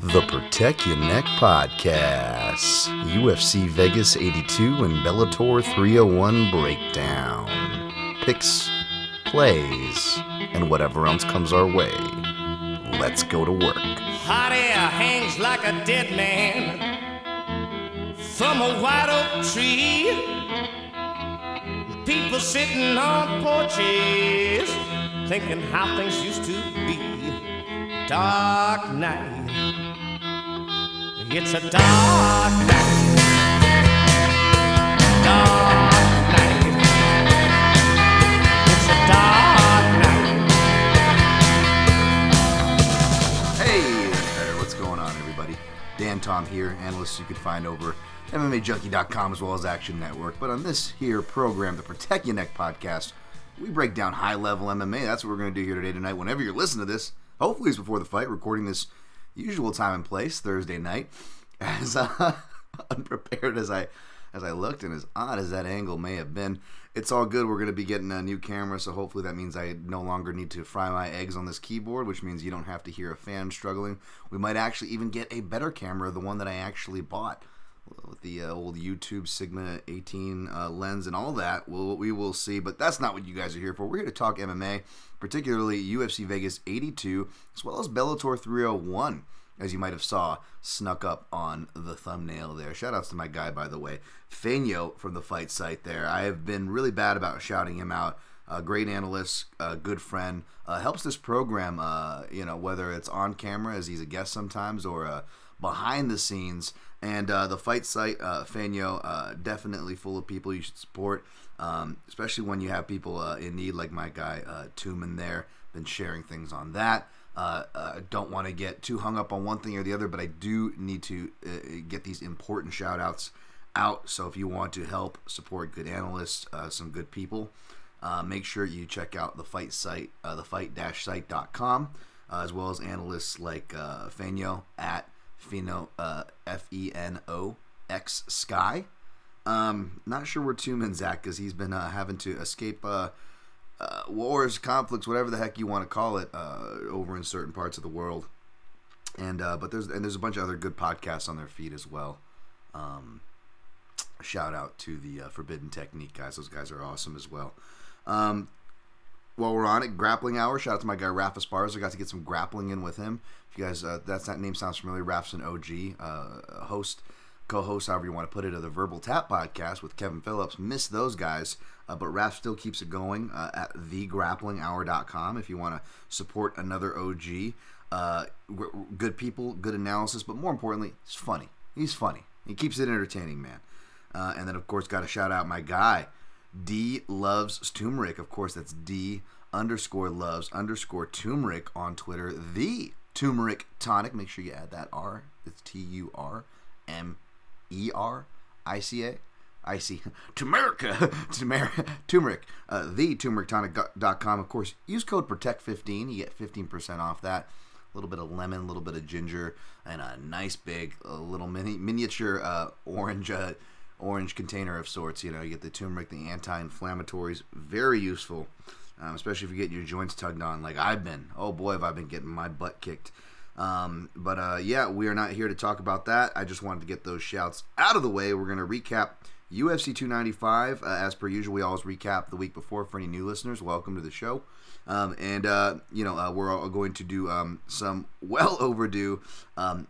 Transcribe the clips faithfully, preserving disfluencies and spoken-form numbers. The Protect Your Neck Podcast, U F C Vegas eighty-two and Bellator three oh one breakdown, picks, plays, and whatever else comes our way. Let's go to work. Hot air hangs like a dead man from a white oak tree. People sitting on porches thinking how things used to be. Dark night. It's a dark night, dark night, it's a dark night. Hey there, what's going on everybody? Dan Tom here, analyst you can find over M M A Junkie dot com as well as Action Network. But on this here program, the Protect Your Neck Podcast, we break down high-level M M A. That's what we're going to do here today, tonight, whenever you're listening to this. Hopefully it's before the fight, recording this usual time and place, Thursday night. As uh, unprepared as I as I looked and as odd as that angle may have been, it's all good. We're going to be getting a new camera, so hopefully that means I no longer need to fry my eggs on this keyboard, which means you don't have to hear a fan struggling. We might actually even get a better camera, the one that I actually bought, with the uh, old YouTube Sigma eighteen uh, lens and all that. Well, we will see, but that's not what you guys are here for. We're here to talk M M A, particularly U F C Vegas eighty-two, as well as Bellator three oh one, as you might have saw snuck up on the thumbnail there. Shoutouts to my guy, by the way, Fanyo from the Fight Site there. I have been really bad about shouting him out. Uh, great analyst, uh, good friend, uh, helps this program, uh, you know, whether it's on camera, as he's a guest sometimes, or uh, behind the scenes. And uh, the Fight Site, uh, Fanyo, uh, definitely full of people you should support, um, especially when you have people uh, in need, like my guy uh, Tooman there, been sharing things on that. Uh, uh, don't want to get too hung up on one thing or the other, but I do need to uh, get these important shout-outs out. So if you want to help support good analysts, uh, some good people, uh, make sure you check out the Fight Site, uh, the fight dash site dot com, uh, as well as analysts like uh, Fanyo at Feno, uh, F E N O X Sky. Um, not sure where Tooman's at because he's been uh, having to escape uh, uh, wars, conflicts, whatever the heck you want to call it, uh, over in certain parts of the world. And uh, but there's and there's a bunch of other good podcasts on their feed as well. Um, shout out to the uh, Forbidden Technique guys; those guys are awesome as well. Um, While we're on it, Grappling Hour. Shout out to my guy, Raph Esparza. I got to get some grappling in with him. If you guys, uh, that's that name sounds familiar. Raph's an O G, uh, host, co-host, however you want to put it, of the Verbal Tap Podcast with Kevin Phillips. Miss those guys, uh, but Raph still keeps it going uh, at the grappling hour dot com if you want to support another O G. Uh, good people, good analysis, but more importantly, he's funny. He's funny. He keeps it entertaining, man. Uh, and then, of course, got to shout out my guy, D Loves Turmeric. Of course, that's D underscore loves underscore turmeric on Twitter. The Turmeric Tonic. Make sure you add that R. It's T U R M E R I C A. I see. Turmerica. Turmeric. Turmeric. Uh, the turmeric tonic dot com. Of course, use code protect fifteen. You get fifteen percent off that. A little bit of lemon, a little bit of ginger, and a nice big a little mini miniature uh, orange uh, orange container of sorts. You know, you get the turmeric, the anti-inflammatories, very useful, um, especially if you get your joints tugged on like I've been. Oh boy, have I been getting my butt kicked. Um, but uh, yeah, we are not here to talk about that. I just wanted to get those shouts out of the way. We're going to recap U F C two ninety-five. Uh, as per usual, we always recap the week before for any new listeners. Welcome to the show. Um, and, uh, you know, uh, we're all going to do um, some well overdue um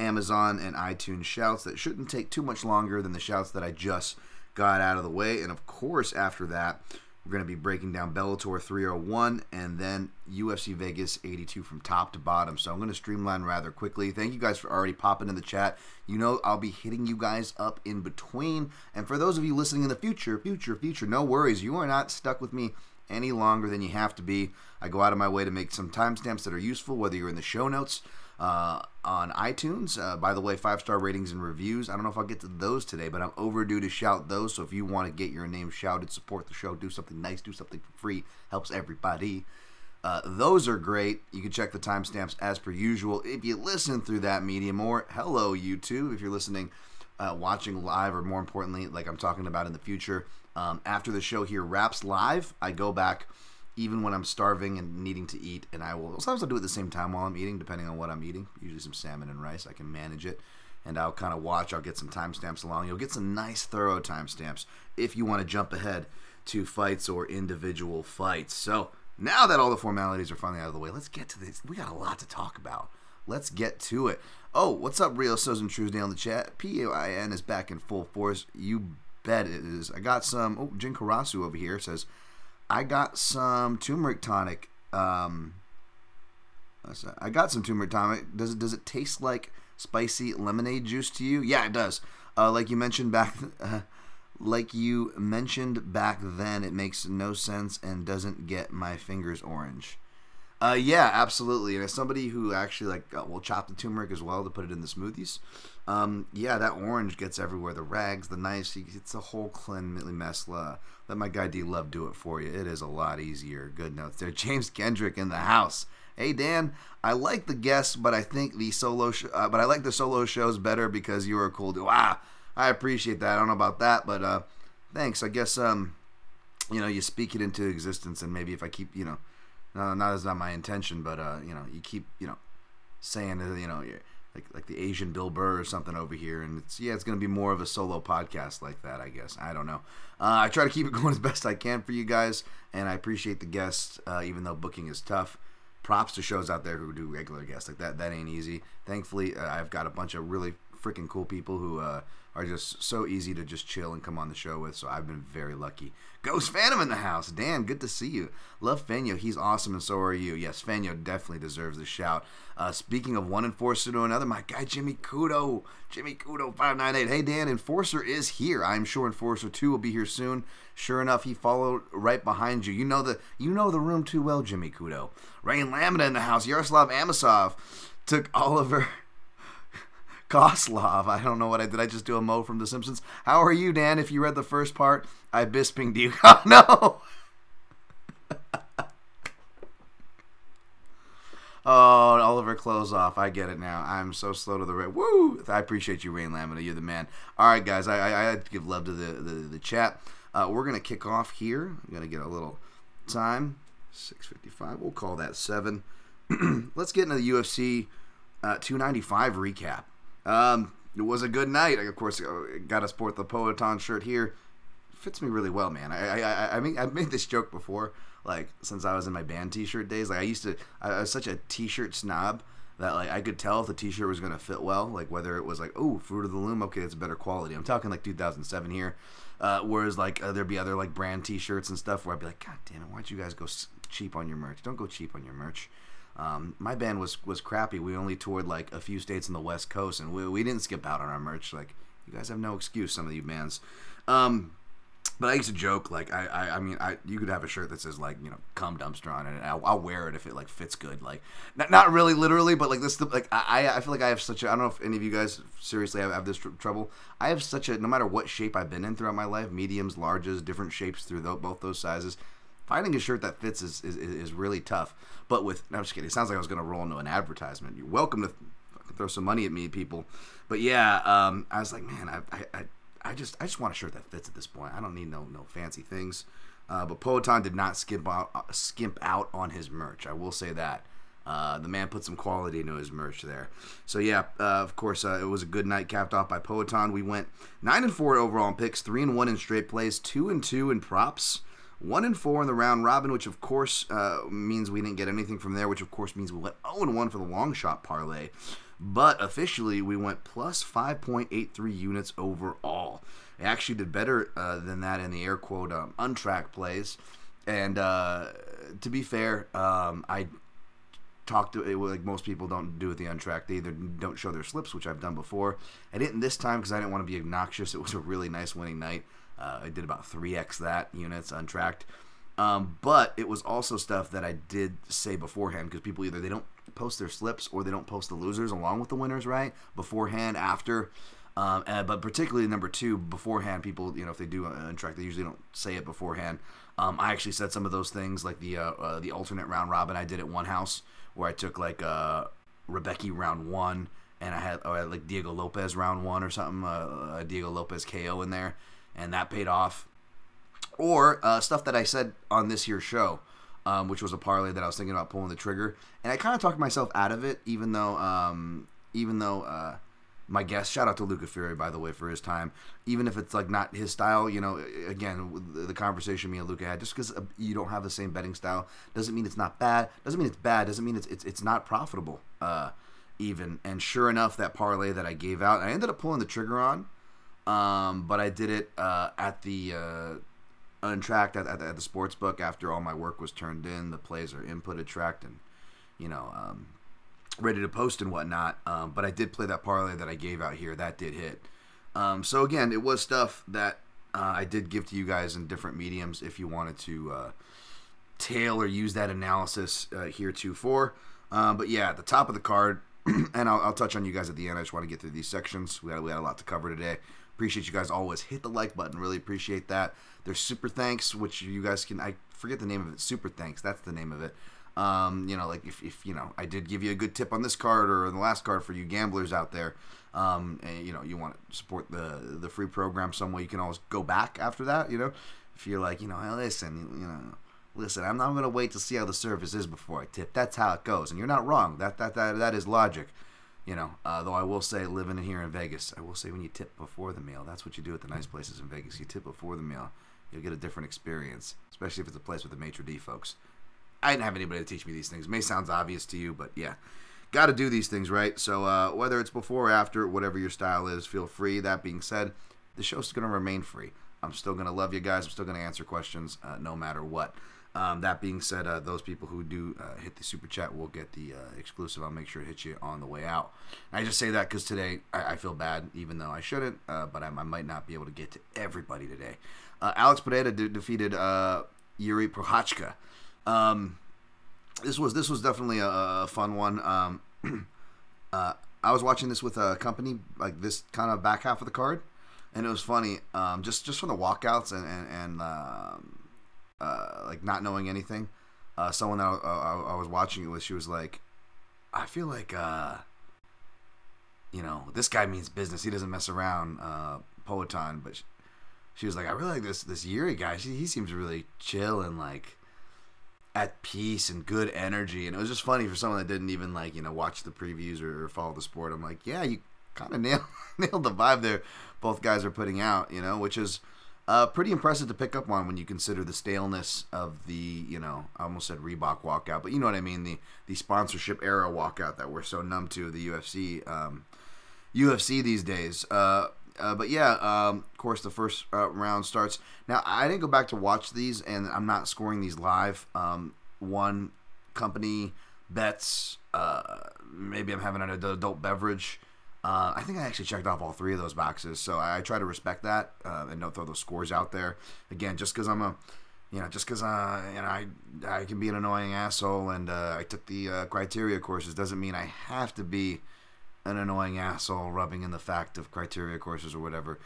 Amazon and iTunes shouts that shouldn't take too much longer than the shouts that I just got out of the way. And of course, after that, we're going to be breaking down Bellator three oh one and then U F C Vegas eighty-two from top to bottom. So I'm going to streamline rather quickly. Thank you guys for already popping in the chat. You know I'll be hitting you guys up in between. And for those of you listening in the future, future, future, no worries. You are not stuck with me any longer than you have to be. I go out of my way to make some timestamps that are useful, whether you're in the show notes, Uh, on iTunes. Uh, by the way, five-star ratings and reviews. I don't know if I'll get to those today, but I'm overdue to shout those. So if you want to get your name shouted, support the show, do something nice, do something for free, helps everybody. Uh, those are great. You can check the timestamps as per usual. If you listen through that medium, or hello, YouTube, if you're listening, uh, watching live, or more importantly, like I'm talking about in the future, um, after the show here wraps live, I go back even when I'm starving and needing to eat, and I will sometimes I'll do it at the same time while I'm eating, depending on what I'm eating. Usually some salmon and rice. I can manage it, and I'll kind of watch. I'll get some timestamps along. You'll get some nice, thorough timestamps if you want to jump ahead to fights or individual fights. So now that all the formalities are finally out of the way, let's get to this. We got a lot to talk about. Let's get to it. Oh, what's up, Rio Sozen Truesdale in the chat? P A I N is back in full force. You bet it is. I got some. Oh, Jin Karasu over here says, I got some turmeric tonic. Um, I got some turmeric tonic. Does it, does it taste like spicy lemonade juice to you? Yeah, it does. Uh, like you mentioned back... Uh, Like you mentioned back then, it makes no sense and doesn't get my fingers orange. Uh, yeah, absolutely. And as somebody who actually like uh, will chop the turmeric as well to put it in the smoothies, um, yeah, that orange gets everywhere. The rags, the knives, it's a whole cleanly mess. Uh, let my guy D Love do it for you. It is a lot easier. Good notes there. James Kendrick in the house. Hey Dan, I like the guests, but I think the solo, sh- uh, but I like the solo shows better because you are cool. Wow. I appreciate that. I don't know about that, but uh, thanks. I guess um, you know, you speak it into existence, and maybe if I keep, you know, no, not that's not my intention, but uh, you know, you keep, you know, saying, you know, like like the Asian Bill Burr or something over here, and it's yeah, it's gonna be more of a solo podcast like that, I guess. I don't know. Uh, I try to keep it going as best I can for you guys, and I appreciate the guests, uh, even though booking is tough. Props to shows out there who do regular guests like that. That ain't easy. Thankfully, uh, I've got a bunch of really freaking cool people who. Uh, are just so easy to just chill and come on the show with, so I've been very lucky. Ghost Phantom in the house. Dan, good to see you. Love Fanyo. He's awesome, and so are you. Yes, Fanyo definitely deserves the shout. Uh, speaking of one enforcer to another, my guy Jimmy Kudo. Jimmy Kudo five nine eight. Hey, Dan, Enforcer is here. I'm sure Enforcer two will be here soon. Sure enough, he followed right behind you. You know the you know the room too well, Jimmy Kudo. Rain Lamina in the house. Yaroslav Amosov took Oliver... Koslov, I don't know what I did. I just do a Mo from The Simpsons. How are you, Dan? If you read the first part, I bispinged you. Oh, no. Oh, and Oliver Klozoff. I get it now. I'm so slow to the right. Woo! I appreciate you, Rain Lamina. You're the man. All right, guys. I I, I give love to the the, the chat. Uh, we're gonna kick off here. I'm gonna get a little time. six fifty-five. We'll call that seven. Let's get into the U F C uh, two ninety-five recap. Um, it was a good night. I, of course, got to sport the Poetan shirt here. Fits me really well, man. I, I, I mean, I've made this joke before, like since I was in my band T-shirt days. Like I used to, I was such a T-shirt snob that like I could tell if the T-shirt was gonna fit well, like whether it was like, oh, Fruit of the Loom, okay, it's better quality. I'm talking like two thousand seven here. Uh, whereas like uh, there'd be other like brand T-shirts and stuff where I'd be like, God damn it, why don't you guys go cheap on your merch? Don't go cheap on your merch. Um, my band was, was crappy. We only toured like a few states on the West Coast, and we we didn't skip out on our merch. Like you guys have no excuse, some of you bands. Um, but I used to joke like I, I, I mean I you could have a shirt that says like you know cum dumpster on it, and I'll, I'll wear it if it like fits good. Like not not really literally, but like this like I I feel like I have such a I don't know if any of you guys seriously have, have this tr- trouble. I have such a no matter what shape I've been in throughout my life, mediums, larges, different shapes through th- both those sizes. Finding a shirt that fits is, is is really tough, but with no, I'm just kidding. It sounds like I was gonna roll into an advertisement. You're welcome to fucking throw some money at me, people. But yeah, um, I was like, man, I I I just I just want a shirt that fits at this point. I don't need no no fancy things. Uh, but Poetan did not skimp out uh, skimp out on his merch. I will say that. Uh, the man put some quality into his merch there. So yeah, uh, of course, uh, it was a good night capped off by Poetan. We went nine and four overall in picks, three and one in straight plays, two and two in props. One and four in the round robin, which of course uh, means we didn't get anything from there, which of course means we went oh and one for the long shot parlay. But officially, we went plus five point eight three units overall. It actually did better uh, than that in the air quote um, untracked plays. And uh, to be fair, um, I talked to it like most people don't do with the untracked. They either don't show their slips, which I've done before. I didn't this time because I didn't want to be obnoxious. It was a really nice winning night. Uh, I did about three x that units untracked, um, but it was also stuff that I did say beforehand because people either they don't post their slips or they don't post the losers along with the winners, right? Beforehand, after, um, and, but particularly number two, beforehand, people you know if they do untracked, they usually don't say it beforehand. Um, I actually said some of those things like the uh, uh, the alternate round robin I did at one house where I took like uh, Rebecca round one and I had, or I had like Diego Lopez round one or something, uh, Diego Lopez K O in there. And that paid off. Or uh, stuff that I said on this year's show. um, which was a parlay that I was thinking about pulling the trigger. And I kind of talked myself out of it, even though, um, even though uh, my guest, shout out to Luca Fury, by the way, for his time, even if it's like not his style, you know, again, the conversation me and Luca had, just because you don't have the same betting style doesn't mean it's not bad, doesn't mean it's bad, doesn't mean it's it's, it's not profitable uh, even. And sure enough, that parlay that I gave out, I ended up pulling the trigger on, um, but I did it uh, at the... Uh, untracked at, at, at the sports book after all my work was turned in. The plays are inputted, tracked, and you know um, ready to post and whatnot. Um, but I did play that parlay that I gave out here. That did hit. Um, so again, it was stuff that uh, I did give to you guys in different mediums. If you wanted to uh, tail or use that analysis uh, heretofore, um, but yeah, at the top of the card, and I'll, I'll touch on you guys at the end. I just want to get through these sections. We had, we had a lot to cover today. Appreciate you guys always. Hit the like button. Really appreciate that. There's Super Thanks, which you guys can... I forget the name of it. Super Thanks. That's the name of it. Um, you know, like if, if, you know, I did give you a good tip on this card or the last card for you gamblers out there. Um, and, you know, you want to support the the free program some way. You can always go back after that, you know. If you're like, you know, hey, listen, you know, listen, I'm not going to wait to see how the service is before I tip. That's how it goes. And you're not wrong. That, that, that, that is logic. You know, uh, though I will say, living here in Vegas, I will say when you tip before the meal, that's what you do at the nice places in Vegas. You tip before the meal, you'll get a different experience, especially if it's a place with the maitre d' folks. I didn't have anybody to teach me these things. May sounds obvious to you, but yeah, got to do these things, right? So uh, whether it's before or after, whatever your style is, feel free. That being said, the show's going to remain free. I'm still going to love you guys. I'm still going to answer questions uh, no matter what. Um, that being said, uh, those people who do uh, hit the super chat will get the uh, exclusive. I'll make sure to hit you on the way out. And I just say that because today I, I feel bad, even though I shouldn't, uh, but I, I might not be able to get to everybody today. Uh, Alex Pineda de- defeated uh, Yuri Prochazka. Um, this was this was definitely a, a fun one. Um, uh, I was watching this with a company, like this kind of back half of the card, and it was funny, um, just just from the walkouts and and. and um, Uh, like not knowing anything, uh, someone that I, I, I was watching it with, she was like, "I feel like, uh, you know, this guy means business. He doesn't mess around, uh, Poetan." But she, she was like, "I really like this this Yuri guy. She, he seems really chill and like at peace and good energy." And it was just funny for someone that didn't even like you know watch the previews or, or follow the sport. I'm like, yeah, you kind of nailed nailed the vibe there. Both guys are putting out, you know, which is. Uh, pretty impressive to pick up on when you consider the staleness of the, you know, I almost said Reebok walkout, but you know what I mean, the the sponsorship era walkout that we're so numb to, the U F C um, U F C these days. Uh, uh, but yeah, um, of course, the first uh, round starts. Now, I didn't go back to watch these, and I'm not scoring these live. Um, one company bets, uh, maybe I'm having an adult beverage. Uh, I think I actually checked off all three of those boxes, so I, I try to respect that uh, and don't throw those scores out there. Again, just because I'm a, you know, just because uh, I I can be an annoying asshole and uh, I took the uh, criteria courses doesn't mean I have to be an annoying asshole rubbing in the fact of criteria courses or whatever.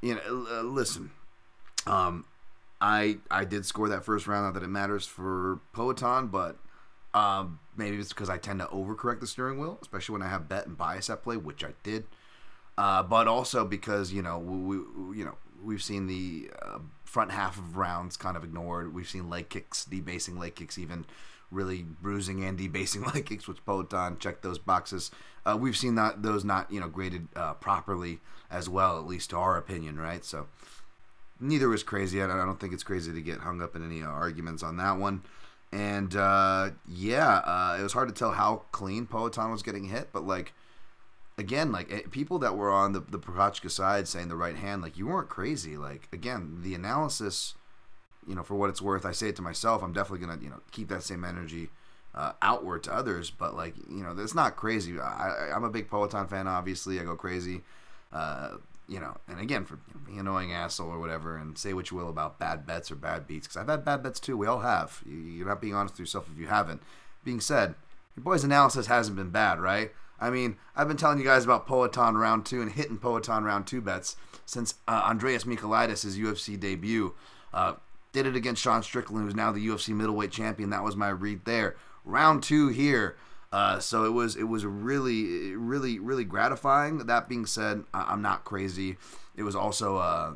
You know, uh, listen, um, I I did score that first round, not that it matters for Poetan, but. Um, maybe it's because I tend to overcorrect the steering wheel, especially when I have bet and bias at play, which I did. Uh, but also because you know we, we you know we've seen the uh, front half of rounds kind of ignored. We've seen leg kicks, debasing leg kicks, even really bruising and debasing leg kicks, which Poetan checked those boxes. Uh, we've seen that those not you know graded uh, properly as well, at least to our opinion, right? So neither was crazy. I don't think it's crazy to get hung up in any uh, arguments on that one. And, uh, yeah, uh, it was hard to tell how clean Poetan was getting hit, but, like, again, like, it, people that were on the, the Prochazka side saying the right hand, like, you weren't crazy. Like, again, the analysis, you know, for what it's worth, I say it to myself, I'm definitely going to, you know, keep that same energy uh, outward to others, but, like, you know, that's not crazy. I, I, I'm a big Poetan fan, obviously. I go crazy, uh, you know, and again, for you know, being an annoying asshole or whatever, and say what you will about bad bets or bad beats, because I've had bad bets too. We all have. You're not being honest with yourself if you haven't. Being said, your boy's analysis hasn't been bad, right? I mean, I've been telling you guys about Poetan round two and hitting Poetan round two bets since uh, Andreas Michaelides' U F C debut. Uh, did it against Sean Strickland, who's now the U F C middleweight champion. That was my read there. Round two here. Uh, so it was it was really, really, really gratifying. That being said, I- I'm not crazy. It was also uh,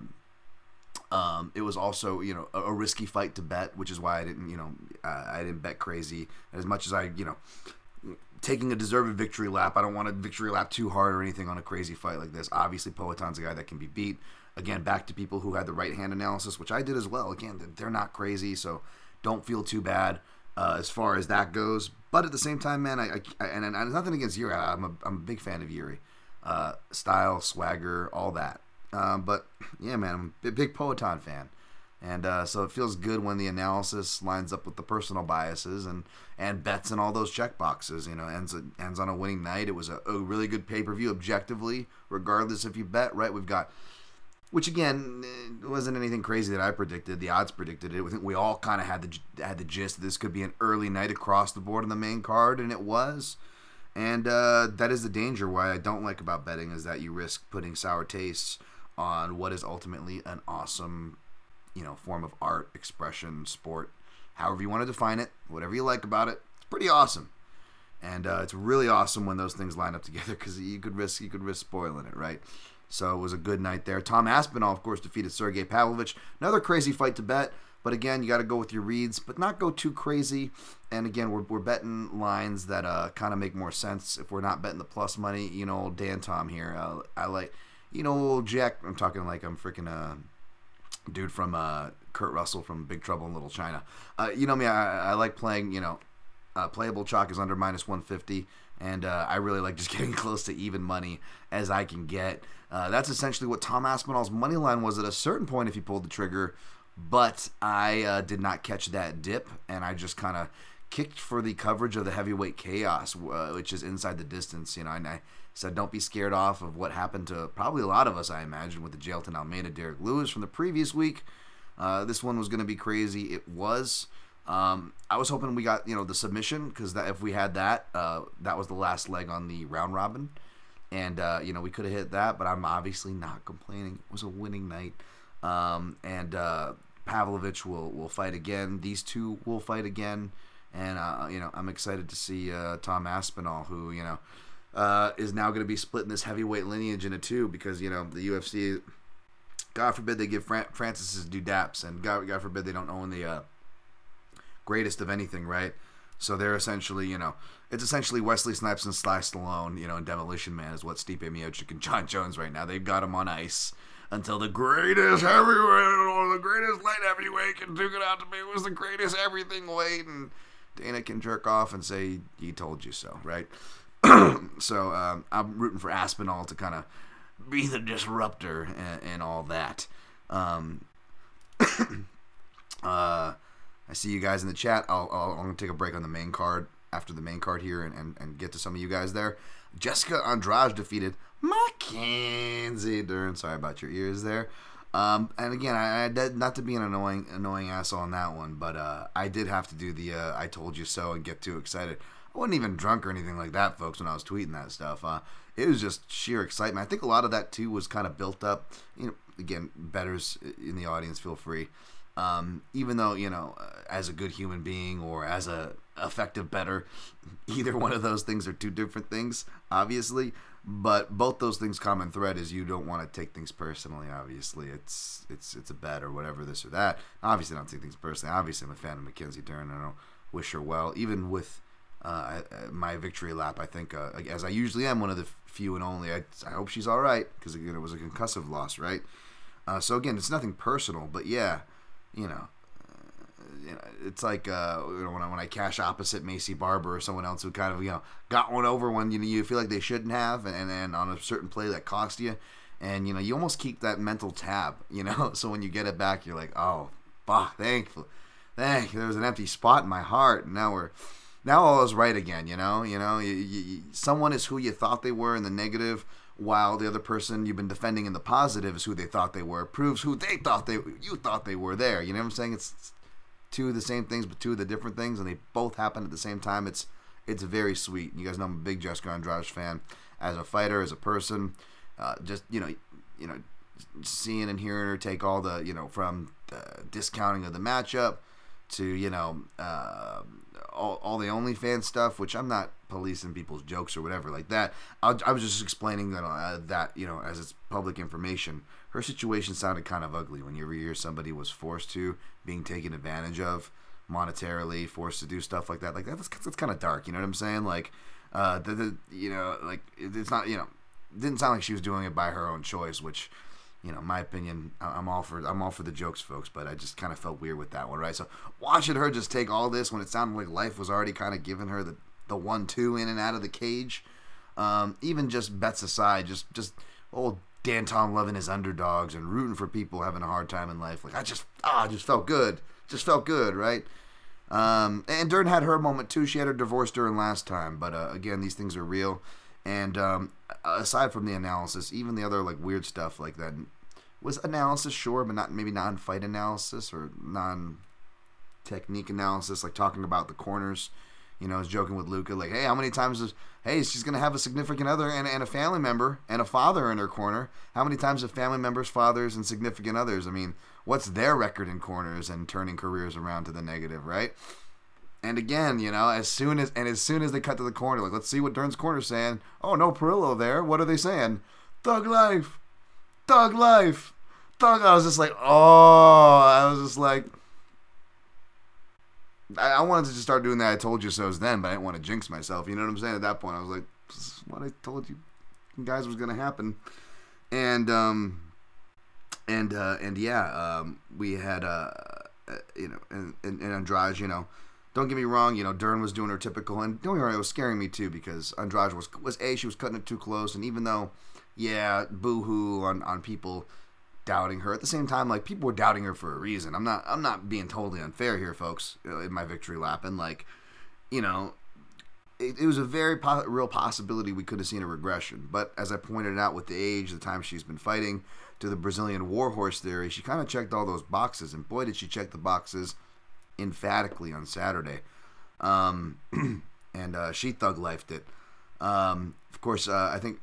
Um, it was also, you know, a, a risky fight to bet, which is why I didn't, you know, uh, I didn't bet crazy. As much as I, you know, taking a deserved victory lap, I don't want to victory lap too hard or anything on a crazy fight like this. Obviously, Poetan's a guy that can be beat. Again, back to people who had the right hand analysis, which I did as well. Again, they're not crazy, so don't feel too bad uh, as far as that goes. But at the same time, man, I, I and, and, and nothing against Yuri. I'm a, I'm a big fan of Yuri. Uh, style, swagger, all that. Um, but, yeah, man, I'm a big Poetan fan. And uh, so it feels good when the analysis lines up with the personal biases and, and bets and all those check boxes. You know, ends ends on a winning night. It was a, a really good pay-per-view objectively, regardless if you bet, right? We've got, which, again, it wasn't anything crazy that I predicted. The odds predicted it. I think we all kind of had the, had the gist. This could be an early night across the board on the main card, and it was. And uh, that is the danger why I don't like about betting is that you risk putting sour tastes on what is ultimately an awesome, you know, form of art, expression, sport, however you want to define it, whatever you like about it. It's pretty awesome, and uh, it's really awesome when those things line up together because you could risk you could risk spoiling it, right? So it was a good night there. Tom Aspinall, of course, defeated Sergey Pavlovich. Another crazy fight to bet, but again, you got to go with your reads, but not go too crazy. And again, we're we're betting lines that uh, kind of make more sense if we're not betting the plus money. You know, old Dan Tom here, uh, I like. You know, Jack, I'm talking like I'm freaking a uh, dude from uh, Kurt Russell from Big Trouble in Little China. Uh, you know me, I, I like playing, you know, uh, playable chalk is under minus one fifty, and uh, I really like just getting close to even money as I can get. Uh, that's essentially what Tom Aspinall's money line was at a certain point if he pulled the trigger, but I uh, did not catch that dip, and I just kind of kicked for the coverage of the heavyweight chaos, uh, which is inside the distance, you know, and I said don't be scared off of what happened to probably a lot of us, I imagine, with the Jailton Almeida, Derek Lewis from the previous week. Uh, this one was going to be crazy. It was. Um, I was hoping we got, you know, the submission because if we had that, uh, that was the last leg on the round robin. And, uh, you know, we could have hit that, but I'm obviously not complaining. It was a winning night. Um, and uh, Pavlovich will, will fight again. These two will fight again. And, uh, you know, I'm excited to see uh, Tom Aspinall, who, you know, Uh, is now going to be splitting this heavyweight lineage into two because, you know, the U F C, God forbid they give Fran- Francis's due daps, and God, God forbid they don't own the uh, greatest of anything, right? So they're essentially, you know, it's essentially Wesley Snipes and Sly Stallone, you know, and Demolition Man is what Stipe Miocic and John Jones right now. They've got him on ice until the greatest heavyweight or the greatest light heavyweight can duke it out to be was the greatest everything weight, and Dana can jerk off and say, he told you so, right? So um, I'm rooting for Aspinall to kind of be the disruptor and, and all that. Um, uh, I see you guys in the chat. I'll, I'll, I'm going to take a break on the main card after the main card here and, and, and get to some of you guys there. Jessica Andrade defeated Mackenzie Dern. Sorry about your ears there. Um, and again, I, I did, not to be an annoying annoying asshole on that one, but uh, I did have to do the uh, I told you so and get too excited. I wasn't even drunk or anything like that, folks, when I was tweeting that stuff. Uh, it was just sheer excitement. I think a lot of that, too, was kind of built up. You know, again, bettors in the audience, feel free. Um, even though, you know, as a good human being or as a effective bettor, either one of those things are two different things, obviously. But both those things, common thread is you don't want to take things personally, obviously. It's it's it's a bet or whatever, this or that. Obviously, I don't take things personally. Obviously, I'm a fan of Mackenzie Dern. I don't wish her well, even with... Uh, my victory lap, I think, uh, as I usually am, one of the few and only. I, I hope she's all right because again, it was a concussive loss, right? Uh, so again, it's nothing personal, but yeah, you know, uh, you know it's like uh, you know when I when I cash opposite Macy Barber or someone else who kind of you know got one over when you know, you feel like they shouldn't have, and, and and on a certain play that cost you, and you know you almost keep that mental tab, you know. So when you get it back, you're like, oh, fuck, thankfully, thank there was an empty spot in my heart, and now we're. Now all is right again, you know. You know, you, you, someone is who you thought they were in the negative, while the other person you've been defending in the positive is who they thought they were. Proves who they thought they you thought they were there. You know what I'm saying? It's two of the same things, but two of the different things, and they both happen at the same time. It's it's very sweet. You guys know I'm a big Jessica Andrade fan, as a fighter, as a person. Uh, just you know, you know, seeing and hearing her take all the you know from the discounting of the matchup to, you know, uh, all, all the OnlyFans stuff, which I'm not policing people's jokes or whatever like that. I, I was just explaining that, uh, that, you know, as it's public information, her situation sounded kind of ugly when you hear somebody was forced to, being taken advantage of monetarily, forced to do stuff like that. Like, that's, that's kind of dark, you know what I'm saying? Like, uh, the, the, you know, like, it, it's not, you know, it didn't sound like she was doing it by her own choice, which... You know, my opinion, I'm all for I'm all for the jokes, folks, but I just kind of felt weird with that one, right? So why should her just take all this when it sounded like life was already kind of giving her the, the one-two in and out of the cage? Um, even just bets aside, just, just old Danton loving his underdogs and rooting for people having a hard time in life. Like, I just, ah, just felt good. Just felt good, right? Um, and Dern had her moment, too. She had her divorce Dern last time, but uh, again, these things are real. And um, aside from the analysis, even the other like weird stuff like that was analysis, sure, but not maybe non-fight analysis or non-technique analysis. Like talking about the corners, you know, I was joking with Luca, like, "Hey, how many times is hey she's gonna have a significant other and, and a family member and a father in her corner? How many times have family members, fathers, and significant others? I mean, what's their record in corners and turning careers around to the negative, right?" And again, you know, as soon as and as soon as they cut to the corner, like, let's see what Dern's corner's saying. Oh, no Perillo there. What are they saying? Thug life, thug life, thug. I was just like, oh, I was just like, I, I wanted to just start doing that. I told you so's then, but I didn't want to jinx myself. You know what I'm saying? At that point, I was like, this is what I told you guys was gonna happen, and um, and uh, and yeah, um, we had uh, you know, and and, and Andrade, you know. Don't get me wrong, you know, Dern was doing her typical, and don't get me wrong, it was scaring me too, because Andrade was, was A, she was cutting it too close, and even though, yeah, boo-hoo on, on people doubting her, at the same time, like, people were doubting her for a reason. I'm not I'm not being totally unfair here, folks, in my victory lap, and, like, you know, it, it was a very po- real possibility we could have seen a regression, but as I pointed out with the age, the time she's been fighting, to the Brazilian warhorse theory, she kind of checked all those boxes, and boy, did she check the boxes emphatically on Saturday, um, and uh, she thug-lifed it. Um, of course, uh, I think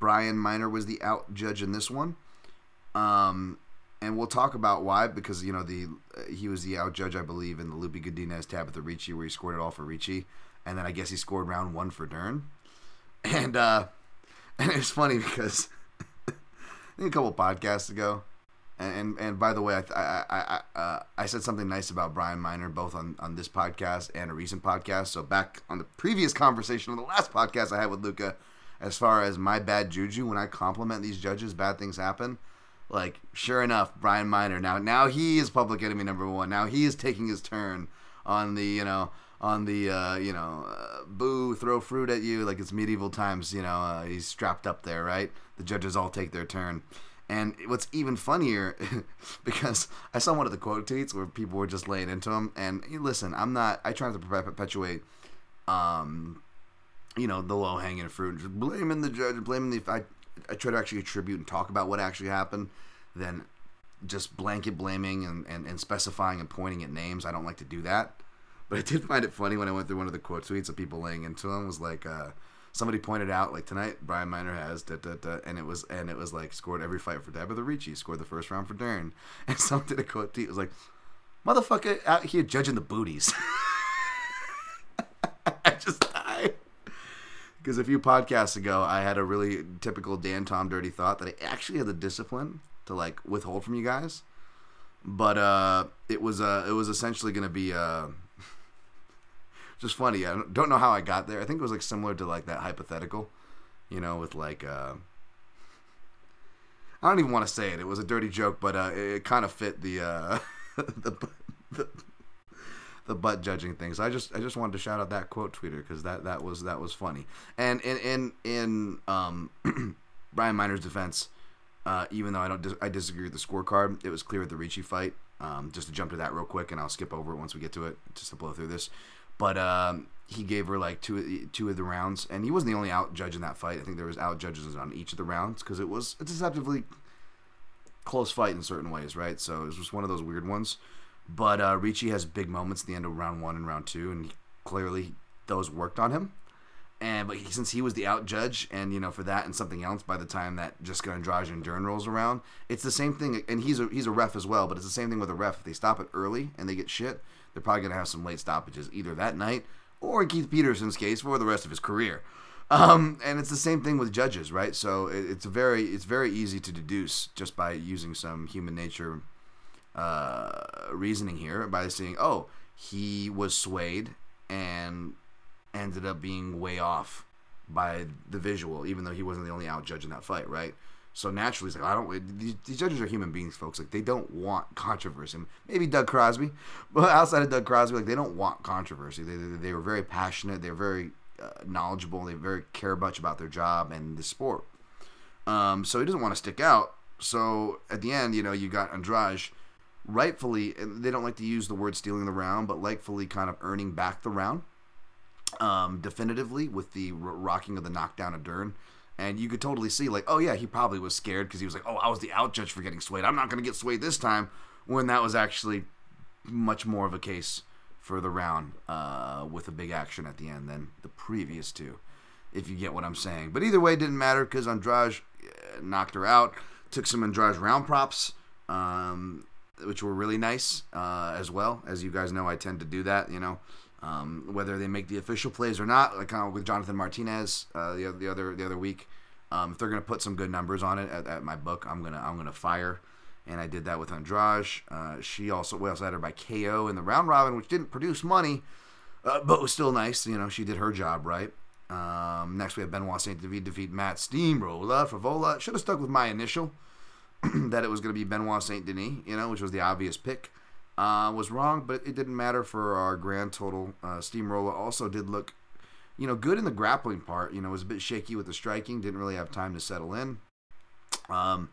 Brian Miner was the out judge in this one, um, and we'll talk about why, because you know the uh, he was the out judge, I believe, in the Lupe Godinez Tabitha Ricci, where he scored it all for Ricci, and then I guess he scored round one for Dern, and uh, and it's funny because I think a couple podcasts ago. And, and and by the way, I I I, uh, I said something nice about Brian Miner both on, on this podcast and a recent podcast. So back on the previous conversation on the last podcast I had with Luca, as far as my bad juju, when I compliment these judges, bad things happen. Like, sure enough, Brian Miner now now he is public enemy number one. Now he is taking his turn on the you know on the uh, you know uh, boo, throw fruit at you like it's medieval times. You know uh, he's strapped up there, right? The judges all take their turn. And what's even funnier, because I saw one of the quote tweets where people were just laying into him. And hey, listen, I'm not. I try not to perpetuate, um, you know, the low hanging fruit, just blaming the judge, blaming the. If I, I try to actually attribute and talk about what actually happened, then just blanket blaming and, and, and specifying and pointing at names. I don't like to do that, but I did find it funny when I went through one of the quote tweets of people laying into him. Was like, uh. Somebody pointed out, like, tonight Brian Miner has da, da, da, and it was and it was like scored every fight for Tabitha Ricci, scored the first round for Dern, and someone did a quote tweet. It was like, "Motherfucker out here judging the booties." I just died because a few podcasts ago I had a really typical Dan Tom dirty thought that I actually had the discipline to like withhold from you guys, but uh, it was uh, it was essentially going to be. Uh, Just funny. I don't know how I got there. I think it was like similar to like that hypothetical, you know, with like uh, I don't even want to say it. It was a dirty joke, but uh, it, it kind of fit the, uh, the the the butt judging thing. So I just I just wanted to shout out that quote tweeter because that, that was that was funny. And in in in um, Brian Miner's defense, uh, even though I don't dis- I disagree with the scorecard, it was clear at the Ricci fight. Um, just to jump to that real quick, and I'll skip over it once we get to it, just to blow through this. But um, he gave her like two two of the rounds, and he wasn't the only out judge in that fight. I think there was out judges on each of the rounds because it was a deceptively close fight in certain ways, right? So it was just one of those weird ones. But uh, Ricci has big moments at the end of round one and round two, and clearly those worked on him. And but he, since he was the out judge, and you know, for that and something else, by the time that Jessica Andrade Dern rolls around, it's the same thing. And he's a he's a ref as well, but it's the same thing with a ref. If they stop it early and they get shit, they're probably gonna have some late stoppages either that night or in Keith Peterson's case for the rest of his career. Um, and it's the same thing with judges, right? So it, it's a very it's very easy to deduce just by using some human nature uh, reasoning here, by saying, oh, he was swayed and ended up being way off by the visual, even though he wasn't the only out judge in that fight, right? So naturally, he's like, I don't. These, these judges are human beings, folks. Like, they don't want controversy. Maybe Doug Crosby, but outside of Doug Crosby, like, they don't want controversy. They they, they were very passionate. They're very uh, knowledgeable. They very care much about their job and the sport. Um, so he doesn't want to stick out. So at the end, you know, you got Andrade. Rightfully, and they don't like to use the word stealing the round, but rightfully kind of earning back the round. Um, definitively with the r- rocking of the knockdown of Dern, and you could totally see, like, oh yeah, he probably was scared because he was like, oh, I was the out judge for getting swayed. I'm not going to get swayed this time, when that was actually much more of a case for the round uh, with a big action at the end than the previous two, if you get what I'm saying. But either way, it didn't matter because Andrade uh, knocked her out, took some Andrade round props, um, which were really nice uh, as well. As you guys know, I tend to do that, you know. Um, whether they make the official plays or not, like kind of with Jonathan Martinez uh, the, the other the other week, um, if they're gonna put some good numbers on it at, at my book, I'm gonna I'm gonna fire, and I did that with Andrade. Uh, she also we also had her by K O in the round robin, which didn't produce money, uh, but was still nice. You know, she did her job right. Um, next we have Benoit Saint David defeat Matt Steamroller Favola. Should have stuck with my initial that it was gonna be Benoit Saint Denis, you know, which was the obvious pick. Uh, was wrong, but it didn't matter for our grand total. Uh, Steamroller also did look, you know, good in the grappling part. You know, was a bit shaky with the striking. Didn't really have time to settle in. Um,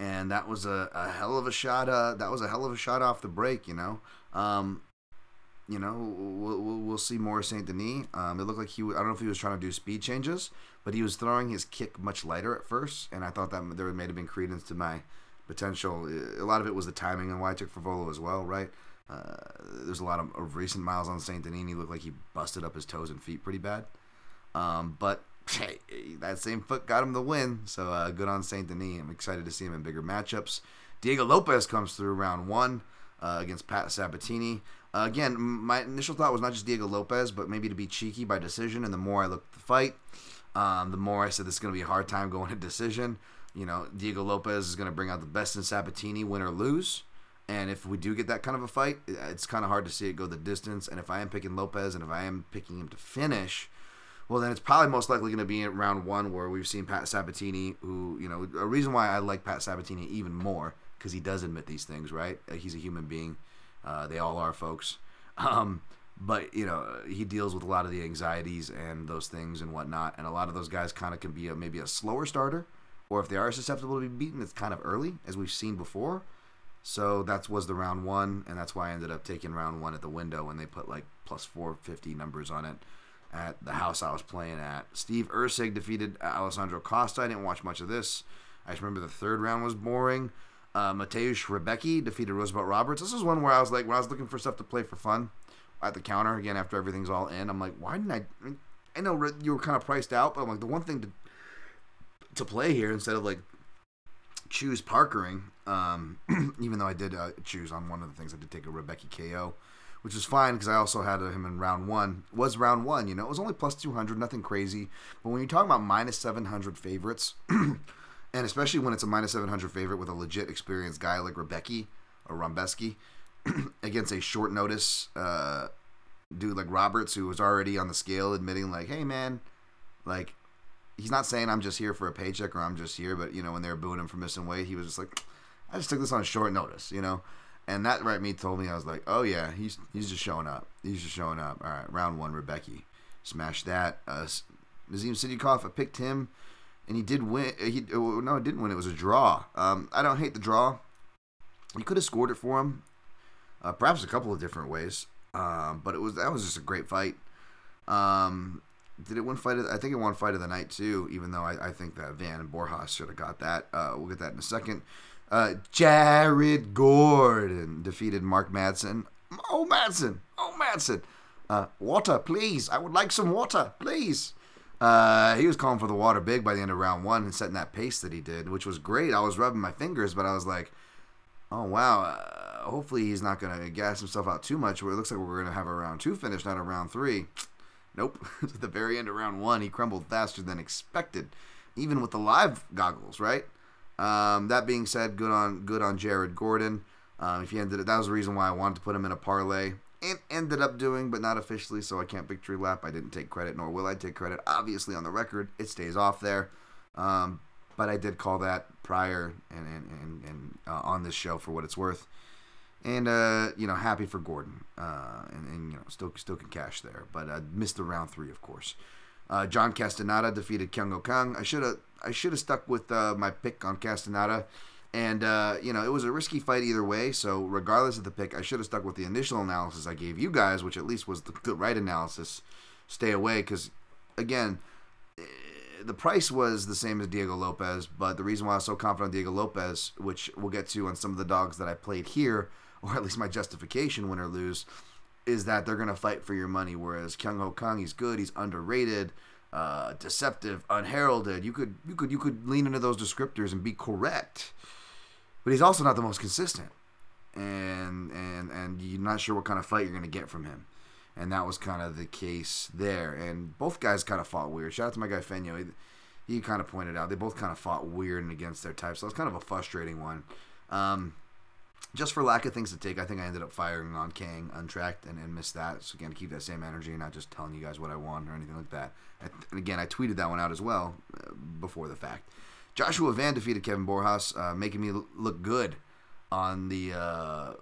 and that was a, a hell of a shot. Uh, that was a hell of a shot off the break. You know, um, you know, we'll, we'll, we'll see more Saint Denis. Um, it looked like he. I don't know if he was trying to do speed changes, but he was throwing his kick much lighter at first, and I thought that there may have been credence to my potential. A lot of it was the timing and why I took Favola as well, right? Uh, there's a lot of, of recent miles on Saint Denis. He looked like he busted up his toes and feet pretty bad. Um, but hey, that same foot got him the win, so uh, good on Saint Denis. I'm excited to see him in bigger matchups. Diego Lopez comes through round one uh, against Pat Sabatini. Uh, again, my initial thought was not just Diego Lopez, but maybe to be cheeky by decision, and the more I looked at the fight, um, the more I said this is going to be a hard time going to decision. You know, Diego Lopez is going to bring out the best in Sabatini, win or lose. And if we do get that kind of a fight, it's kind of hard to see it go the distance. And if I am picking Lopez and if I am picking him to finish, well, then it's probably most likely going to be in round one where we've seen Pat Sabatini, who, you know, a reason why I like Pat Sabatini even more, because he does admit these things, right? He's a human being. Uh, they all are, folks. Um, but, you know, he deals with a lot of the anxieties and those things and whatnot. And a lot of those guys kind of can be a, maybe a slower starter. Or if they are susceptible to be beaten, it's kind of early, as we've seen before. So that was the round one, and that's why I ended up taking round one at the window when they put like plus four fifty numbers on it at the house I was playing at. Steve Erceg defeated Alessandro Costa. I didn't watch much of this. I just remember the third round was boring. Uh, Mateusz Rebecki defeated Roosevelt Roberts. This is one where I was like, when I was looking for stuff to play for fun at the counter, again, after everything's all in, I'm like, why didn't I? I know you were kind of priced out, but I'm like, the one thing to to play here instead of like choose parkering, um, even though I did uh, choose on one of the things. I did take a Rebecki K O, which was fine because I also had him in round one. It was round one, you know, it was only plus two hundred, nothing crazy. But when you're talking about minus seven hundred favorites, and especially when it's a minus seven hundred favorite with a legit experienced guy like Rebecki or Rumbeski against a short notice uh, dude like Roberts, who was already on the scale admitting like, hey man, like, he's not saying I'm just here for a paycheck or I'm just here, but, you know, when they were booing him for missing weight, he was just like, I just took this on short notice, you know? And that right me told me, I was like, oh, yeah, he's he's just showing up. He's just showing up. All right, round one, Rebecki. Smash that. Uh, Nazim Siddiqov, I picked him, and he did win. He No, he didn't win. It was a draw. Um, I don't hate the draw. You could have scored it for him, uh, perhaps a couple of different ways, um, but it was that was just a great fight. Um... Did it win fight? Of the, I think it won fight of the night too. Even though I, I think that Van and Borjas should have got that. Uh, we'll get that in a second. Uh, Jared Gordon defeated Mark Madsen. Oh Madsen, oh Madsen. Uh, water, please. I would like some water, please. Uh, he was calling for the water big by the end of round one and setting that pace that he did, which was great. I was rubbing my fingers, but I was like, oh, wow. Uh, hopefully he's not going to gas himself out too much. Where it looks like we're going to have a round two finish, not a round three. Nope. At the very end of round one, he crumbled faster than expected, even with the live goggles, right? Um, that being said, good on good on Jared Gordon. Um, if he ended it, that was the reason why I wanted to put him in a parlay and ended up doing, but not officially, so I can't victory lap. I didn't take credit, nor will I take credit. Obviously, on the record, it stays off there. Um, but I did call that prior and and, and, and uh, on this show for what it's worth. And, uh, you know, happy for Gordon. Uh, and, and, you know, still still can cash there. But I uh, missed the round three, of course. Uh, John Castaneda defeated Kyung-Ho Kang. I should have I should have stuck with uh, my pick on Castaneda. And, uh, you know, it was a risky fight either way. So regardless of the pick, I should have stuck with the initial analysis I gave you guys, which at least was the, the right analysis. Stay away because, again, the price was the same as Diego Lopez. But the reason why I was so confident on Diego Lopez, which we'll get to on some of the dogs that I played here, or at least my justification, win or lose, is that they're going to fight for your money. Whereas Kyung-Ho Kang, he's good, he's underrated, uh, deceptive, unheralded. You could you could, you could lean into those descriptors and be correct. But he's also not the most consistent. And and and you're not sure what kind of fight you're going to get from him. And that was kind of the case there. And both guys kind of fought weird. Shout out to my guy Fenyo. He, he kind of pointed out, they both kind of fought weird and against their type. So it's kind of a frustrating one. Um... Just for lack of things to take, I think I ended up firing on Kang untracked and, and missed that. So, again, keep that same energy and not just telling you guys what I want or anything like that. I, and, again, I tweeted that one out as well uh, before the fact. Joshua Van defeated Kevin Borjas, uh, making me l- look good on the, uh, uh,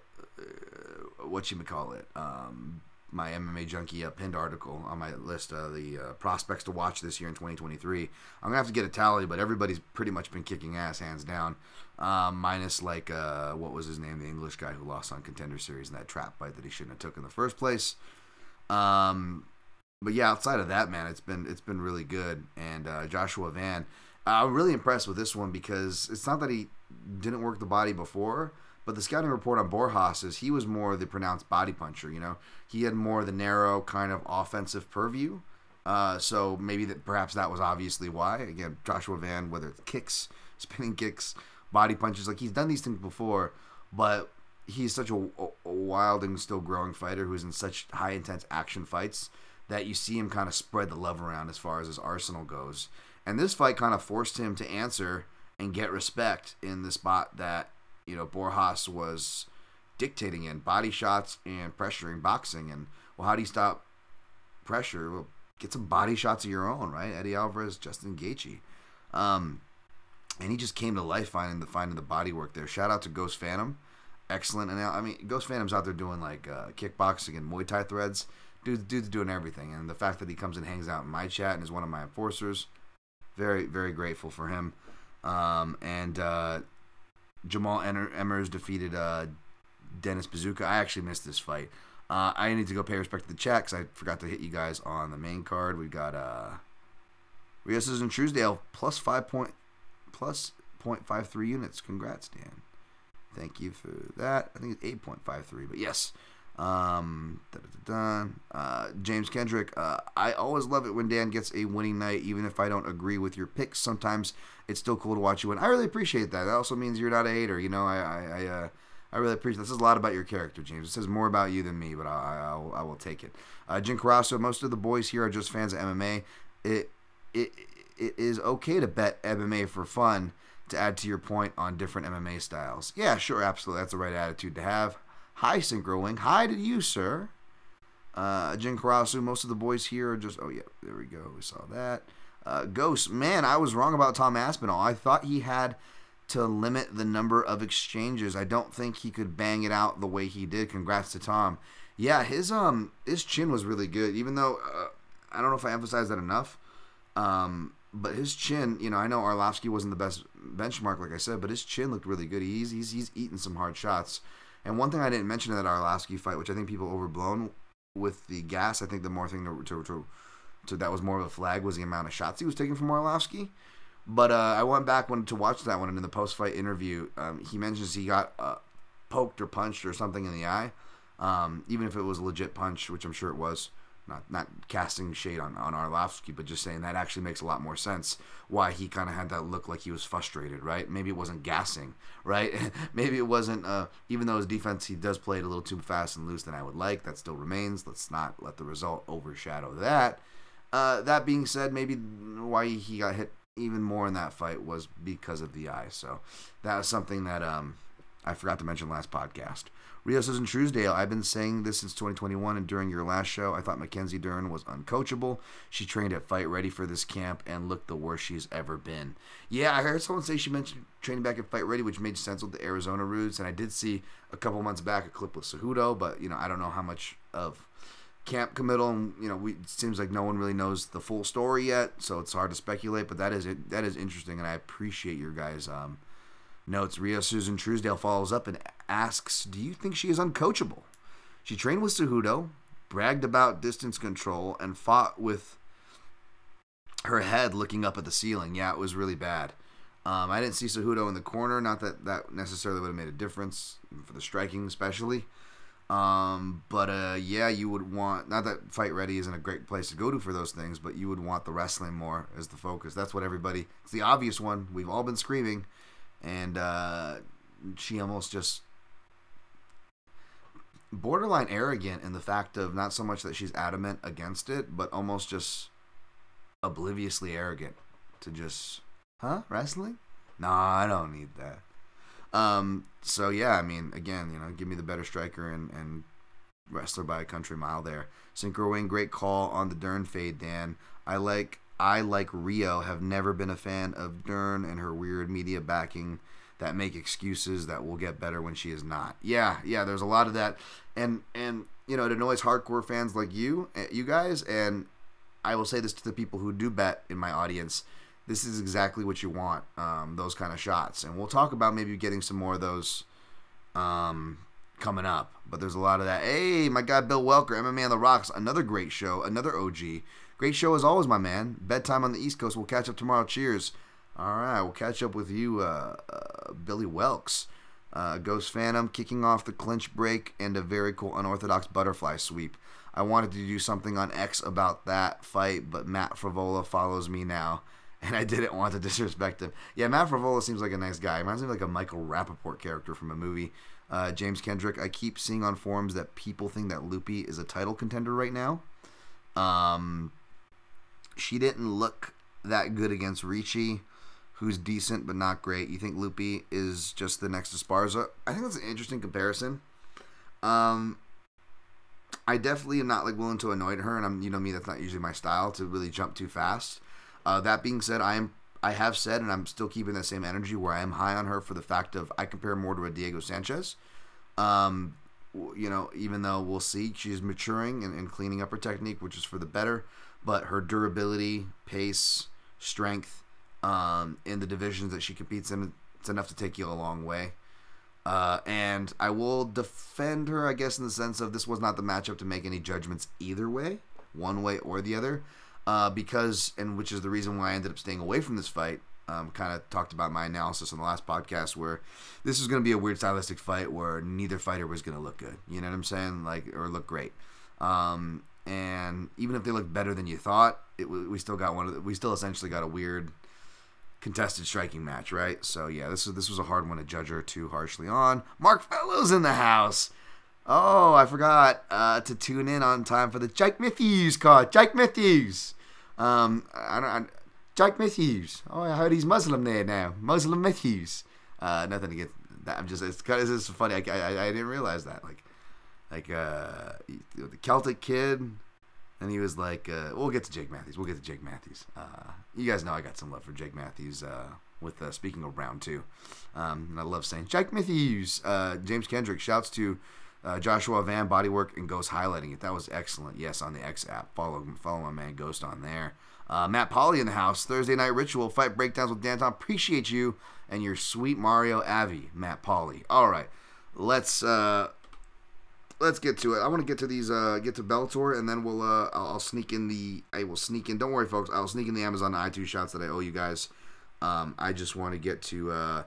whatchamacallit, um, my M M A Junkie uh, pinned article on my list of the uh, prospects to watch this year in twenty twenty-three. I'm going to have to get a tally, but everybody's pretty much been kicking ass, hands down. Um, minus, like, uh, what was his name? The English guy who lost on Contender Series in that trap fight that he shouldn't have took in the first place. Um, but, yeah, outside of that, man, it's been it's been really good. And uh, Joshua Van, I'm really impressed with this one because it's not that he didn't work the body before, but the scouting report on Borjas is he was more the pronounced body puncher, you know. He had more of the narrow kind of offensive purview. Uh, so maybe that perhaps that was obviously why. Again, Joshua Van, whether it's kicks, spinning kicks, body punches, like he's done these things before, but he's such a, a wild and still growing fighter who's in such high intense action fights that you see him kind of spread the love around as far as his arsenal goes. And this fight kind of forced him to answer and get respect in the spot that, you know, Borjas was dictating in body shots and pressuring boxing. And well, how do you stop pressure? Well, get some body shots of your own, right? Eddie Alvarez, Justin Gaethje. Um, And he just came to life finding the finding the body work there. Shout out to Ghost Phantom, excellent. And I mean, Ghost Phantom's out there doing like uh, kickboxing and Muay Thai threads. Dude, dude's doing everything. And the fact that he comes and hangs out in my chat and is one of my enforcers, very very grateful for him. Um, and uh, Jamal Emmers defeated uh, Dennis Bazooka. I actually missed this fight. Uh, I need to go pay respect to the chat because I forgot to hit you guys on the main card. We got uh, Rios and Truesdale plus five point. Plus zero point five three units. Congrats, Dan. Thank you for that. I think it's eight point five three, but yes. Um, uh, James Kendrick, uh, I always love it when Dan gets a winning night, even if I don't agree with your picks. Sometimes it's still cool to watch you win. I really appreciate that. That also means you're not a hater. You know, I I, I, uh, I really appreciate that. This is a lot about your character, James. It says more about you than me, but I, I, will, I will take it. Uh, Jim Carasso, most of the boys here are just fans of M M A. It... it It is okay to bet M M A for fun, to add to your point on different M M A styles. Yeah, sure, absolutely. That's the right attitude to have. Hi, Synchro Wing. Hi to you, sir. Uh, Jin Karasu, most of the boys here are just... Oh, yeah, there we go. We saw that. Uh, Ghost, man, I was wrong about Tom Aspinall. I thought he had to limit the number of exchanges. I don't think he could bang it out the way he did. Congrats to Tom. Yeah, his um his chin was really good, even though... Uh, I don't know if I emphasized that enough. Um... But his chin, you know, I know Arlovsky wasn't the best benchmark, like I said, but his chin looked really good. He's he's he's eating some hard shots. And one thing I didn't mention in that Arlovsky fight, which I think people overblown with the gas, I think the more thing to to, to, to that was more of a flag was the amount of shots he was taking from Arlovsky. But uh, I went back when, to watch that one, and in the post-fight interview, um, he mentions he got uh, poked or punched or something in the eye, um, even if it was a legit punch, which I'm sure it was. not not casting shade on, on Arlovski, but just saying that actually makes a lot more sense why he kind of had that look like he was frustrated, right? Maybe it wasn't gassing, right? Maybe it wasn't, uh, even though his defense, he does play it a little too fast and loose than I would like. That still remains. Let's not let the result overshadow that. Uh, that being said, maybe why he got hit even more in that fight was because of the eye. So that was something that um, I forgot to mention last podcast. Rio says, in Truesdale, I've been saying this since twenty twenty-one, and during your last show, I thought Mackenzie Dern was uncoachable. She trained at Fight Ready for this camp and looked the worst she's ever been. Yeah, I heard someone say she mentioned training back at Fight Ready, which made sense with the Arizona roots, and I did see a couple months back a clip with Cejudo, but, you know, I don't know how much of camp committal, and, you know, we, it seems like no one really knows the full story yet, so it's hard to speculate, but that is it, that is interesting, and I appreciate your guys' um, notes. Rio Susan Truesdale follows up and asks, do you think she is uncoachable? She trained with Cejudo, bragged about distance control, and fought with her head looking up at the ceiling. Yeah, it was really bad. Um, I didn't see Cejudo in the corner, not that that necessarily would have made a difference, for the striking especially. Um, but, uh, yeah, you would want, not that Fight Ready isn't a great place to go to for those things, but you would want the wrestling more as the focus. That's what everybody, it's the obvious one. We've all been screaming, and, uh, she almost just borderline arrogant in the fact of not so much that she's adamant against it, but almost just obliviously arrogant to just, huh? Wrestling? Nah, I don't need that. Um, so yeah, I mean, again, you know, give me the better striker and, and wrestler by a country mile there. Synchro wing, great call on the Dern fade, Dan. I like, I like Rio, have never been a fan of Dern and her weird media backing that make excuses that will get better when she is not. Yeah, yeah, there's a lot of that. And, and, you know, it annoys hardcore fans like you, you guys, and I will say this to the people who do bet in my audience. This is exactly what you want, um, those kind of shots. And we'll talk about maybe getting some more of those um, coming up. But there's a lot of that. Hey, my guy Bill Welker, M M A on the Rocks, another great show, another O G. Great show as always, my man. Bedtime on the East Coast. We'll catch up tomorrow. Cheers. All right, we'll catch up with you, uh, uh, Billy Welks. Uh, Ghost Phantom kicking off the clinch break and a very cool unorthodox butterfly sweep. I wanted to do something on X about that fight, but Matt Favola follows me now. And I didn't want to disrespect him. Yeah, Matt Favola seems like a nice guy. He reminds me of like a Michael Rappaport character from a movie. Uh, James Kendrick, I keep seeing on forums that people think that Loopy is a title contender right now. Um, she didn't look that good against Ricci, who's decent but not great. You think Loopy is just the next Esparza? I think that's an interesting comparison. Um, I definitely am not like willing to annoy her, and I'm, you know me, that's not usually my style to really jump too fast. Uh, that being said, I am I have said, and I'm still keeping that same energy where I am high on her for the fact of I compare more to a Diego Sanchez. Um, you know, even though we'll see, she's maturing and, and cleaning up her technique, which is for the better. But her durability, pace, strength um, in the divisions that she competes in, it's enough to take you a long way. Uh, and I will defend her, I guess, in the sense of this was not the matchup to make any judgments either way, one way or the other. Uh, because, and which is the reason why I ended up staying away from this fight, um, kind of talked about my analysis in the last podcast where this was going to be a weird stylistic fight where neither fighter was going to look good. You know what I'm saying? Like, or look great. Um, and even if they looked better than you thought, it we still got one of the, we still essentially got a weird contested striking match, right? So yeah, this was, this was a hard one to judge her too harshly on. Mark Fellows in the house. Oh, I forgot uh, to tune in on time for the Jake Matthews card. Jake Matthews. Um, I don't. I, Jake Matthews. Oh, I heard he's Muslim there now. Muslim Matthews. Uh, nothing against that. I'm just. It's kind of. It's funny. I, I, I didn't realize that. Like, like uh, the Celtic kid, and he was like, uh, "We'll get to Jake Matthews. We'll get to Jake Matthews." Uh, you guys know I got some love for Jake Matthews. Uh, with uh, speaking of round two, um, and I love saying Jake Matthews. Uh, James Kendrick shouts to. Uh, Joshua Van Bodywork and Ghost highlighting it. That was excellent. Yes, on the X app. Follow follow my man Ghost on there. Uh, Matt Polly in the house. Thursday Night Ritual. Fight breakdowns with Danton. Appreciate you and your sweet Mario Avi, Matt Polly. All right, let's uh, let's get to it. I want to get to these. Uh, get to Bellator, and then we'll. Uh, I'll sneak in the. I will sneak in. Don't worry, folks. I'll sneak in the Amazon iTunes shots that I owe you guys. Um, I just want to get to. Uh,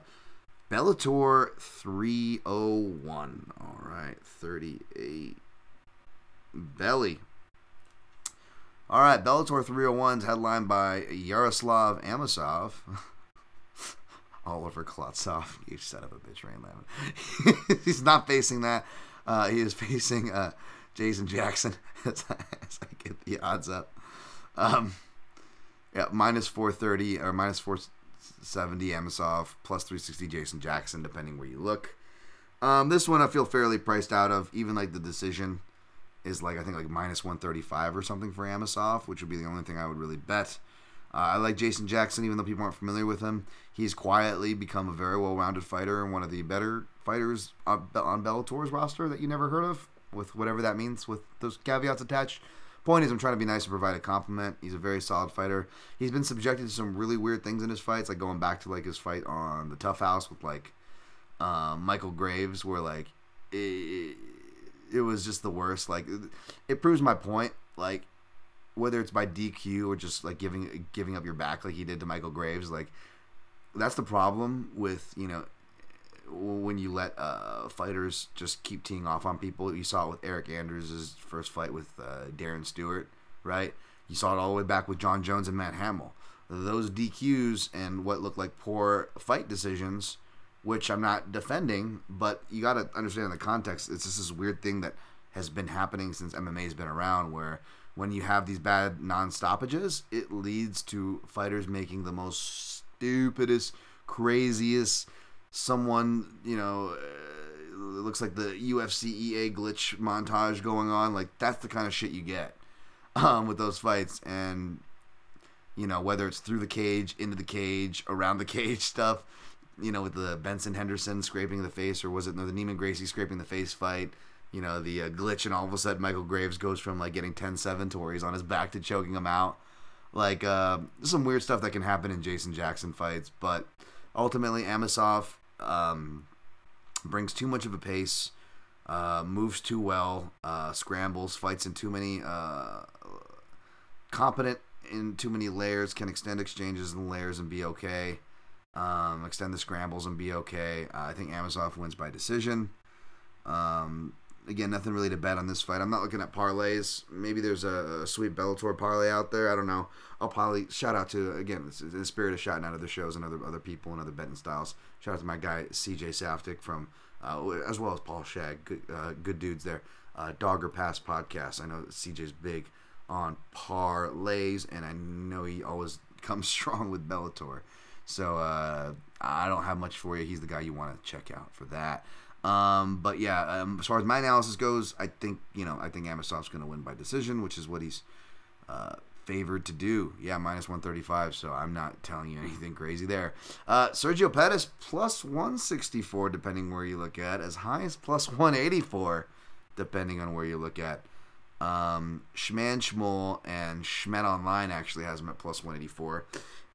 Bellator three oh one. All right, thirty-eight. Belly. All right, Bellator three oh one's headlined by Yaroslav Amosov. Oliver Klotsov. You son of a bitch, Rain Lavin. He's not facing that. Uh, he is facing uh, Jason Jackson as I, as I get the odds up. Um, yeah, minus four thirty or minus four seventy Amosov, plus three sixty Jason Jackson, depending where you look. Um, this one I feel fairly priced out of. Even like the decision is like, I think like minus one thirty-five or something for Amosov, which would be the only thing I would really bet. Uh, I like Jason Jackson, even though people aren't familiar with him. He's quietly become a very well-rounded fighter and one of the better fighters on Bellator's roster that you never heard of, with whatever that means, with those caveats attached. Point is, I'm trying to be nice and provide a compliment. He's a very solid fighter. He's been subjected to some really weird things in his fights, like going back to like his fight on the Tough House with like uh, Michael Graves, where like it, it was just the worst. Like it, it proves my point. Like, whether it's by D Q or just like giving giving up your back like he did to Michael Graves, like that's the problem with, you know, when you let uh, fighters just keep teeing off on people. You saw it with Eric Anders' first fight with uh, Darren Stewart, right? You saw it all the way back with John Jones and Matt Hamill. Those D Qs and what looked like poor fight decisions, which I'm not defending, but you got to understand the context. It's just this weird thing that has been happening since M M A's been around, where when you have these bad non-stoppages, it leads to fighters making the most stupidest, craziest, someone, you know, it looks like the U F C E A glitch montage going on. Like, that's the kind of shit you get um, with those fights. And, you know, whether it's through the cage, into the cage, around the cage stuff, you know, with the Benson Henderson scraping the face, or was it no, the Neiman Gracie scraping the face fight? You know, the uh, glitch, and all of a sudden Michael Graves goes from like getting ten seven to where he's on his back to choking him out. Like, uh, some weird stuff that can happen in Jason Jackson fights, but ultimately Amosov um, brings too much of a pace, uh, moves too well, uh, scrambles, fights in too many uh, competent in too many layers, can extend exchanges and layers and be okay, um, extend the scrambles and be okay. Uh, I think Amosov wins by decision. Um, Again, nothing really to bet on this fight. I'm not looking at parlays. Maybe there's a, a sweet Bellator parlay out there. I don't know. I'll probably shout out to, again, it's in the spirit of shouting out other shows and other other people and other betting styles. Shout out to my guy, C J Safdie, from, uh, as well as Paul Shag. Good, uh, good dudes there. Uh, Dogger Pass Podcast. I know C J's big on parlays, and I know he always comes strong with Bellator. So uh, I don't have much for you. He's the guy you want to check out for that. Um, but yeah, um, as far as my analysis goes, I think, you know, I think Amosov's going to win by decision, which is what he's uh, favored to do. Yeah, minus one thirty-five, so I'm not telling you anything crazy there. Uh, Sergio Pettis, plus one sixty-four, depending where you look at, as high as plus one eighty-four, depending on where you look at. Um, Schman Schmoll and Schmet Online actually has him at plus one eighty-four.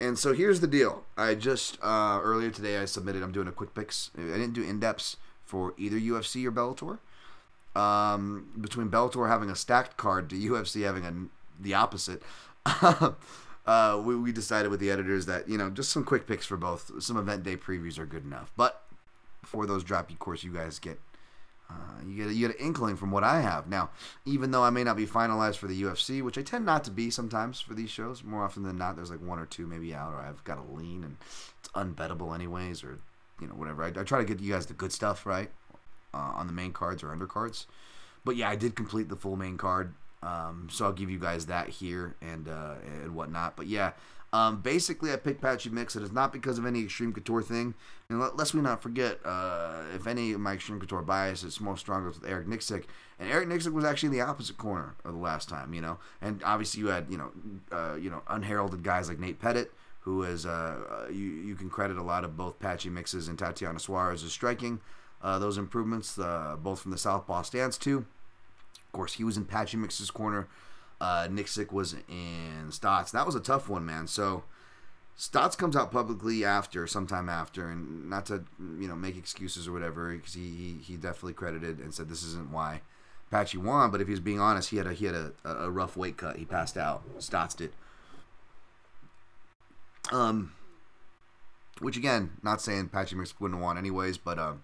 And so here's the deal. I just, uh, earlier today I submitted, I'm doing a quick picks. I didn't do in-depths for either U F C or Bellator. Um, between Bellator having a stacked card to U F C having a, the opposite, uh, we, we decided with the editors that, you know, just some quick picks for both. Some event day previews are good enough. But before those drop, of course, you guys get, uh, you get, you get an inkling from what I have. Now, even though I may not be finalized for the U F C, which I tend not to be sometimes for these shows, more often than not, there's like one or two maybe out, or I've got a lean and it's unbettable anyways, or you know, whatever. I, I try to get you guys the good stuff, right? Uh, on the main cards or undercards. But yeah, I did complete the full main card. Um, so I'll give you guys that here and uh, and whatnot. But yeah, um, basically I picked Patchy Mix. It is not because of any Extreme Couture thing. And let, lest we not forget, uh, if any of my Extreme Couture bias, it's more stronger with Eric Nixick. And Eric Nixick was actually in the opposite corner of the last time, you know. And obviously you had, you know, uh, you know, unheralded guys like Nate Pettit, who is, uh, you, you can credit a lot of both Patchy Mixes and Tatiana Suarez as striking uh, those improvements, uh, both from the southpaw stance too. Of course, he was in Patchy Mix's corner. Uh, Nixick was in Stotts. That was a tough one, man. So Stotts comes out publicly after, sometime after, and not to, you know, make excuses or whatever, because he, he he definitely credited and said this isn't why Patchy won. But if he's being honest, he had a he had a, a rough weight cut. He passed out. Stotts did. Um, which again, not saying Patchy Mix wouldn't have won anyways, but um,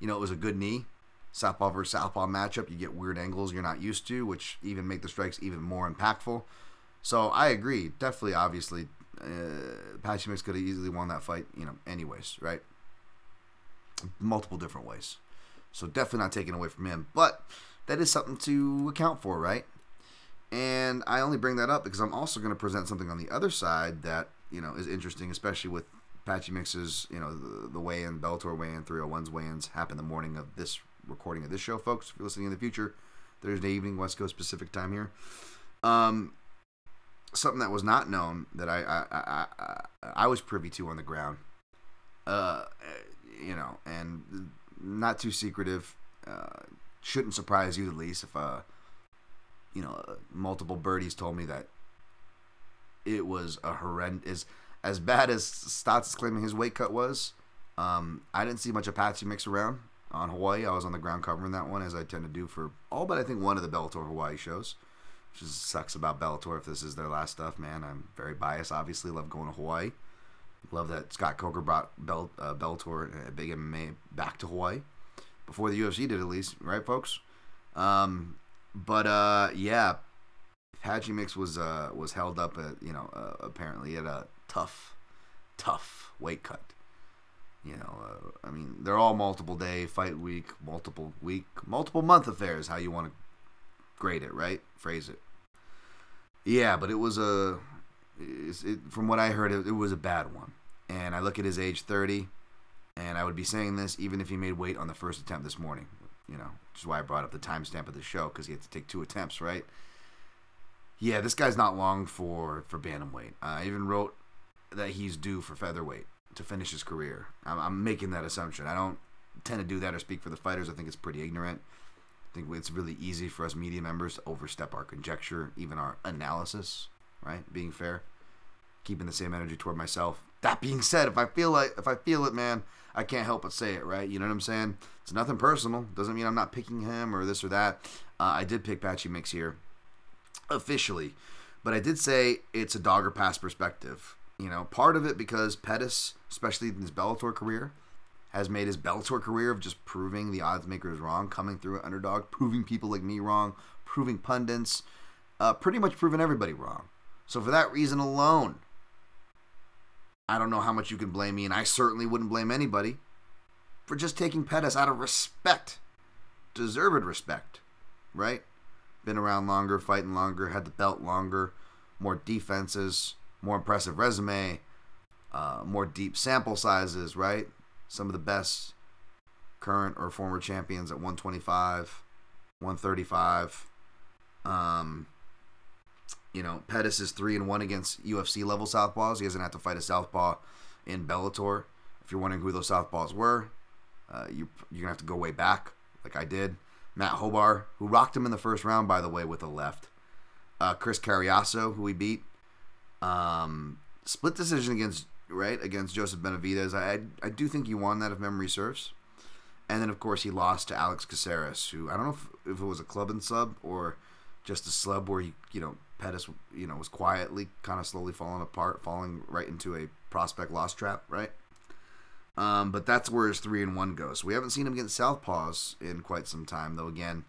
you know, it was a good knee. southpaw versus southpaw matchup. You get weird angles you're not used to, which even make the strikes even more impactful. So I agree. Definitely, obviously, uh, Patchy Mix could have easily won that fight, you know, anyways, right? Multiple different ways. So definitely not taken away from him. But that is something to account for, right? And I only bring that up because I'm also going to present something on the other side that, you know, is interesting, especially with Patchy Mix's, you know, the, the weigh-in, Bellator weigh-in, three oh one's weigh-ins happen the morning of this recording of this show, folks. If you're listening in the future, Thursday evening, West Coast Pacific time here. Um, something that was not known that I I, I, I, I was privy to on the ground, uh, you know, and not too secretive. Uh, shouldn't surprise you the least if uh. You know, multiple birdies told me that it was a horrendous, as bad as Stotts is claiming his weight cut was. Um, I didn't see much of Patchy Mix around on Hawaii. I was on the ground covering that one, as I tend to do for all but I think one of the Bellator Hawaii shows, which is, sucks about Bellator if this is their last stuff, man. I'm very biased, obviously. Love going to Hawaii. Love that Scott Coker brought Bell, uh, Bellator, uh, Big M M A, back to Hawaii before the U F C did, at least, right, folks? Um, But uh, yeah, Patchy Mix was uh, was held up at, you know, uh, apparently at a tough, tough weight cut. You know, uh, I mean, they're all multiple day fight week, multiple week, multiple month affairs. How you want to grade it, right? Phrase it. Yeah, but it was a. It, from what I heard, it, it was a bad one. And I look at his age, thirty, and I would be saying this even if he made weight on the first attempt this morning. You know, which is why I brought up the timestamp of the show, because he had to take two attempts, right? Yeah, this guy's not long for, for bantamweight. Uh, I even wrote that he's due for featherweight to finish his career. I'm, I'm making that assumption. I don't tend to do that or speak for the fighters. I think it's pretty ignorant. I think it's really easy for us media members to overstep our conjecture, even our analysis, right? Being fair, keeping the same energy toward myself. That being said, if I feel like if I feel it, man, I can't help but say it, right? You know what I'm saying? It's nothing personal. Doesn't mean I'm not picking him or this or that. Uh, I did pick Patchy Mix here officially, but I did say it's a dog or pass perspective. You know, part of it because Pettis, especially in his Bellator career, has made his Bellator career of just proving the odds makers wrong, coming through an underdog, proving people like me wrong, proving pundits, uh, pretty much proving everybody wrong. So for that reason alone, I don't know how much you can blame me, and I certainly wouldn't blame anybody for just taking Pettis out of respect. Deserved respect, right? Been around longer, fighting longer, had the belt longer, more defenses, more impressive resume, uh, more deep sample sizes, right? Some of the best current or former champions at one twenty-five, one thirty-five. Um... You know, Pettis is three and one against U F C level southpaws. He doesn't have to fight a southpaw in Bellator. If you're wondering who those southpaws were, uh, you you're gonna have to go way back, like I did. Matt Hobar, who rocked him in the first round, by the way, with a left. Uh, Chris Carriasso, who he beat, um, split decision against right against Joseph Benavidez. I, I I do think he won that if memory serves. And then of course he lost to Alex Caceres, who I don't know if, if it was a club and sub or just a slub where he you know. Pettis, you know, was quietly, kind of slowly falling apart, falling right into a prospect loss trap, right? Um, but that's where his three and one goes. We haven't seen him against southpaws in quite some time, though. Again,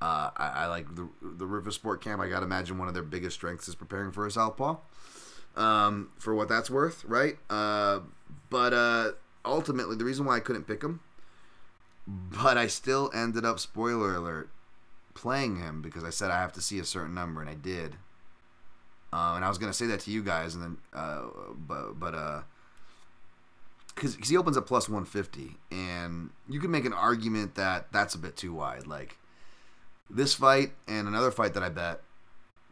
uh, I, I like the the River Sport camp. I gotta imagine one of their biggest strengths is preparing for a southpaw, um, for what that's worth, right? Uh, but uh, ultimately, the reason why I couldn't pick him, but I still ended up, spoiler alert, playing him because I said I have to see a certain number, and I did. Um, and I was gonna say that to you guys, and then, uh, but but uh, because he opens at plus one fifty, and you can make an argument that that's a bit too wide. Like this fight and another fight that I bet,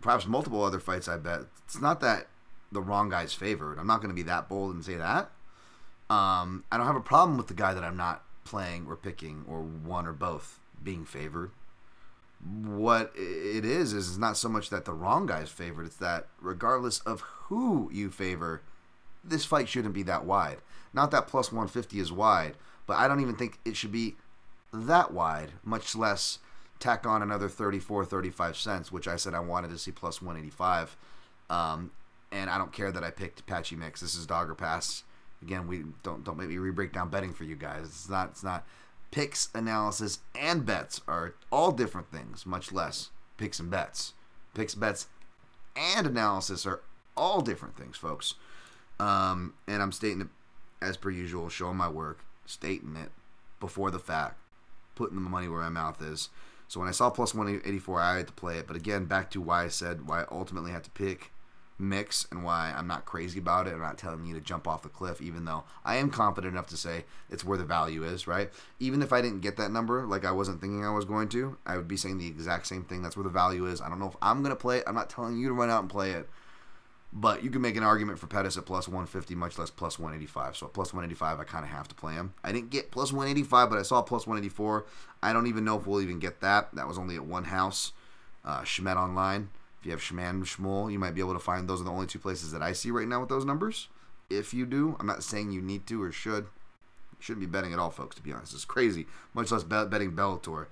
perhaps multiple other fights I bet. It's not that the wrong guy's favored. I'm not gonna be that bold and say that. Um, I don't have a problem with the guy that I'm not playing or picking or one or both being favored. What it is is not so much that the wrong guy's favored, it's that regardless of who you favor, this fight shouldn't be that wide. Not that plus one fifty is wide, but I don't even think it should be that wide, much less tack on another thirty-four, thirty-five cents, which I said I wanted to see plus one eighty-five. Um, and I don't care that I picked Patchy Mix. This is dog or pass. Again, we don't don't make me re-break down betting for you guys. It's not it's not Picks, analysis, and bets are all different things, much less picks and bets. Picks, bets, and analysis are all different things, folks. Um, and I'm stating it as per usual, showing my work, stating it before the fact, putting the money where my mouth is. So when I saw plus one eighty-four, I had to play it. But again, back to why I said why I ultimately had to pick mix and why I'm not crazy about it. I'm not telling you to jump off the cliff, even though I am confident enough to say it's where the value is, right? Even if I didn't get that number, like I wasn't thinking I was going to, I would be saying the exact same thing. That's where the value is. I don't know if I'm going to play it. I'm not telling you to run out and play it. But you can make an argument for Pettis at plus one fifty, much less plus one eighty-five. So at plus one eighty-five, I kind of have to play him. I didn't get plus one eighty-five, but I saw plus one eighty-four. I don't even know if we'll even get that. That was only at one house, uh, Schmet Online. If you have Schman Schmoll, you might be able to find those. Are the only two places that I see right now with those numbers. If you do, I'm not saying you need to or should. You shouldn't be betting at all, folks, to be honest. It's crazy, much less bet- betting Bellator.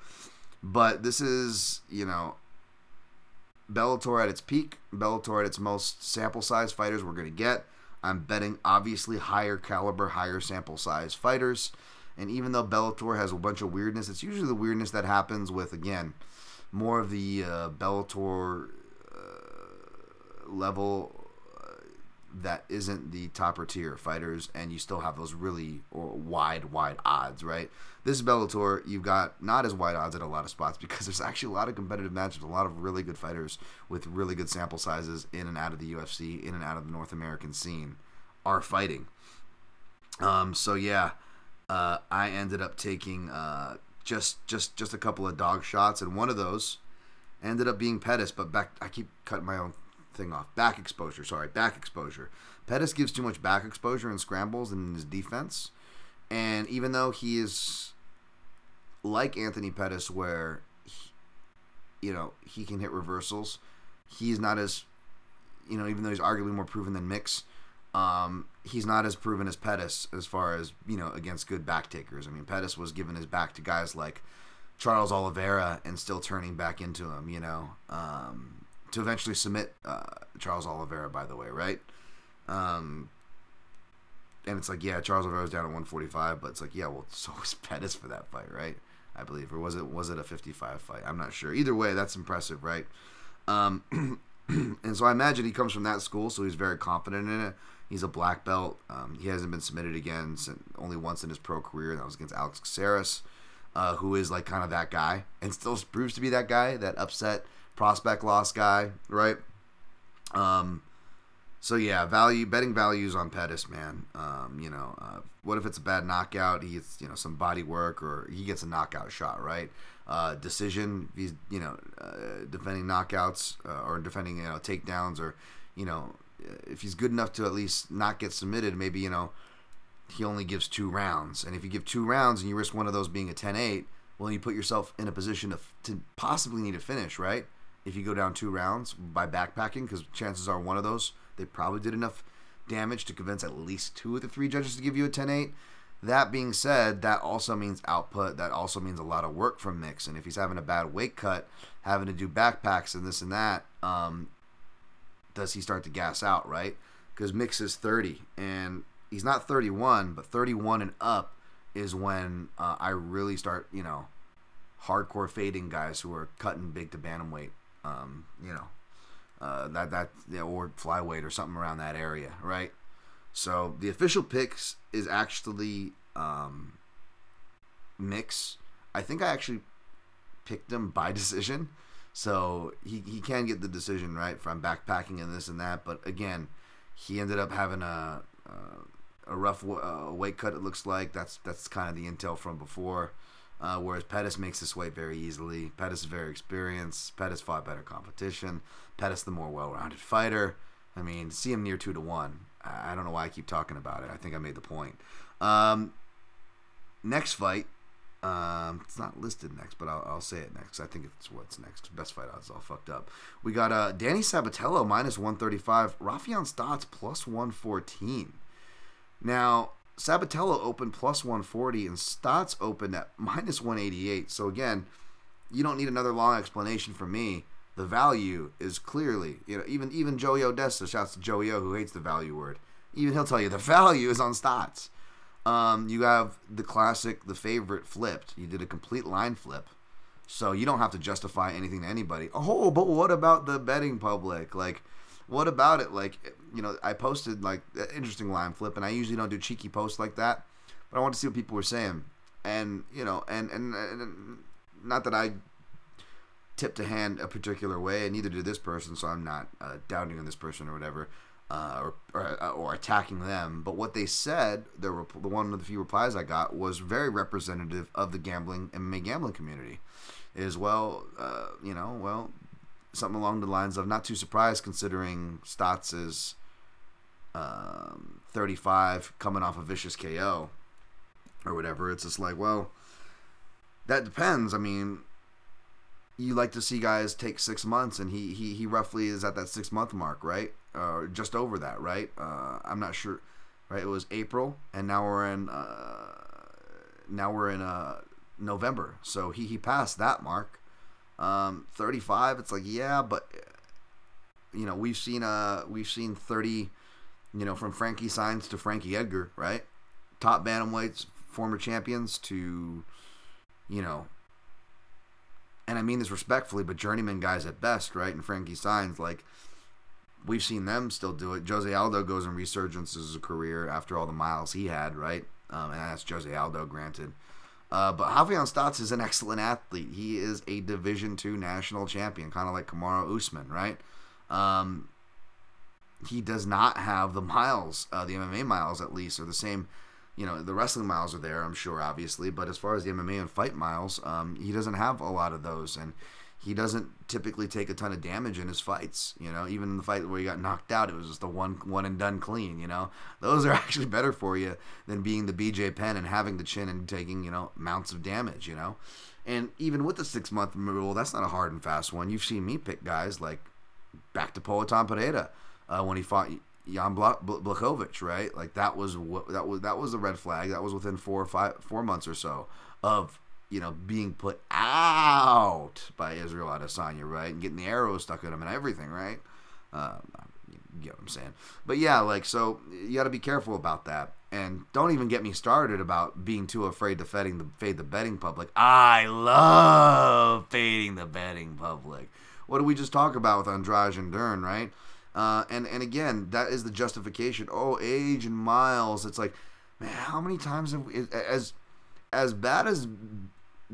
But this is, you know, Bellator at its peak, Bellator at its most sample size fighters we're going to get. I'm betting, obviously, higher caliber, higher sample size fighters. And even though Bellator has a bunch of weirdness, it's usually the weirdness that happens with, again, more of the uh, Bellator uh, level uh, that isn't the topper tier fighters, and you still have those really wide, wide odds, right? This Bellator, you've got not as wide odds at a lot of spots because there's actually a lot of competitive matchups, a lot of really good fighters with really good sample sizes in and out of the U F C, in and out of the North American scene are fighting. Um, so yeah, uh, I ended up taking uh, just just just a couple of dog shots, and one of those ended up being Pettis, but back I keep cutting my own thing off. Back exposure, sorry, back exposure. Pettis gives too much back exposure in scrambles and in his defense. And even though he is like Anthony Pettis, where he, you know, he can hit reversals, he's not as, you know, even though he's arguably more proven than Mix, um, he's not as proven as Pettis as far as, you know, against good back takers. I mean, Pettis was giving his back to guys like Charles Oliveira and still turning back into him, you know, um, to eventually submit uh, Charles Oliveira, by the way, right? Um, And it's like, yeah, Charles Oliveira's down at one forty-five, but it's like, yeah, well, so was Pettis for that fight, right? I believe. Or was it was it a fifty-five fight? I'm not sure. Either way, that's impressive, right? Um, and so I imagine he comes from that school, so he's very confident in it. He's a black belt. Um, he hasn't been submitted again since, only once in his pro career, and that was against Alex Caceres, uh, who is like kind of that guy and still proves to be that guy, that upset prospect loss guy, right? Um... So yeah, value betting values on Pettis, man. Um, you know, uh, what if it's a bad knockout? He gets, you know, some body work, or he gets a knockout shot, right? Uh, decision. He's, you know, uh, defending knockouts uh, or defending, you know, takedowns, or, you know, if he's good enough to at least not get submitted, maybe, you know, he only gives two rounds, and if you give two rounds and you risk one of those being a ten eight, well, you put yourself in a position to, to possibly need a finish, right? If you go down two rounds by backpacking, because chances are one of those, they probably did enough damage to convince at least two of the three judges to give you a ten eight. That being said, that also means output. That also means a lot of work from Mix. And if he's having a bad weight cut, having to do backpacks and this and that, um, does he start to gas out, right? Because Mix is thirty, and he's not thirty-one, but thirty-one and up is when uh, I really start, you know, hardcore fading guys who are cutting big to bantamweight, um, you know. Uh, that that yeah, or flyweight or something around that area, right? So the official picks is actually um, Mix. I think I actually picked him by decision, so he, he can get the decision, right, from backpacking and this and that. But again, he ended up having a a, a rough uh, weight cut. It looks like that's that's kind of the intel from before. Uh, whereas Pettis makes this weight very easily. Pettis is very experienced. Pettis fought better competition. Pettis the more well-rounded fighter. I mean, see him near two to one. I don't know why I keep talking about it. I think I made the point. Um, next fight, um, it's not listed next, but I'll, I'll say it next. I think it's what's next. Best fight odds all fucked up. We got uh, Danny Sabatello minus one thirty-five. Rafion Stotts plus one fourteen. Now, Sabatello opened plus one forty, and Stotts opened at minus one eighty-eight. So again, you don't need another long explanation from me. The value is clearly, you know, even even Joey Odessa, shouts to Joey O, who hates the value word. Even he'll tell you the value is on Stotts. Um, you have the classic, the favorite flipped. You did a complete line flip. So you don't have to justify anything to anybody. Oh, but what about the betting public? Like, what about it? Like, you know, I posted, like, an interesting line flip, and I usually don't do cheeky posts like that. But I wanted to see what people were saying. And, you know, and, and, and not that I tipped a hand a particular way, and neither did this person, so I'm not uh, doubting on this person or whatever. Uh, or, or or attacking them, but what they said, the rep- the one of the few replies I got was very representative of the gambling M M A gambling community. It is well, uh, you know, well, something along the lines of not too surprised considering Stotts is um, thirty-five, coming off a vicious K O or whatever. It's just like, well, that depends. I mean, you like to see guys take six months, and he he he roughly is at that six month mark, right? Uh, just over that, right? Uh, I'm not sure, right? It was April, and now we're in uh, now we're in uh, November. So he, he passed that mark, um, thirty-five. It's like, yeah, but you know we've seen uh we've seen thirty, you know, from Frankie Saenz to Frankie Edgar, right? Top bantamweights, former champions to, you know, and I mean this respectfully, but journeyman guys at best, right? And Frankie Saenz, like. We've seen them still do it. Jose Aldo goes in resurgence as a career after all the miles he had, right? Um, and that's Jose Aldo, granted. Uh, but Javier Stotts is an excellent athlete. He is a Division two national champion, kind of like Kamaru Usman, right? Um, he does not have the miles, uh, the M M A miles at least, or the same, you know, the wrestling miles are there, I'm sure, obviously. But as far as the M M A and fight miles, um, he doesn't have a lot of those. And he doesn't typically take a ton of damage in his fights, you know. Even in the fight where he got knocked out, it was just a one, one and done clean, you know. Those are actually better for you than being the B J Penn and having the chin and taking, you know, mounts of damage, you know. And even with the six-month rule, that's not a hard and fast one. You've seen me pick guys like back to Poatan Pereira uh, when he fought Jan Blachowicz, right? Like that was what, that was that was a red flag. That was within four or five four months or so of. You know, being put out by Israel Adesanya, right? And getting the arrows stuck in him and everything, right? Uh, you know what I'm saying? But yeah, like, so you got to be careful about that. And don't even get me started about being too afraid to fading the, fade the betting public. I love fading the betting public. What did we just talk about with Andrade and Dern, right? Uh, and, and again, that is the justification. Oh, age and miles. It's like, man, how many times have we, as, as bad as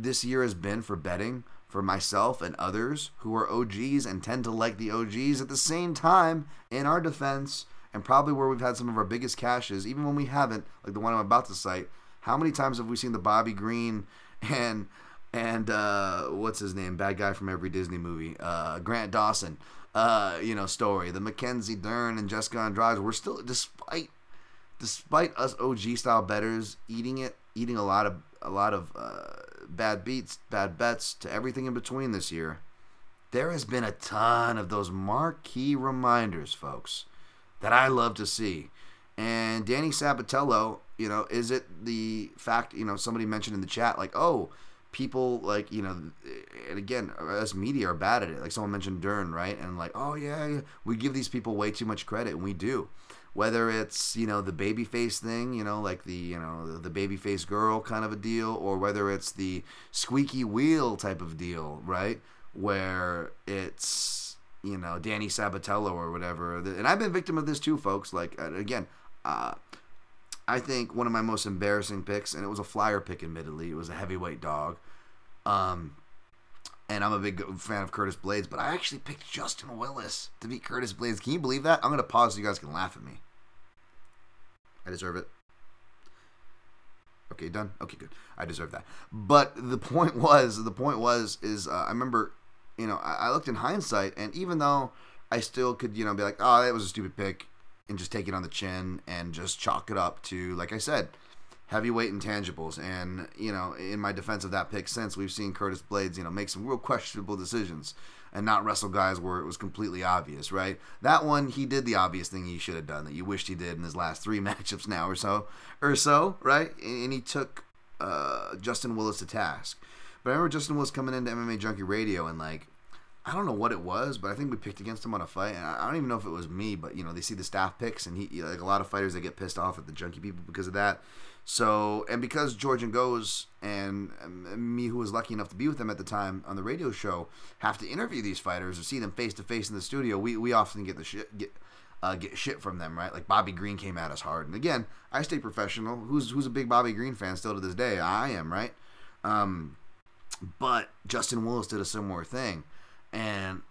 this year has been for betting for myself and others who are O Gs and tend to like the O Gs at the same time, in our defense, and probably where we've had some of our biggest cashes, even when we haven't, like the one I'm about to cite, how many times have we seen the Bobby Green and and uh, what's his name, bad guy from every Disney movie, uh, Grant Dawson, uh, you know, story, the Mackenzie Dern and Jessica Andrade. We're still, despite despite us O G style bettors eating it, eating a lot of a lot of uh, bad beats, bad bets, to everything in between this year, there has been a ton of those marquee reminders, folks, that I love to see. And Danny Sabatello, you know, is it the fact, you know, somebody mentioned in the chat, like, oh, people, like, you know, and again, us media are bad at it. Like someone mentioned Dern, right? And like, oh, yeah, yeah. We give these people way too much credit, and we do. Whether it's, you know, the babyface thing, you know, like the, you know, the babyface girl kind of a deal, or whether it's the squeaky wheel type of deal, right? Where it's, you know, Danny Sabatello or whatever. And I've been victim of this too, folks. Like, again, uh, I think one of my most embarrassing picks, and it was a flyer pick, admittedly. It was a heavyweight dog. Um, and I'm a big fan of Curtis Blades, but I actually picked Justin Willis to beat Curtis Blades. Can you believe that? I'm going to pause so you guys can laugh at me. I deserve it. Okay, done? Okay, good. I deserve that. But the point was, the point was, is uh, I remember, you know, I, I looked in hindsight, and even though I still could, you know, be like, oh, that was a stupid pick, and just take it on the chin and just chalk it up to, like I said, heavyweight intangibles. And, you know, in my defense of that pick since, we've seen Curtis Blades, you know, make some real questionable decisions and not wrestle guys where it was completely obvious, right? That one, he did the obvious thing he should have done that you wished he did in his last three matchups now or so, or so, right? And he took uh, Justin Willis to task. But I remember Justin Willis coming into M M A Junkie Radio and, like, I don't know what it was, but I think we picked against him on a fight. And I don't even know if it was me, but, you know, they see the staff picks, and he, like, a lot of fighters, they get pissed off at the junkie people because of that. So, and because Georgian goes and me, who was lucky enough to be with him at the time on the radio show, have to interview these fighters or see them face to face in the studio, we, we often get the shit, get, uh, get shit from them, right? Like Bobby Green came at us hard. And again, I stay professional. Who's, who's a big Bobby Green fan still to this day? I am, right? Um, but Justin Willis did a similar thing. And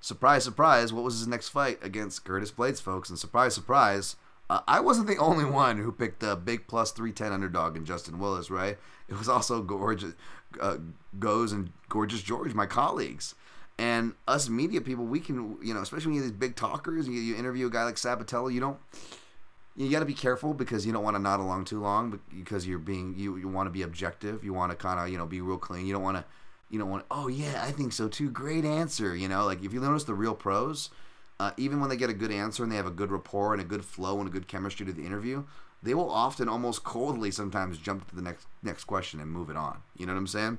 surprise, surprise, what was his next fight against Curtis Blades, folks? And surprise, surprise, Uh, I wasn't the only one who picked a big plus three ten underdog in Justin Willis, right? It was also Gorgeous uh, Goes and Gorgeous George, my colleagues. And us media people, we can, you know, especially when you have these big talkers, you, you interview a guy like Sabatello, you don't, you got to be careful because you don't want to nod along too long because you're being, you, you want to be objective. You want to kind of, you know, be real clean. You don't want to, you don't want, oh yeah, I think so too. Great answer. You know, like if you notice the real pros, Uh, even when they get a good answer and they have a good rapport and a good flow and a good chemistry to the interview, they will often almost coldly sometimes jump to the next next question and move it on. You know what I'm saying?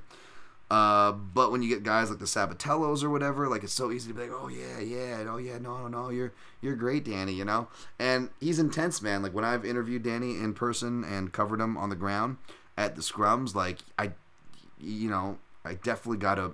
Uh, but when you get guys like the Sabatellos or whatever, like it's so easy to be like, oh yeah, yeah, oh yeah, no, no, no, you're you're great, Danny, you know? And he's intense, man. Like when I've interviewed Danny in person and covered him on the ground at the scrums, like I, you know, I definitely got to...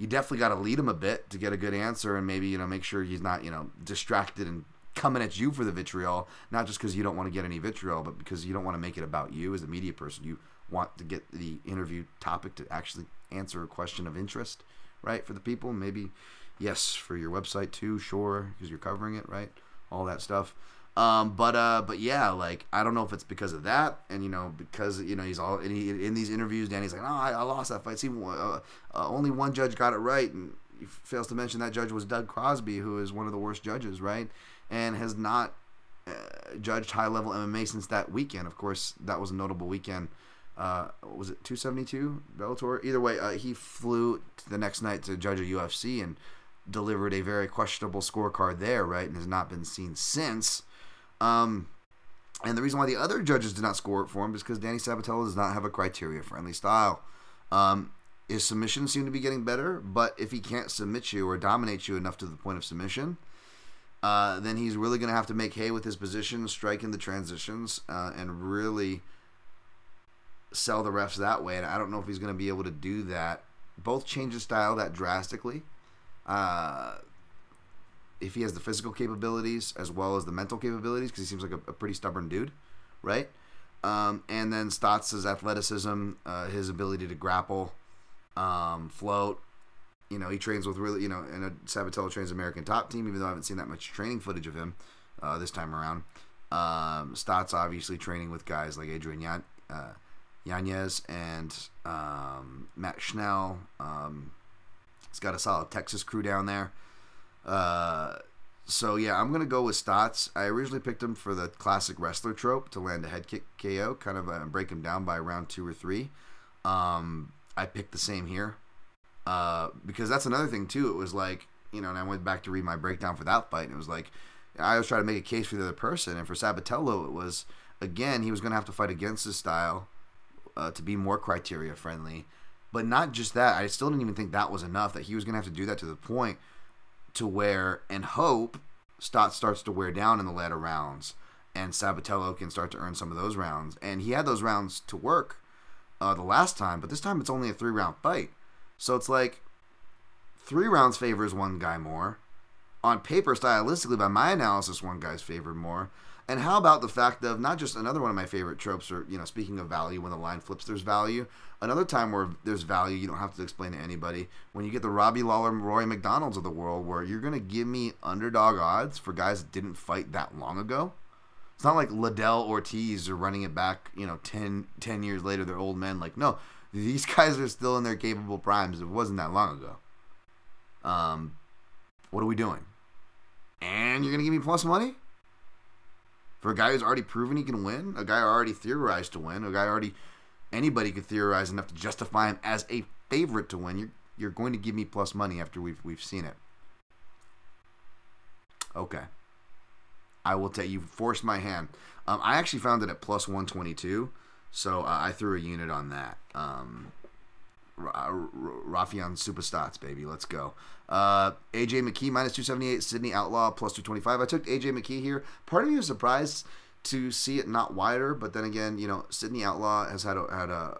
You definitely got to lead him a bit to get a good answer and maybe, you know, make sure he's not, you know, distracted and coming at you for the vitriol, not just because you don't want to get any vitriol, but because you don't want to make it about you as a media person. You want to get the interview topic to actually answer a question of interest, right, for the people. Maybe, yes, for your website too, sure, because you're covering it, right, all that stuff. Um, but, uh, but yeah, like, I don't know if it's because of that. And, you know, because, you know, he's all and he, in these interviews, Danny's like, oh, I, I lost that fight. See, uh, uh, only one judge got it right. And he fails to mention that judge was Doug Crosby, who is one of the worst judges, right? And has not uh, judged high level M M A since that weekend. Of course, that was a notable weekend. Uh, was it two seventy-two Bellator? Either way, uh, he flew the next night to judge a U F C and delivered a very questionable scorecard there, right? And has not been seen since. Um, and the reason why the other judges did not score it for him is because Danny Sabatello does not have a criteria-friendly style. Um, his submissions seem to be getting better, but if he can't submit you or dominate you enough to the point of submission, uh, then he's really going to have to make hay with his position, strike in the transitions, uh, and really sell the refs that way. And I don't know if he's going to be able to do that. Both change his style that drastically. Uh... If he has the physical capabilities as well as the mental capabilities, because he seems like a, a pretty stubborn dude, right? Um, and then Stotts' athleticism, uh, his ability to grapple, um, float. You know, he trains with really, you know, and Sabatello trains American Top Team, even though I haven't seen that much training footage of him uh, this time around. Um, Stotts obviously training with guys like Adrian Yan- uh, Yanez and um, Matt Schnell. Um, he's got a solid Texas crew down there. Uh, so yeah, I'm gonna go with Stotts. I originally picked him for the classic wrestler trope to land a head kick K O, kind of uh, break him down by round two or three. Um, I picked the same here, uh, because that's another thing too. It was like, you know, and I went back to read my breakdown for that fight, and it was like I was trying to make a case for the other person, and for Sabatello, it was again he was gonna have to fight against his style uh, to be more criteria friendly, but not just that. I still didn't even think that was enough. That he was gonna have to do that to the point to where, and hope, Stott starts to wear down in the latter rounds, and Sabatello can start to earn some of those rounds. And he had those rounds to work uh, the last time, but this time it's only a three-round fight. So it's like, three rounds favors one guy more. On paper, stylistically, by my analysis, one guy's favored more. And how about the fact of, not just another one of my favorite tropes, or, you know, speaking of value, when the line flips, there's value. Another time where there's value, you don't have to explain to anybody. When you get the Robbie Lawler, Rory McDonald's of the world, where you're going to give me underdog odds for guys that didn't fight that long ago. It's not like Liddell Ortiz are running it back, you know, ten, ten years later, they're old men. Like, no, these guys are still in their capable primes. It wasn't that long ago. Um, what are we doing? And you're going to give me plus money? For a guy who's already proven he can win? A guy already theorized to win? A guy already... Anybody could theorize enough to justify him as a favorite to win. You're, you're going to give me plus money after we've we've seen it. Okay. I will tell you, forced my hand. Um, I actually found it at plus one twenty-two, so uh, I threw a unit on that. Um, Rafian Superstats, baby. Let's go. Uh, A J McKee, minus two seventy-eight. Sydney Outlaw, plus two twenty-five. I took A J McKee here. Part of me was surprised to see it not wider, but then again, you know, Sydney Outlaw has had a, had a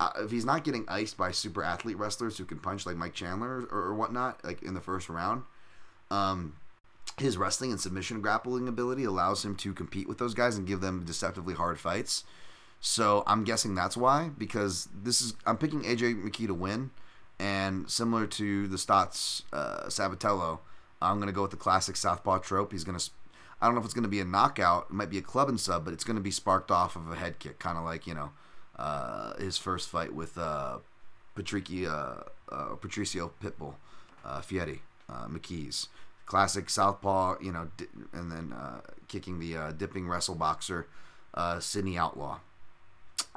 uh, if he's not getting iced by super athlete wrestlers who can punch like Mike Chandler or, or whatnot, like in the first round, um, his wrestling and submission grappling ability allows him to compete with those guys and give them deceptively hard fights. So I'm guessing that's why, because this is I'm picking A J McKee to win, and similar to the Stotts uh, Sabatello, I'm gonna go with the classic southpaw trope. He's gonna I don't know if it's gonna be a knockout, it might be a club and sub, but it's gonna be sparked off of a head kick, kind of like you know uh, his first fight with uh, Patricio uh, uh, Patricio Pitbull uh, Fieri uh, McKee's. Classic southpaw, you know, di- and then uh, kicking the uh, dipping wrestle boxer, uh, Sydney Outlaw.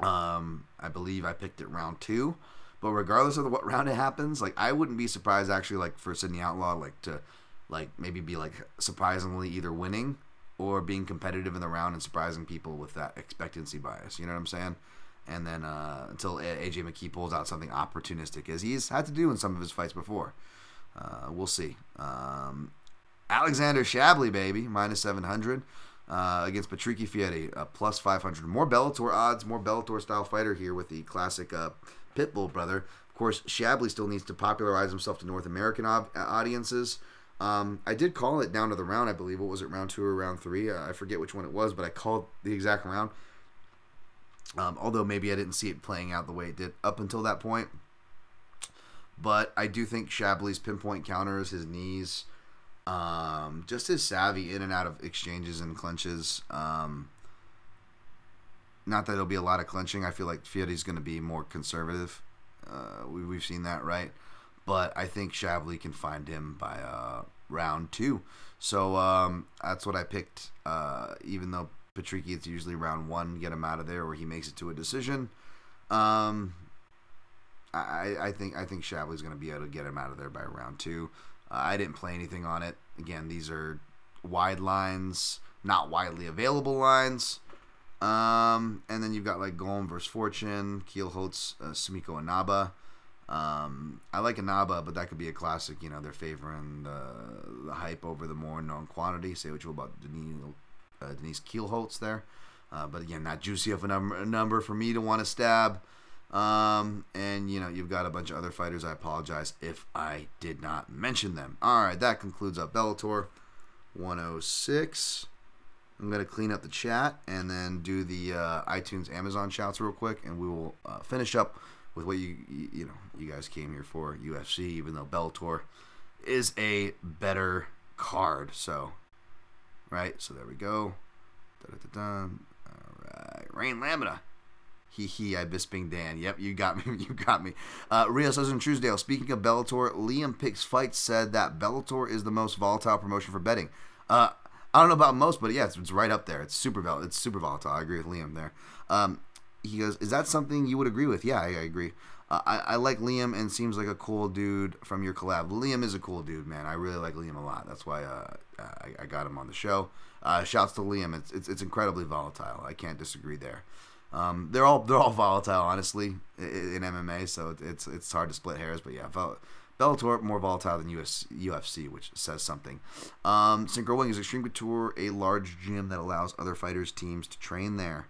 Um, I believe I picked it round two, but regardless of the, what round it happens, like I wouldn't be surprised actually, like for Sydney Outlaw, like to, like maybe be like surprisingly either winning or being competitive in the round and surprising people with that expectancy bias. You know what I'm saying? And then uh, until A J McKee pulls out something opportunistic, as he's had to do in some of his fights before. Uh, we'll see. Um, Alexander Shabley, baby, minus seven hundred uh, against Patricio Fieri, uh, plus five hundred. More Bellator odds, more Bellator-style fighter here with the classic uh, Pitbull brother. Of course, Shabley still needs to popularize himself to North American ob- audiences. Um, I did call it down to the round, I believe. What was it, round two or round three? Uh, I forget which one it was, but I called the exact round. Um, although maybe I didn't see it playing out the way it did up until that point. But I do think Shabley's pinpoint counters, his knees, um, just his savvy in and out of exchanges and clinches. Um, not that it'll be a lot of clinching. I feel like Fieri's going to be more conservative. Uh, we, we've seen that, right? But I think Shabley can find him by uh, round two. So um, that's what I picked, uh, even though Patricio, it's usually round one, get him out of there, or he makes it to a decision. Um I, I think I think Shabley's going to be able to get him out of there by round two. Uh, I didn't play anything on it. Again, these are wide lines, not widely available lines. Um, and then you've got like Golem versus Fortune, Keel Holtz, uh, Sumiko Inaba. Um, I like Inaba, but that could be a classic. You know, they're favoring the, the hype over the more known quantity. Say what you will about Denise, uh, Denise Keel Holtz there. Uh, but again, not juicy of a number, a number for me to want to stab. Um, and you know, you've got a bunch of other fighters. I apologize if I did not mention them. Alright, that concludes up Bellator one oh six. I'm going to clean up the chat and then do the uh, iTunes Amazon shouts real quick, and we will uh, finish up with what you, you you know you guys came here for, U F C, even though Bellator is a better card. So right, so there we go. Alright, Rain Lamina. Hee hee, I Bisping Dan. Yep, you got me. You got me. Uh, Rios Ozen Truesdale. Speaking of Bellator, Liam Picks Fights said that Bellator is the most volatile promotion for betting. Uh, I don't know about most, but yeah, it's, it's right up there. It's super volatile. It's super volatile. I agree with Liam there. Um, he goes, is that something you would agree with? Yeah, I, I agree. Uh, I, I like Liam and seems like a cool dude from your collab. Liam is a cool dude, man. I really like Liam a lot. That's why uh, I, I got him on the show. Uh, shouts to Liam. It's, it's it's incredibly volatile. I can't disagree there. Um, they're all they're all volatile, honestly, in M M A. So it's it's hard to split hairs, but yeah, Bellator more volatile than U S, U F C, which says something. Um, Synchro Wing is Extreme Couture, a large gym that allows other fighters' teams to train there.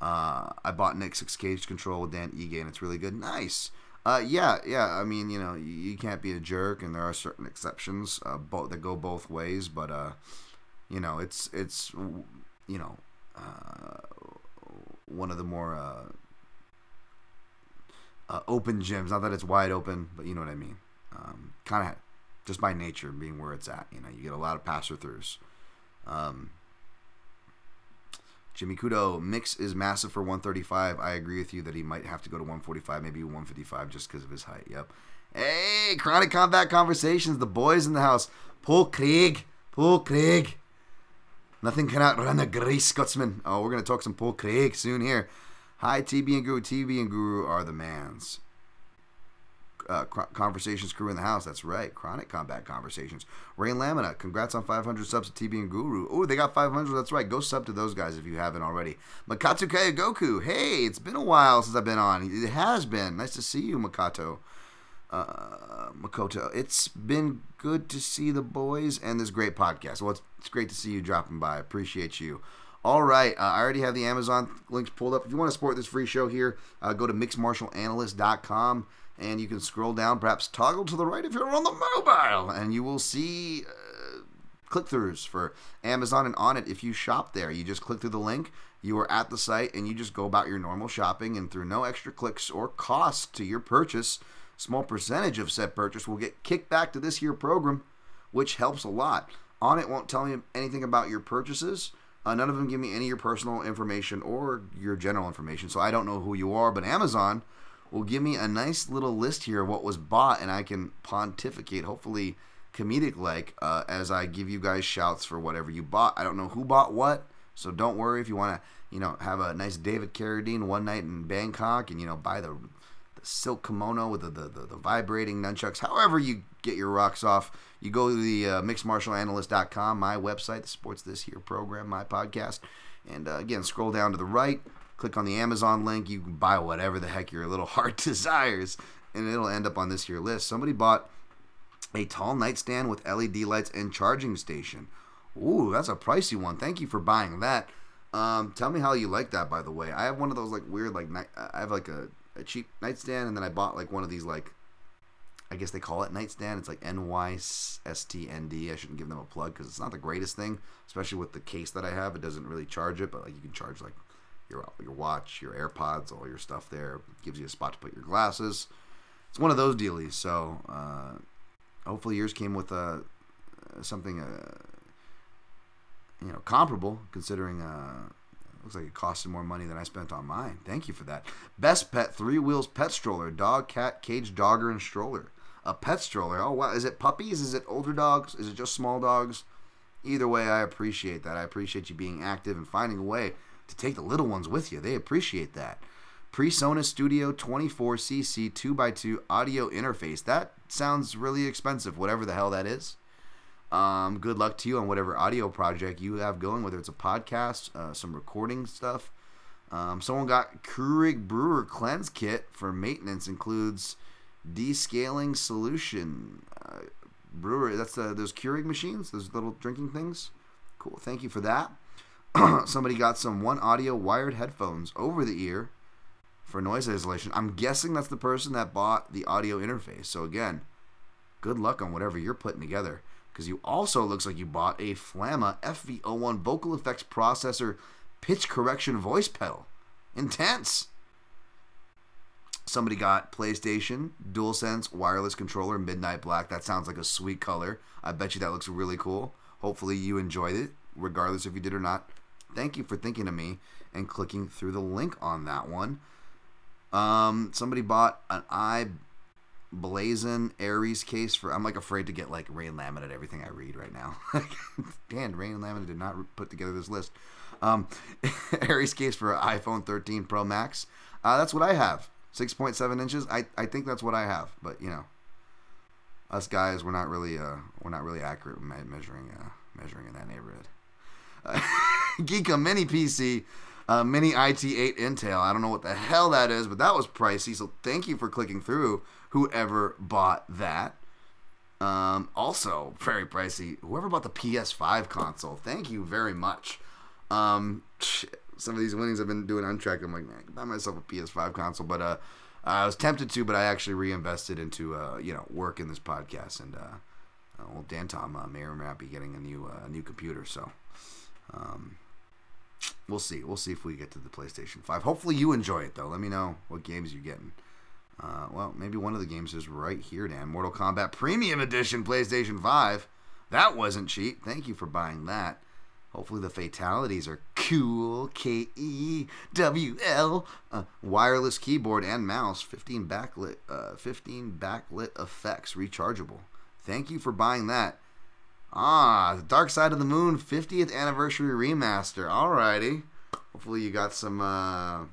Uh, I bought Nick Six Cage Control with Dan Ige, and it's really good. Nice. Uh, yeah, yeah. I mean, you know, you, you can't be a jerk, and there are certain exceptions uh, both that go both ways. But uh, you know, it's it's you know. Uh, one of the more uh, uh, open gyms. Not that it's wide open, but you know what I mean. Um, kind of just by nature being where it's at. You know, you get a lot of passer-throughs. Um, Jimmy Kudo, Mix is massive for one thirty-five. I agree with you that he might have to go to one forty-five, maybe one fifty-five just because of his height. Yep. Hey, Chronic Combat Conversations. The boys in the house. Paul Craig. Paul Craig. Nothing can outrun a grey Scotsman. Oh, we're going to talk some Paul Craig soon here. Hi, T B and Guru. T B and Guru are the mans. uh, Conversations crew in the house. That's right. Chronic Combat Conversations. Rain Lamina, congrats on five hundred subs to T B and Guru. Oh, they got five hundred. That's right. Go sub to those guys if you haven't already. Makato Kayagoku. Hey, it's been a while since I've been on. It has been. Nice to see you, Makato. Uh, Makoto, it's been good to see the boys and this great podcast. Well, it's, it's great to see you dropping by. Appreciate you. All right, uh, I already have the Amazon links pulled up. If you want to support this free show here, uh, go to mixed martial analyst dot com, and you can scroll down, perhaps toggle to the right if you're on the mobile, and you will see uh, click-throughs for Amazon and On It. If you shop there, you just click through the link. You are at the site, and you just go about your normal shopping, and through no extra clicks or cost to your purchase, small percentage of said purchase will get kicked back to this here program, which helps a lot. On It won't tell you anything about your purchases. Uh, none of them give me any of your personal information or your general information, so I don't know who you are, but Amazon will give me a nice little list here of what was bought, and I can pontificate, hopefully comedic-like, uh, as I give you guys shouts for whatever you bought. I don't know who bought what, so don't worry if you want to, you know, have a nice David Carradine one night in Bangkok and, you know, buy the... silk kimono with the, the, the, the vibrating nunchucks. However you get your rocks off, you go to the uh, mixed martial analyst dot com, my website that supports this here program, my podcast. And uh, again, scroll down to the right, click on the Amazon link. You can buy whatever the heck your little heart desires, and it'll end up on this here list. Somebody bought a tall nightstand with L E D lights and charging station. Ooh, that's a pricey one. Thank you for buying that. Um, tell me how you like that, by the way. I have one of those like weird, like night- I have like a a cheap nightstand, and then I bought like one of these, like, I guess they call it nightstand. It's like N Y S T N D. I shouldn't give them a plug because it's not the greatest thing, especially with the case that I have. It doesn't really charge it, but like you can charge like your your watch, your AirPods, all your stuff there. It gives you a spot to put your glasses. It's one of those dealies. So uh, hopefully yours came with a uh, something uh, you know, comparable, considering uh looks like it costed more money than I spent on mine. Thank you for that. Best Pet, Three Wheels Pet Stroller, Dog, Cat, Cage, Dogger, and Stroller. A pet stroller. Oh, wow. Is it puppies? Is it older dogs? Is it just small dogs? Either way, I appreciate that. I appreciate you being active and finding a way to take the little ones with you. They appreciate that. PreSonus Studio twenty-four C C two by two audio interface. That sounds really expensive, whatever the hell that is. Um, good luck to you on whatever audio project you have going, whether it's a podcast, uh, some recording stuff. Um, someone got Keurig Brewer Cleanse Kit for maintenance, includes descaling solution. Uh, brewer, that's uh, those Keurig machines, those little drinking things. Cool, thank you for that. Somebody got some One Audio wired headphones over the ear for noise isolation. I'm guessing that's the person that bought the audio interface. So again, good luck on whatever you're putting together, because you also looks like you bought a Flamma F V zero one vocal effects processor pitch correction voice pedal. Intense. Somebody got PlayStation DualSense wireless controller midnight black. That sounds like a sweet color. I bet you that looks really cool. Hopefully you enjoyed it, regardless if you did or not. Thank you for thinking of me and clicking through the link on that one. Um, somebody bought an eye... Blazon Aries case for... I'm like afraid to get like Rain Lamina at everything I read right now. Dan, Rain Lamina did not put together this list. Um, Aries case for iPhone thirteen Pro Max. Uh, that's what I have. six point seven inches. I, I think that's what I have. But you know, us guys, we're not really uh we're not really accurate measuring uh measuring in that neighborhood. Uh, Geeka Mini P C. Uh, Mini I T eight Intel. I don't know what the hell that is, but that was pricey. So thank you for clicking through. Whoever bought that, um, also very pricey. Whoever bought the P S five console, thank you very much. Um, some of these winnings I've been doing untracked. I'm like, man, I can buy myself a P S five console, but uh, I was tempted to, but I actually reinvested into uh, you know, work in this podcast, and uh, old Dan Tom uh, may or may not be getting a new uh, new computer. So, um, we'll see. We'll see if we get to the PlayStation five. Hopefully, you enjoy it though. Let me know what games you're getting. Uh, well, maybe one of the games is right here, Dan. Mortal Kombat Premium Edition PlayStation five. That wasn't cheap. Thank you for buying that. Hopefully the fatalities are cool. K E W L. Uh, wireless keyboard and mouse. fifteen backlit, uh, fifteen backlit effects. Rechargeable. Thank you for buying that. Ah, the Dark Side of the Moon fiftieth Anniversary Remaster. Alrighty. Hopefully you got some... Uh,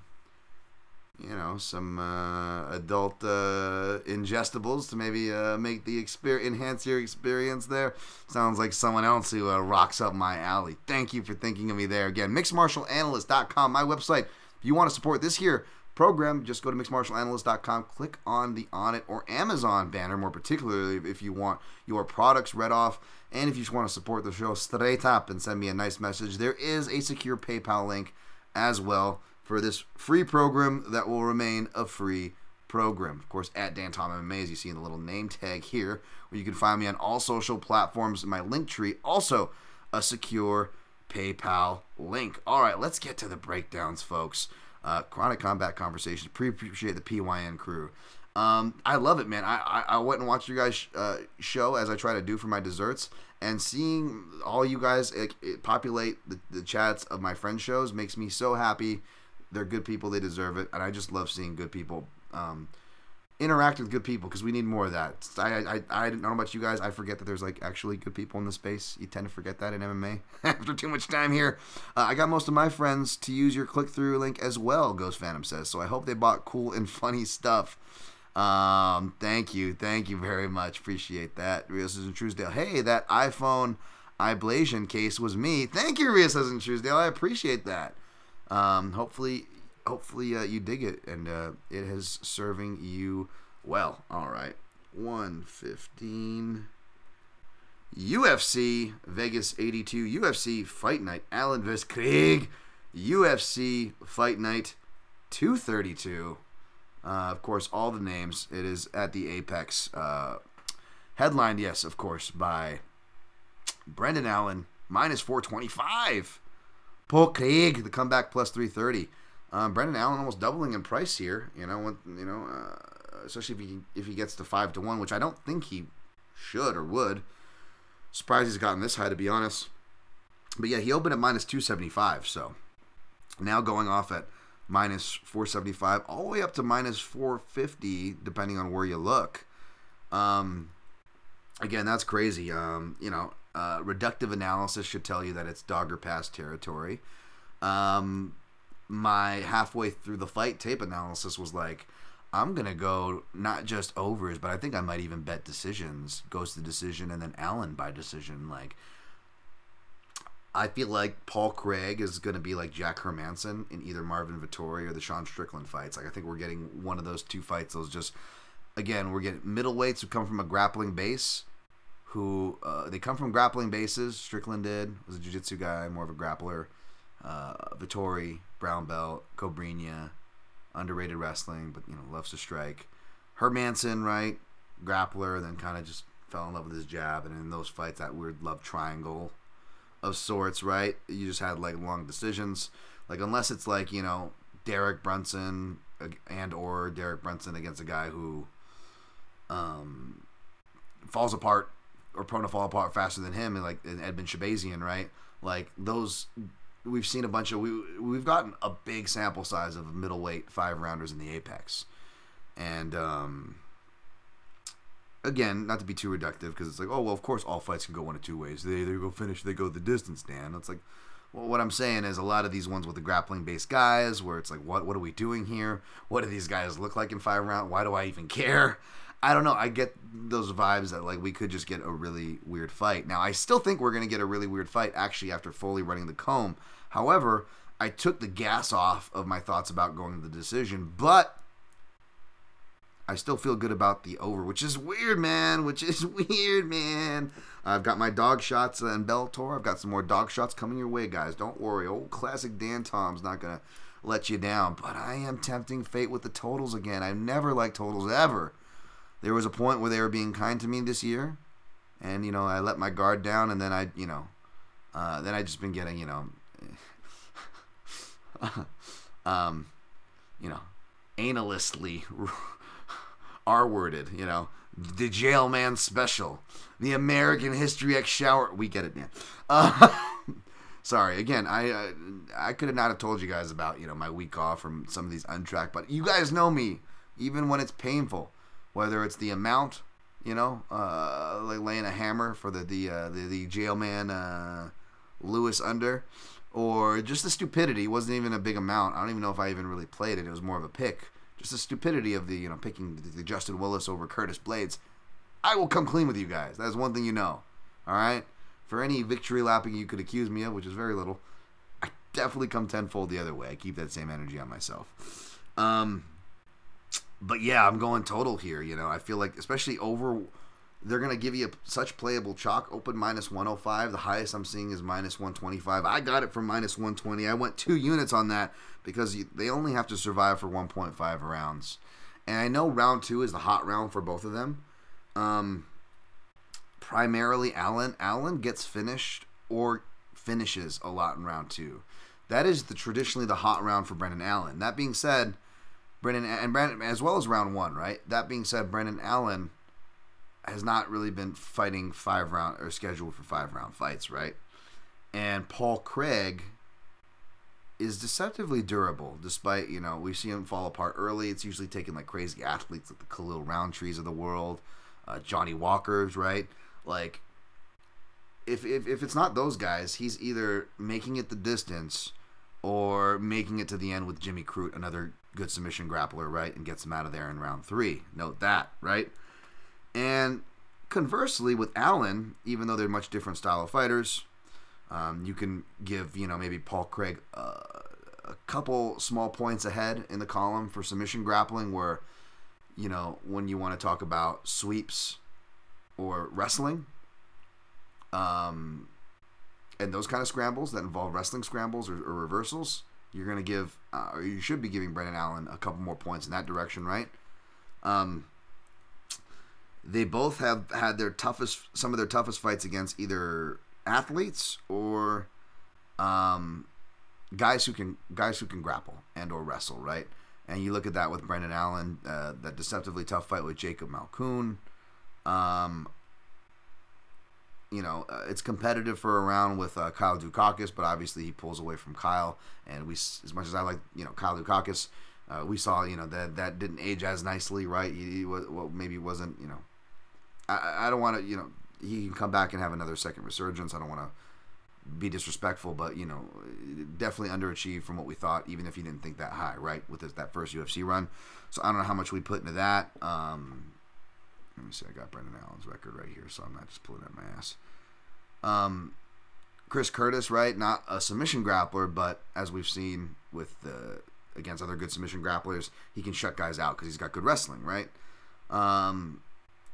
you know, some uh, adult uh, ingestibles to maybe uh, make the experience, enhance your experience there. Sounds like someone else who uh, rocks up my alley. Thank you for thinking of me there again. mixed martial analyst dot com, my website. If you want to support this here program, just go to mixed martial analyst dot com, click on the On It or Amazon banner, more particularly if you want your products read off. And if you just want to support the show straight up and send me a nice message, there is a secure PayPal link as well for this free program that will remain a free program. Of course, at Dan Tom M M A, as you see in the little name tag here, where you can find me on all social platforms in my Linktree. Also, a secure PayPal link. All right, let's get to the breakdowns, folks. Uh, Chronic Combat Conversations. Pre- appreciate the P Y N crew. Um, I love it, man. I, I, I went and watched your guys' sh- uh, show, as I try to do for my desserts, and seeing all you guys it, it populate the, the chats of my friend shows makes me so happy. They're good people. They deserve it. And I just love seeing good people um, interact with good people, because we need more of that. I, I, I don't know about you guys. I forget that there's like actually good people in the space. You tend to forget that in M M A after too much time here. Uh, I got most of my friends to use your click-through link as well, Ghost Phantom says. So I hope they bought cool and funny stuff. Um, thank you. Thank you very much. Appreciate that. Rios is in Truesdale. Hey, that iPhone iBlasian case was me. Thank you, Rios is in Truesdale. I appreciate that. Um, hopefully, hopefully uh, you dig it, and uh, it is serving you well. All right, one fifteen U F C Vegas eighty-two, U F C Fight Night, Alan versus Krieg, U F C Fight Night two thirty-two. Uh, of course, all the names. It is at the Apex. Uh, headlined, yes, of course, by Brendan Allen, minus four twenty-five. Paul Krieg, the comeback, plus three thirty. Um, Brendan Allen almost doubling in price here. You know, you know, uh, especially if he if he gets to five to one, which I don't think he should or would. Surprised he's gotten this high, to be honest. But yeah, he opened at minus two seventy-five. So now going off at minus four seventy-five, all the way up to minus four fifty, depending on where you look. Um, again, that's crazy. Um, you know. Uh, reductive analysis should tell you that it's Dogger Pass territory. Um, my halfway through the fight tape analysis was like, I'm going to go not just overs, but I think I might even bet decisions. Goes to decision and then Allen by decision. Like, I feel like Paul Krieg is going to be like Jack Hermanson in either Marvin Vettori or the Sean Strickland fights. Like, I think we're getting one of those two fights. Those just, again, we're getting middleweights who come from a grappling base. Who uh, they come from grappling bases. Strickland did was a jiu-jitsu guy, more of a grappler. Uh, Vettori, brown belt, Cobrinha, underrated wrestling, but you know loves to strike. Hermanson, right, grappler, then kind of just fell in love with his jab, and in those fights, that weird love triangle of sorts, right? You just had like long decisions, like unless it's like you know Derek Brunson and or Derek Brunson against a guy who um, falls apart. Or prone to fall apart faster than him, and like and Edmund Shabazian, right? Like those, we've seen a bunch of we we've gotten a big sample size of middleweight five rounders in the Apex, and um, again, not to be too reductive because it's like, oh well, of course all fights can go one of two ways. They either go finish, they go the distance, Dan. It's like, well, what I'm saying is a lot of these ones with the grappling based guys, where it's like, what what are we doing here? What do these guys look like in five rounds? Why do I even care? I don't know. I get those vibes that like we could just get a really weird fight. Now, I still think we're going to get a really weird fight actually after Foley running the comb. However, I took the gas off of my thoughts about going to the decision, but I still feel good about the over, which is weird, man, which is weird, man. I've got my dog shots and Bellator. I've got some more dog shots coming your way, guys. Don't worry. Old classic Dan Tom's not going to let you down, but I am tempting fate with the totals again. I've never liked totals ever. There was a point where they were being kind to me this year, and you know I let my guard down, and then I, you know, uh, then I just been getting, you know, um, you know, analistly R-worded, you know, the jail man special, the American History X shower. We get it, man. Uh, sorry again. I uh, I could have not have told you guys about you know my week off from some of these untracked, but you guys know me, even when it's painful. Whether it's the amount, you know, uh, like laying a hammer for the the uh, the, the jailman uh, Lewis under, or just the stupidity. Wasn't even a big amount. I don't even know if I even really played it. It was more of a pick. Just the stupidity of the, you know, picking the, the Justin Willis over Curtis Blades. I will come clean with you guys. That's one thing you know. All right? For any victory lapping you could accuse me of, which is very little, I definitely come tenfold the other way. I keep that same energy on myself. Um, but, yeah, I'm going total here. You know, I feel like, especially over... They're going to give you such playable chalk. Open minus one oh five. The highest I'm seeing is minus one twenty-five. I got it for minus one twenty. I went two units on that because they only have to survive for one point five rounds. And I know round two is the hot round for both of them. Um, primarily Allen. Allen gets finished or finishes a lot in round two. That is the traditionally the hot round for Brendan Allen. That being said, Brendan and Brendan, as well as round one, right? That being said, Brendan Allen has not really been fighting five round or scheduled for five round fights, right? And Paul Craig is deceptively durable, despite, you know, we see him fall apart early. It's usually taken like crazy athletes like the Khalil Roundtrees of the world, uh, Johnny Walkers, right? Like, if, if if it's not those guys, he's either making it the distance or making it to the end with Jimmy Crute, another good submission grappler, right? And gets him out of there in round three. Note that, right? And conversely, with Allen, even though they're much different style of fighters, um, you can give, you know, maybe Paul Craig uh, a couple small points ahead in the column for submission grappling where, you know, when you want to talk about sweeps or wrestling um, and those kind of scrambles that involve wrestling scrambles or, or reversals, you're going to give, uh, or you should be giving Brendan Allen a couple more points in that direction, right? Um They both have had their toughest, some of their toughest fights against either athletes or um, guys who can guys who can grapple and or wrestle, right? And you look at that with Brendan Allen, uh, that deceptively tough fight with Jacob Malkoon. Um, you know, uh, it's competitive for a round with uh, Kyle Dukakis, but obviously he pulls away from Kyle. And we, as much as I like, you know, Kyle Dukakis, uh, we saw, you know, that that didn't age as nicely, right? He, he was, well, maybe wasn't, you know. I, I don't want to, you know, he can come back and have another second resurgence. I don't want to be disrespectful, but, you know, definitely underachieved from what we thought, even if you didn't think that high, right, with his, that first U F C run. So I don't know how much we put into that. Um, let me see. I got Brendan Allen's record right here, so I'm not just pulling it out of my ass. Um, Chris Curtis, right, not a submission grappler, but as we've seen with the against other good submission grapplers, he can shut guys out because he's got good wrestling, right? Um...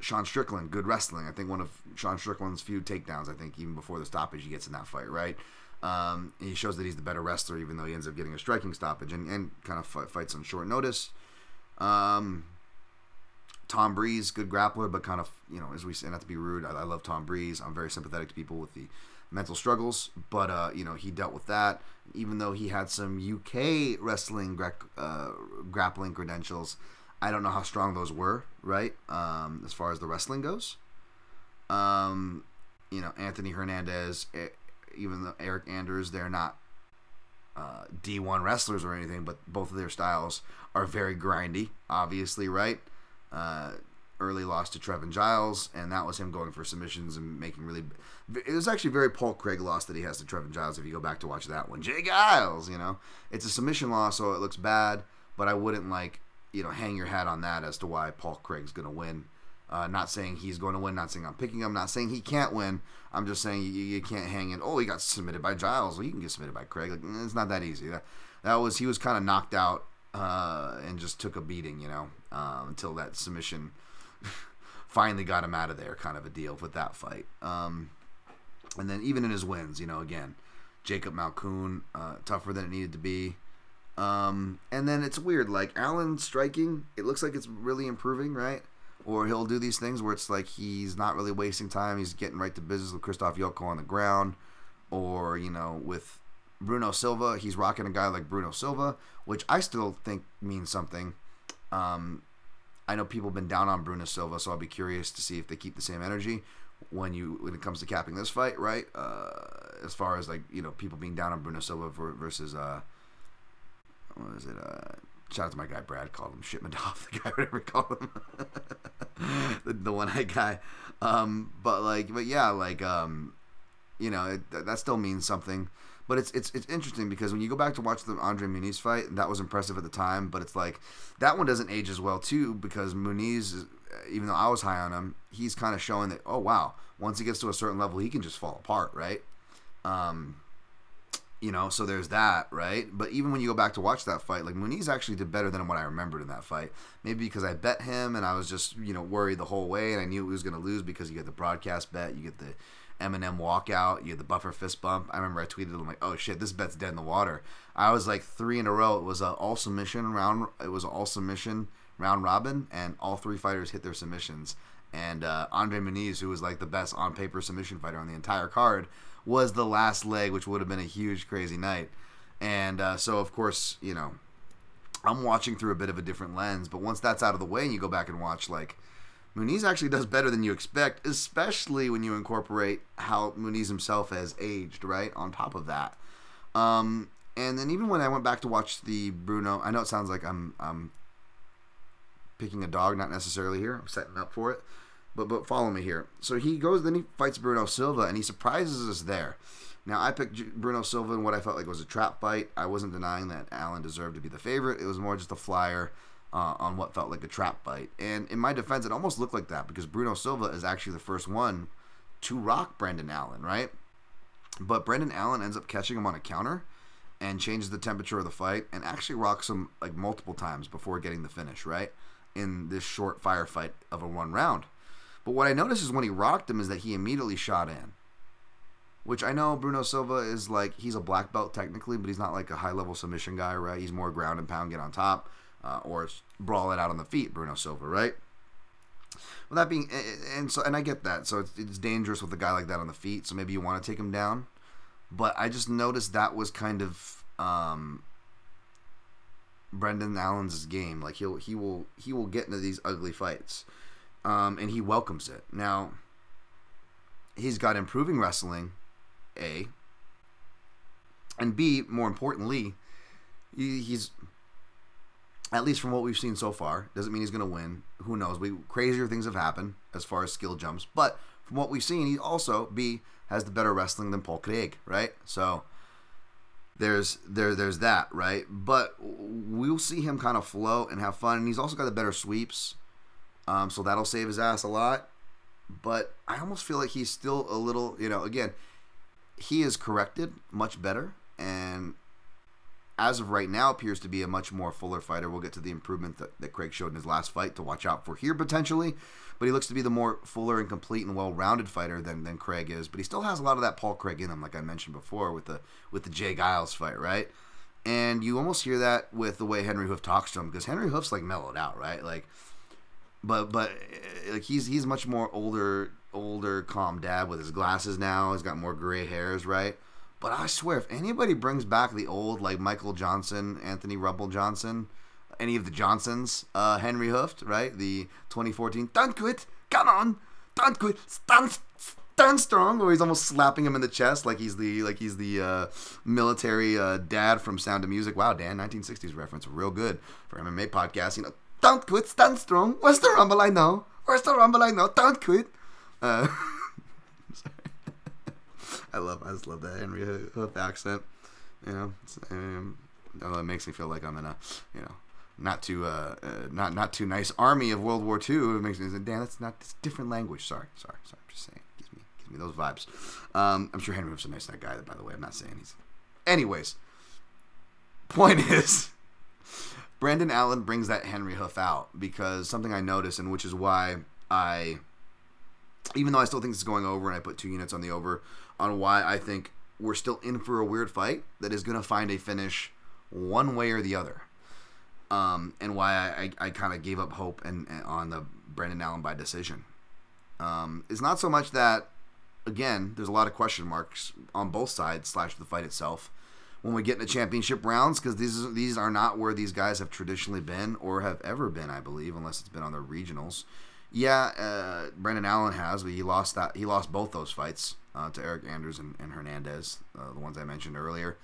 Sean Strickland, good wrestling. I think one of Sean Strickland's few takedowns, I think, even before the stoppage he gets in that fight, right? Um, he shows that he's the better wrestler, even though he ends up getting a striking stoppage and, and kind of fight, fights on short notice. Um, Tom Breeze, good grappler, but kind of, you know, as we say, not to be rude, I, I love Tom Breeze. I'm very sympathetic to people with the mental struggles, but, uh, you know, he dealt with that. Even though he had some U K wrestling gra- uh, grappling credentials, I don't know how strong those were, right? Um, as far as the wrestling goes, um, you know, Anthony Hernandez, even though Eric Anders, they're not uh, D one wrestlers or anything, but both of their styles are very grindy, obviously, right? Uh, early loss to Trevin Giles, and that was him going for submissions and making really. It was actually a very Paul Craig loss that he has to Trevin Giles. If you go back to watch that one, Jay Giles, you know, it's a submission loss, so it looks bad, but I wouldn't like. You know, hang your hat on that as to why Paul Craig's going to win. Uh, not saying he's going to win. Not saying I'm picking him. Not saying he can't win. I'm just saying you, you can't hang it. Oh, he got submitted by Giles. Well, you can get submitted by Craig. Like, it's not that easy. That, that was he was kind of knocked out uh, and just took a beating. You know, um, until that submission finally got him out of there. Kind of a deal with that fight. Um, and then even in his wins, you know, again, Jacob Malkoon uh, tougher than it needed to be. Um, and then it's weird, like Allen striking, it looks like it's really improving, right? Or he'll do these things where it's like he's not really wasting time, he's getting right to business with Krzysztof Jocko on the ground, or, you know, with Bruno Silva, he's rocking a guy like Bruno Silva, which I still think means something. Um, I know people have been down on Bruno Silva, so I'll be curious to see if they keep the same energy when you when it comes to capping this fight, right? Uh, as far as, like, you know, people being down on Bruno Silva for, versus, uh, what was it? Uh, shout out to my guy Brad. Called him Shitmadoff. The guy, whatever he called him, the, the one-eyed guy. Um, but like, but yeah, like, um, you know, it, that still means something. But it's it's it's interesting because when you go back to watch the Andre Muniz fight, that was impressive at the time. But it's like that one doesn't age as well too, because Muniz is, even though I was high on him, he's kind of showing that, oh wow, once he gets to a certain level, he can just fall apart, right? Um, you know, so there's that, right? But even when you go back to watch that fight, like Muniz actually did better than what I remembered in that fight. Maybe because I bet him and I was just, you know, worried the whole way, and I knew he was going to lose because you get the broadcast bet, you get the Eminem walkout, you get the buffer fist bump. I remember I tweeted, I'm like, oh shit, this bet's dead in the water. I was like three in a row. It was an all submission round. It was an all submission round robin, and all three fighters hit their submissions. And uh, Andre Muniz, who was like the best on paper submission fighter on the entire card, was the last leg, which would have been a huge, crazy night. And uh, so, of course, you know, I'm watching through a bit of a different lens. But once that's out of the way and you go back and watch, like, Muniz actually does better than you expect, especially when you incorporate how Muniz himself has aged, right, on top of that. Um, and then even when I went back to watch the Bruno, I know it sounds like I'm I'm picking a dog, not necessarily here. I'm setting up for it. But but follow me here. So he goes, then he fights Bruno Silva, and he surprises us there. Now, I picked Bruno Silva in what I felt like was a trap fight. I wasn't denying that Allen deserved to be the favorite. It was more just a flyer uh, on what felt like a trap fight. And in my defense, it almost looked like that because Bruno Silva is actually the first one to rock Brendan Allen, right? But Brendan Allen ends up catching him on a counter and changes the temperature of the fight and actually rocks him like multiple times before getting the finish, right, in this short firefight of a one round. But what I noticed is when he rocked him is that he immediately shot in. Which I know Bruno Silva is like, he's a black belt technically, but he's not like a high-level submission guy, right? He's more ground and pound, get on top, uh, or brawl it out on the feet, Bruno Silva, right? Well, that being, and so, and I get that. So it's, it's dangerous with a guy like that on the feet, so maybe you want to take him down. But I just noticed that was kind of um, Brendan Allen's game. Like he'll he will he will get into these ugly fights. Um, and he welcomes it. Now, he's got improving wrestling, A. And B, more importantly, he, he's, at least from what we've seen so far, doesn't mean he's going to win. Who knows? We crazier things have happened as far as skill jumps. But from what we've seen, he also, B, has the better wrestling than Paul Craig, right? So There's there there's that, right? But we'll see him kind of flow and have fun. And he's also got the better sweeps. Um, so that'll save his ass a lot. But I almost feel like he's still a little, you know, again, he is corrected much better. And as of right now, appears to be a much more fuller fighter. We'll get to the improvement that, that Craig showed in his last fight to watch out for here potentially. But he looks to be the more fuller and complete and well-rounded fighter than, than Craig is. But he still has a lot of that Paul Craig in him, like I mentioned before, with the with the Jay Giles fight, right? And you almost hear that with the way Henry Hoof talks to him, because Henry Hoof's like mellowed out, right? Like, But but like he's he's much more older older calm dad with his glasses now. He's got more gray hairs, right? But I swear, if anybody brings back the old like Michael Johnson, Anthony Rumble Johnson, any of the Johnsons, uh, Henry Hooft, right? The twenty fourteen don't quit, come on, don't quit, stand stand strong. Where he's almost slapping him in the chest like he's the like he's the uh, military uh, dad from Sound of Music. Wow, Dan, nineteen sixties reference, real good for M M A podcast, you know. Don't quit, stand strong. Where's the rumble I know? Where's the rumble I know? Don't quit. Uh, sorry. I love, I just love that Henry Hoof accent. You know, um, it makes me feel like I'm in a, you know, not too, uh, uh, not not too nice army of World War Two. It makes me say, Dan, that's not it's different language. Sorry, sorry, sorry. I'm just saying, gives me, gives me those vibes. Um, I'm sure Henry Hoof's a nice that guy. By the way, I'm not saying he's. Anyways, point is. Brendan Allen brings that Henry Hoof out because something I noticed, and which is why I, even though I still think it's going over and I put two units on the over, on why I think we're still in for a weird fight that is going to find a finish one way or the other, um, and why I, I, I kind of gave up hope and, and on the Brendan Allen by decision. Um, it's not so much that, again, there's a lot of question marks on both sides slash the fight itself, when we get into championship rounds, because these these are not where these guys have traditionally been or have ever been, I believe, unless it's been on their regionals. Yeah, uh, Brendan Allen has, but he lost that he lost both those fights uh, to Eric Anders and, and Hernandez, uh, the ones I mentioned earlier.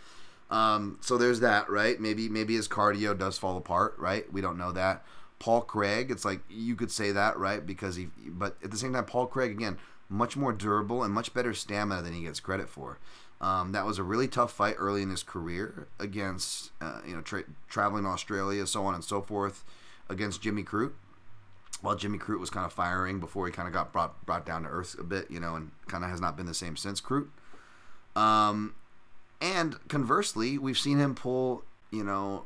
Um, so there's that, right? Maybe maybe his cardio does fall apart, right? We don't know that. Paul Craig, it's like you could say that, right? Because he, but at the same time, Paul Craig again, much more durable and much better stamina than he gets credit for. Um, that was a really tough fight early in his career against, uh, you know, tra- traveling Australia, so on and so forth, against Jimmy Crute. While Jimmy Crute was kind of firing before he kind of got brought brought down to earth a bit, you know, and kind of has not been the same since Crute. Um, and conversely, we've seen him pull, you know,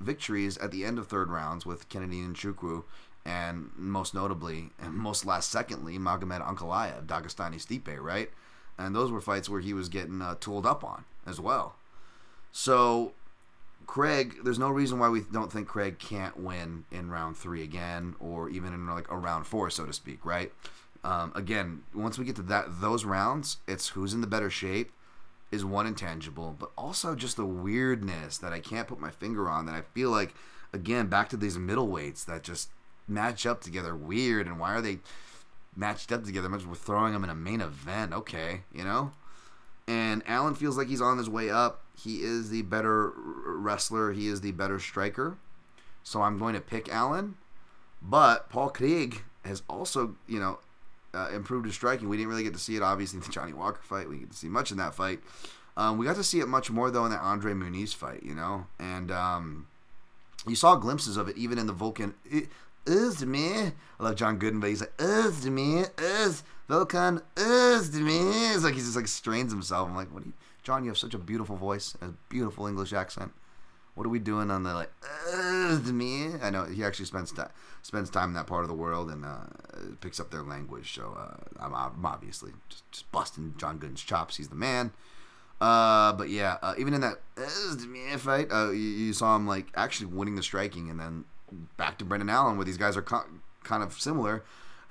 victories at the end of third rounds with Kennedy and Nchukwu, and most notably, and most last secondly, Magomed Ankalaev, Dagestani Stipe, right? And those were fights where he was getting uh, tooled up on as well. So, Craig, there's no reason why we don't think Craig can't win in round three again, or even in like a round four, so to speak, right? Um, again, once we get to that those rounds, it's who's in the better shape is one intangible, but also just the weirdness that I can't put my finger on, that I feel like, again, back to these middleweights that just match up together weird, and why are they matched up together? We're throwing them in a main event, okay, you know? And Allen feels like he's on his way up. He is the better wrestler. He is the better striker. So I'm going to pick Allen. But Paul Krieg has also, you know, uh, improved his striking. We didn't really get to see it, obviously, in the Johnny Walker fight. We didn't get to see much in that fight. Um, we got to see it much more, though, in that Andre Muniz fight, you know? And um, you saw glimpses of it even in the Volkan. It, Özdemir. I love John Gooden, but he's like, Özdemir, Öz, Volkan, Özdemir. It's like he just like strains himself. I'm like, what do you, John, you have such a beautiful voice, a beautiful English accent. What are we doing on the, like, Özdemir? I know, he actually spends, ta- spends time in that part of the world and uh, picks up their language. So uh, I'm, I'm obviously just, just busting John Gooden's chops. He's the man. Uh, but yeah, uh, even in that Özdemir fight, uh, you, you saw him like actually winning the striking, and then back to Brendan Allen, where these guys are con- kind of similar.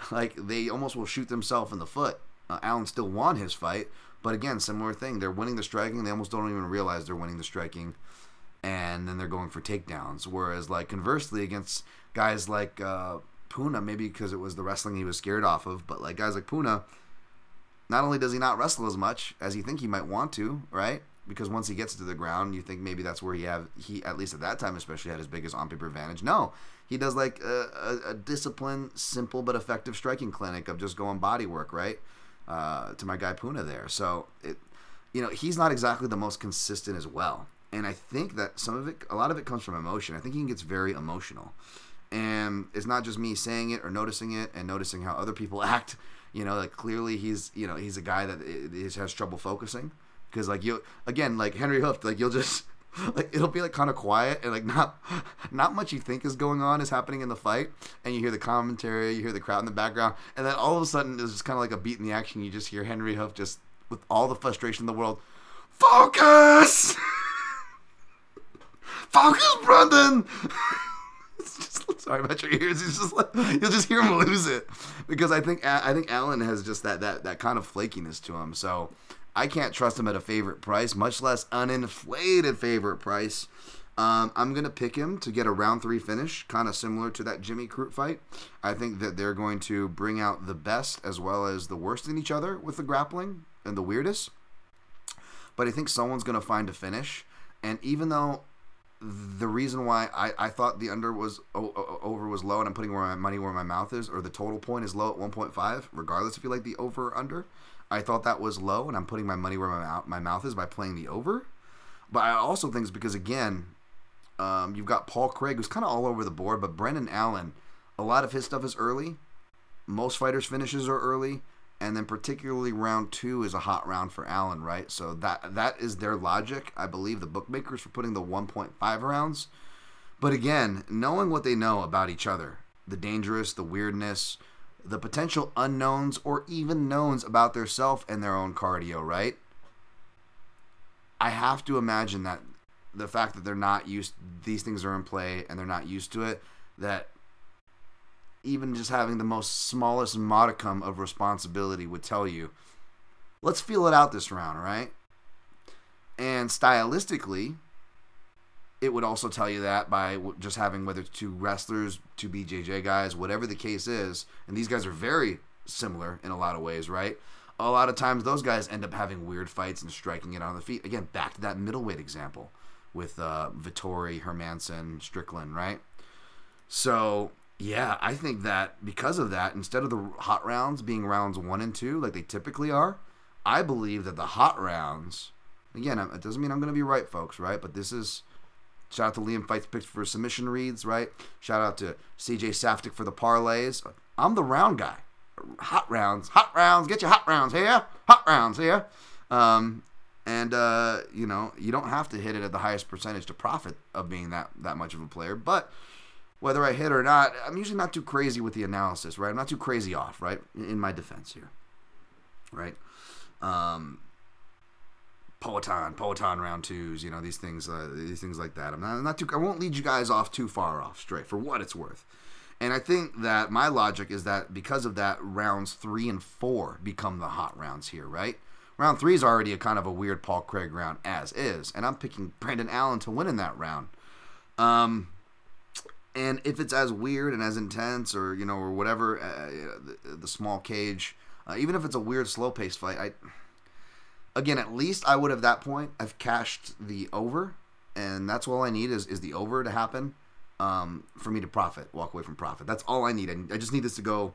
Like, they almost will shoot themselves in the foot. Uh, Allen still won his fight, but again, similar thing. They're winning the striking. They almost don't even realize they're winning the striking, and then they're going for takedowns. Whereas, like, conversely, against guys like uh, Puna, maybe because it was the wrestling he was scared off of, but, like, guys like Puna, not only does he not wrestle as much as you think he might want to, right? Because once he gets to the ground, you think maybe that's where he have he at least at that time especially had his biggest on paper advantage. No, he does like a, a, a disciplined, simple but effective striking clinic of just going body work, right? Uh, to my guy Puna there. So it, you know, he's not exactly the most consistent as well. And I think that some of it, a lot of it, comes from emotion. I think he gets very emotional, and it's not just me saying it or noticing it and noticing how other people act. You know, like clearly he's you know he's a guy that is, has trouble focusing. Because, like, you again, like, Henry Hooft, like, you'll just, like, it'll be, like, kind of quiet, and, like, not not much you think is going on is happening in the fight, and you hear the commentary, you hear the crowd in the background, and then all of a sudden, it's just kind of like a beat in the action. You just hear Henry Hooft just, with all the frustration in the world, focus! Focus, Brendan! It's just, sorry about your ears. It's just like, you'll just hear him lose it. Because I think I think Allen has just that, that, that kind of flakiness to him, so I can't trust him at a favorite price, much less an inflated favorite price. Um, I'm going to pick him to get a round three finish, kind of similar to that Jimmy Crute fight. I think that they're going to bring out the best as well as the worst in each other with the grappling and the weirdest. But I think someone's going to find a finish. And even though the reason why I, I thought the under was o- over was low, and I'm putting where my money where my mouth is, or the total point is low at one point five, regardless if you like the over or under, I thought that was low, and I'm putting my money where my mouth is by playing the over. But I also think it's because, again, um, you've got Paul Craig, who's kind of all over the board, but Brendan Allen, a lot of his stuff is early. Most fighters' finishes are early, and then particularly round two is a hot round for Allen, right? So that that is their logic, I believe, the bookmakers, for putting the one point five rounds. But again, knowing what they know about each other, the dangerous, the weirdness, the potential unknowns or even knowns about their self and their own cardio, right? I have to imagine that the fact that they're not used, these things are in play and they're not used to it, that even just having the most smallest modicum of responsibility would tell you, let's feel it out this round, right? And stylistically, it would also tell you that by just having whether it's two wrestlers, two B J J guys, whatever the case is, and these guys are very similar in a lot of ways, right? A lot of times those guys end up having weird fights and striking it on the feet. Again, back to that middleweight example with uh, Vettori, Hermanson, Strickland, right? So, yeah, I think that because of that, instead of the hot rounds being rounds one and two like they typically are, I believe that the hot rounds, again, it doesn't mean I'm going to be right, folks, right? But this is, shout out to Liam Fight's picks for submission reads, right? Shout out to C J Safdie for the parlays. I'm the round guy. Hot rounds, hot rounds, get your hot rounds here. Hot rounds here. Um, and, uh, you know, you don't have to hit it at the highest percentage to profit of being that, that much of a player. But whether I hit or not, I'm usually not too crazy with the analysis, right? I'm not too crazy off, right? In my defense here, right? Um, Poatan, Poatan round twos, you know, these things, uh, these things like that. I'm not, I'm not too, I won't lead you guys off too far off straight for what it's worth. And I think that my logic is that because of that, rounds three and four become the hot rounds here, right? Round three is already a kind of a weird Paul Craig round as is, and I'm picking Brandon Allen to win in that round. Um, and if it's as weird and as intense, or you know, or whatever, uh, you know, the, the small cage, uh, even if it's a weird slow-paced fight, I again, at least I would at that point have cashed the over, and that's all I need is is the over to happen. Um, for me to profit, walk away from profit. That's all I need. I, I just need this to go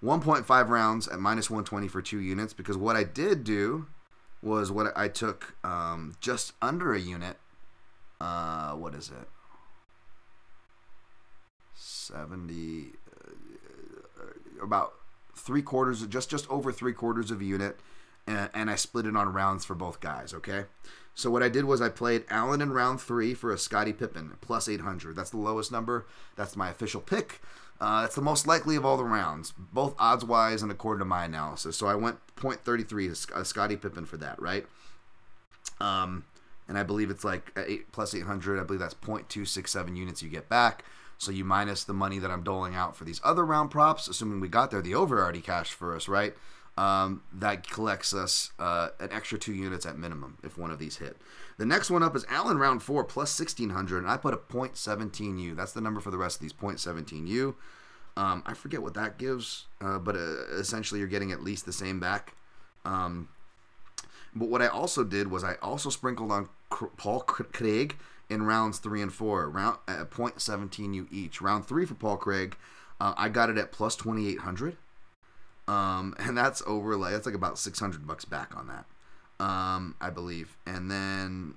one point five rounds at minus one twenty for two units, because what I did do was what I took um, just under a unit. Uh, what is it? seventy, uh, about three quarters, just, just over three quarters of a unit, and, and I split it on rounds for both guys, okay? So what I did was I played Allen in round three for a Scottie Pippen, plus eight hundred. That's the lowest number. That's my official pick. Uh, that's the most likely of all the rounds, both odds-wise and according to my analysis. So I went point three three, a Scottie Pippen for that, right? Um, and I believe it's like eight, plus eight hundred. I believe that's point two six seven units you get back. So you minus the money that I'm doling out for these other round props, assuming we got there. The over already cashed for us, right? Um, that collects us uh, an extra two units at minimum if one of these hit. The next one up is Allen round four plus sixteen hundred, and I put a point one seven U. That's the number for the rest of these, point one seven U. Um, I forget what that gives, uh, but uh, essentially you're getting at least the same back. Um, but what I also did was I also sprinkled on C- Paul Craig in rounds three and four, round uh, point one seven U each. Round three for Paul Craig, uh, I got it at plus twenty-eight hundred. Um, and that's over like, that's like about six hundred bucks back on that. Um, I believe. And then,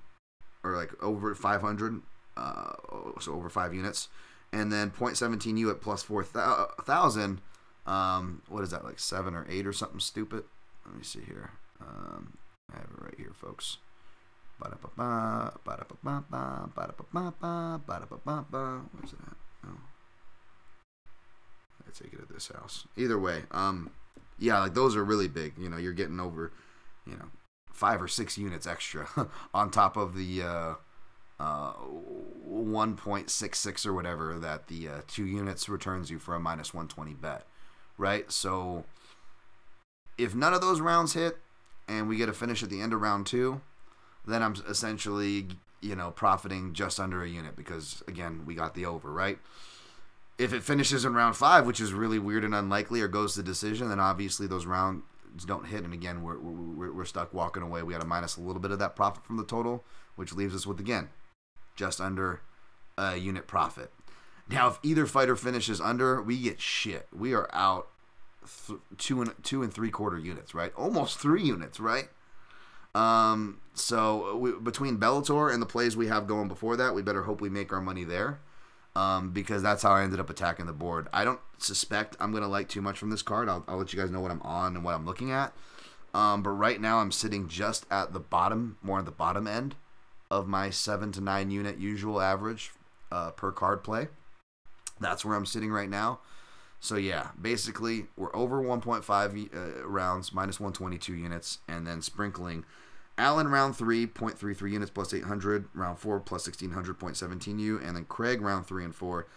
or like over five hundred, uh, so over five units, and then point one seven U at plus four thousand. Um, what is that? Like seven or eight or something stupid. Let me see here. Um, I have it right here, folks. Ba-da-ba-ba, ba-da-ba-ba, ba-da-ba-ba, ba-da-ba-ba. Where's it at? Oh, I take it at this house. Either way. Um, Yeah, like those are really big. You know, you're getting over, you know, five or six units extra on top of the uh, uh, one point six six or whatever that the uh, two units returns you for a minus one twenty bet, right? So if none of those rounds hit and we get a finish at the end of round two, then I'm essentially, you know, profiting just under a unit because, again, we got the over, right? If it finishes in round five, which is really weird and unlikely, or goes to decision, then obviously those rounds don't hit, and again we're we're, we're stuck walking away. We got to minus a little bit of that profit from the total, which leaves us with again just under a unit profit. Now, if either fighter finishes under, we get shit. We are out th- two and two and three quarter units, right? Almost three units, right? Um, so we, between Bellator and the plays we have going before that, we better hope we make our money there. Um, because that's how I ended up attacking the board. I don't suspect I'm going to like too much from this card. I'll, I'll let you guys know what I'm on and what I'm looking at. Um, but right now I'm sitting just at the bottom, more at the bottom end of my seven to nine unit usual average uh, per card play. That's where I'm sitting right now. So yeah, basically we're over one point five uh, rounds, minus one twenty-two units, and then sprinkling Allen round three, point three three units, plus eight hundred. Round four, plus sixteen hundred, point one seven U. And then Craig round three and four,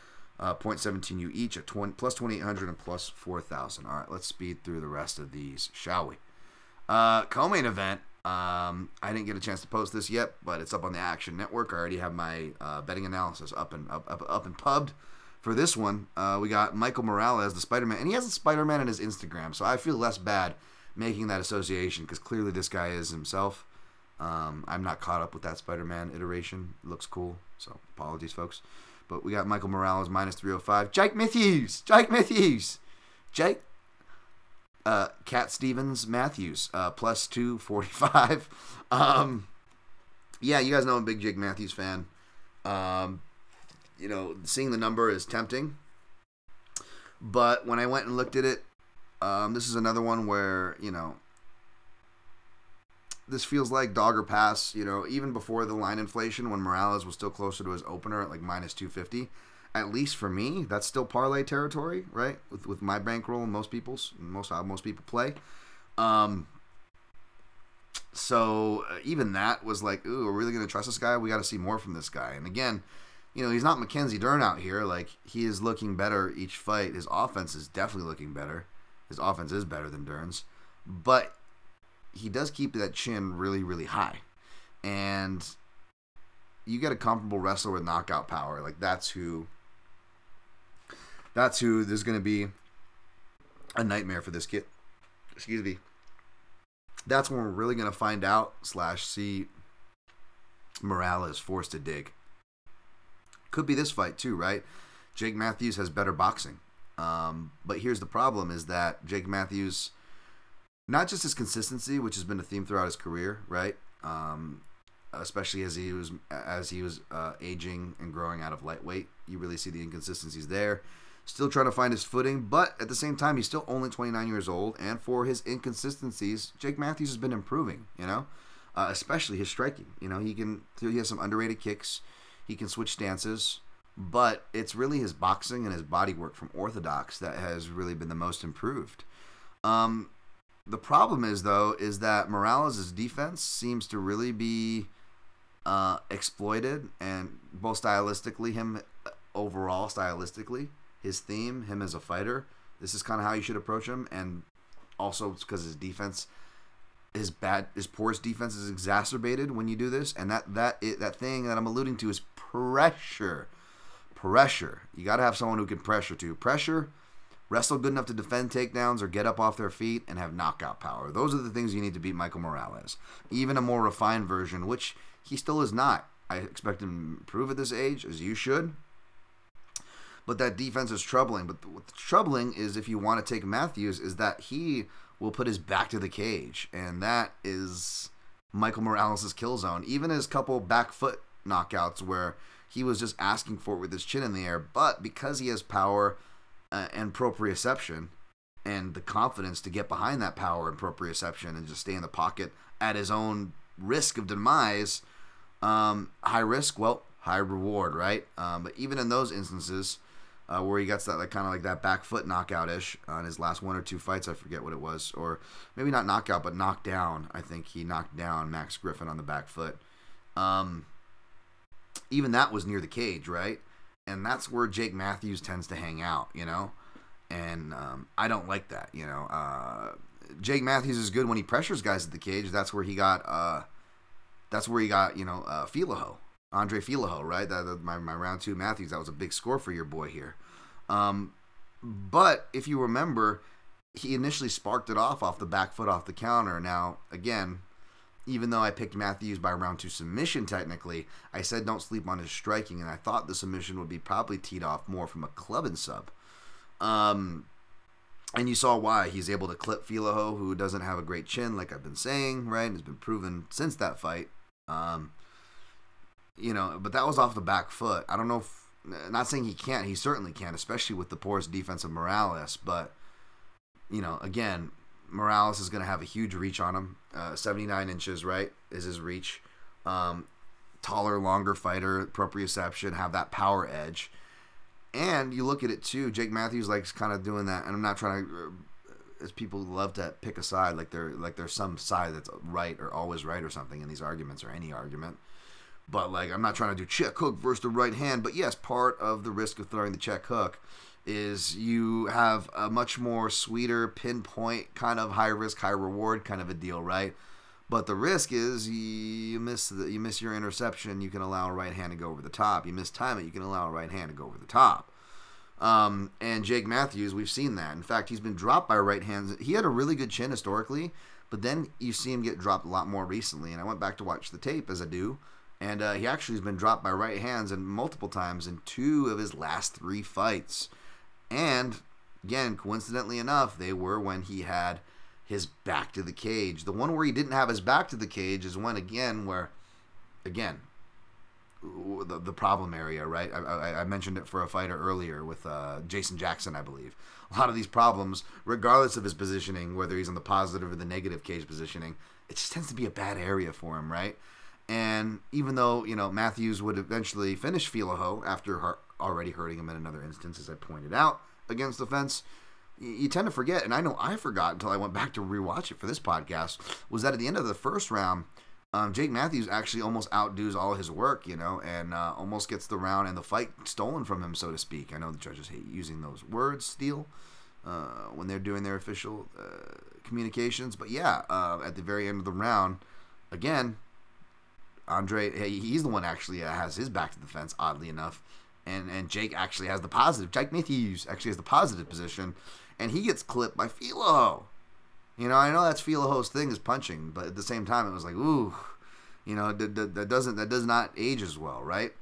uh, point one seven U each at twenty, plus twenty-eight hundred and plus four thousand. All right, let's speed through the rest of these, shall we? Uh, co-main event. Um, I didn't get a chance to post this yet, but it's up on the Action Network. I already have my uh, betting analysis up and up, up, up and pubbed for this one. Uh, we got Michael Morales, the Spider-Man, and he has a Spider-Man in his Instagram, so I feel less bad making that association because clearly this guy is himself. Um, I'm not caught up with that Spider-Man iteration. It looks cool, so apologies, folks. But we got Michael Morales minus three oh five. Jake Matthews, Jake Matthews, Jake Uh, Cat Stevens Matthews, uh, plus two forty-five. Um, yeah, you guys know I'm a big Jake Matthews fan. Um, you know, seeing the number is tempting. But when I went and looked at it, um, this is another one where, you know, this feels like dog or pass, you know, even before the line inflation when Morales was still closer to his opener at like minus two fifty. At least for me, that's still parlay territory, right? With with my bankroll and most people's, most how most people play. Um, so even that was like, ooh, are we really going to trust this guy? We got to see more from this guy. And again, you know, he's not Mackenzie Dern out here. Like, he is looking better each fight. His offense is definitely looking better. His offense is better than Dern's. But he does keep that chin really, really high. And you get a comparable wrestler with knockout power. Like, that's who... That's who there's going to be a nightmare for this kid. Excuse me. That's when we're really going to find out slash see Morales forced to dig. Could be this fight too, right? Jake Matthews has better boxing. Um, but here's the problem is that Jake Matthews, not just his consistency, which has been a theme throughout his career, right? Um, especially as he was as he was uh, aging and growing out of lightweight. You really see the inconsistencies there. Still trying to find his footing, but at the same time, he's still only twenty-nine years old, and for his inconsistencies, Jake Matthews has been improving, you know, uh, especially his striking. You know, he can he has some underrated kicks, he can switch stances, but it's really his boxing and his body work from Orthodox that has really been the most improved. Um, the problem is, though, is that Morales' defense seems to really be uh, exploited, and both stylistically, him overall stylistically, his theme, him as a fighter, this is kind of how you should approach him. And also because his defense, his bad, his porous defense is exacerbated when you do this. And that that it, that thing that I'm alluding to is pressure, pressure. You got to have someone who can pressure to pressure, wrestle good enough to defend takedowns or get up off their feet and have knockout power. Those are the things you need to beat Michael Morales. Even a more refined version, which he still is not. I expect him to improve at this age, as you should. But that defense is troubling. But what's troubling is, if you want to take Matthews, is that he will put his back to the cage. And that is Michael Morales' kill zone. Even his couple back foot knockouts where he was just asking for it with his chin in the air. But because he has power uh, and proprioception and the confidence to get behind that power and proprioception and just stay in the pocket at his own risk of demise, um, high risk, well, high reward, right? Um, but even in those instances... Uh, where he gets that like kind of like that back foot knockout-ish on his last one or two fights. I forget what it was. Or maybe not knockout, but knocked down. I think he knocked down Max Griffin on the back foot. Um, even that was near the cage, right? And that's where Jake Matthews tends to hang out, you know? And um, I don't like that, you know? Uh, Jake Matthews is good when he pressures guys at the cage. That's where he got, uh, that's where he got, you know, uh, Filiho. Andre Filiho, right? That, that my, my round two Matthews, that was a big score for your boy here. Um, but if you remember, he initially sparked it off off the back foot, off the counter. Now, again, even though I picked Matthews by round two submission technically, I said don't sleep on his striking, and I thought the submission would be probably teed off more from a club and sub. Um, and you saw why. He's able to clip Filiho, who doesn't have a great chin, like I've been saying, right? It's been proven since that fight. Um... You know, but that was off the back foot. I don't know if... Not saying he can't. He certainly can, especially with the porous defense of Morales. But, you know, again, Morales is going to have a huge reach on him. Uh, seventy-nine inches, right, is his reach. Um, taller, longer fighter, proprioception, have that power edge. And you look at it, too. Jake Matthews likes kind of doing that. And I'm not trying to... As people love to pick a side, like they're, like there's some side that's right or always right or something in these arguments or any argument. But, like, I'm not trying to do check hook versus the right hand. But, yes, part of the risk of throwing the check hook is you have a much more sweeter pinpoint kind of high risk, high reward kind of a deal, right? But the risk is you miss the, you miss your interception, you can allow a right hand to go over the top. You miss time it, you can allow a right hand to go over the top. Um, and Jake Matthews, we've seen that. In fact, he's been dropped by right hands. He had a really good chin historically, but then you see him get dropped a lot more recently. And I went back to watch the tape, as I do. And uh, he actually has been dropped by right hands and multiple times in two of his last three fights. And again, coincidentally enough, they were when he had his back to the cage. The one where he didn't have his back to the cage is when, again, where, again, the, the problem area, right? I, I, I mentioned it for a fighter earlier with uh, Jason Jackson, I believe. A lot of these problems, regardless of his positioning, whether he's in the positive or the negative cage positioning, it just tends to be a bad area for him, right? And even though, you know, Matthews would eventually finish Filiho after her already hurting him in another instance, as I pointed out, against the fence, you tend to forget, and I know I forgot until I went back to rewatch it for this podcast, was that at the end of the first round, um, Jake Matthews actually almost outdoes all his work, you know, and uh, almost gets the round and the fight stolen from him, so to speak. I know the judges hate using those words, steal, uh, when they're doing their official uh, communications. But yeah, uh, at the very end of the round, again, Andre, he's the one actually that has his back to the fence, oddly enough. And and Jake actually has the positive. Jake Matthews actually has the positive position. And he gets clipped by Filiho. You know, I know that's Filiho's thing is punching. But at the same time, it was like, ooh. You know, that, that, that, doesn't, that does not age as well, right?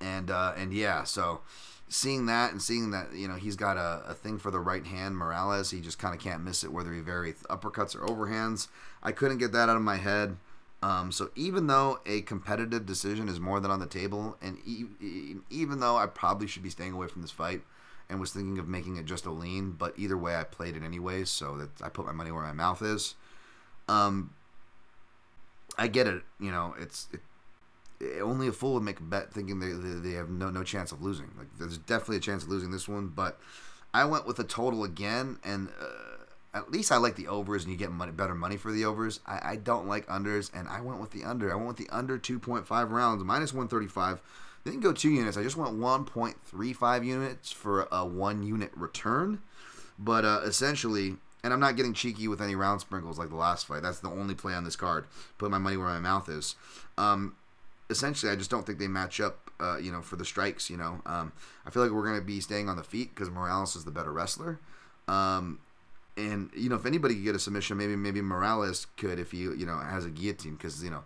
And, uh, and yeah, so seeing that and seeing that, you know, he's got a, a thing for the right hand, Morales. He just kind of can't miss it, whether he vary uppercuts or overhands. I couldn't get that out of my head. Um, so even though a competitive decision is more than on the table, and e- e- even though I probably should be staying away from this fight and was thinking of making it just a lean, but either way I played it anyways, so that I put my money where my mouth is. Um, I get it, you know, it's it, it, only a fool would make a bet thinking they they, they have no, no chance of losing. Like, there's definitely a chance of losing this one, but I went with a total again, and... Uh, At least I like the overs, and you get money, better money for the overs. I, I don't like unders, and I went with the under. I went with the under two point five rounds, minus one thirty-five. They didn't go two units. I just went one point three five units for a one-unit return. But uh, essentially, and I'm not getting cheeky with any round sprinkles like the last fight. That's the only play on this card. Put my money where my mouth is. Um, essentially, I just don't think they match up, uh, you know, for the strikes, you know. Um, I feel like we're going to be staying on the feet because Morales is the better wrestler. Um... And, you know, if anybody could get a submission, maybe maybe Morales could if he, you know, has a guillotine. Because, you know,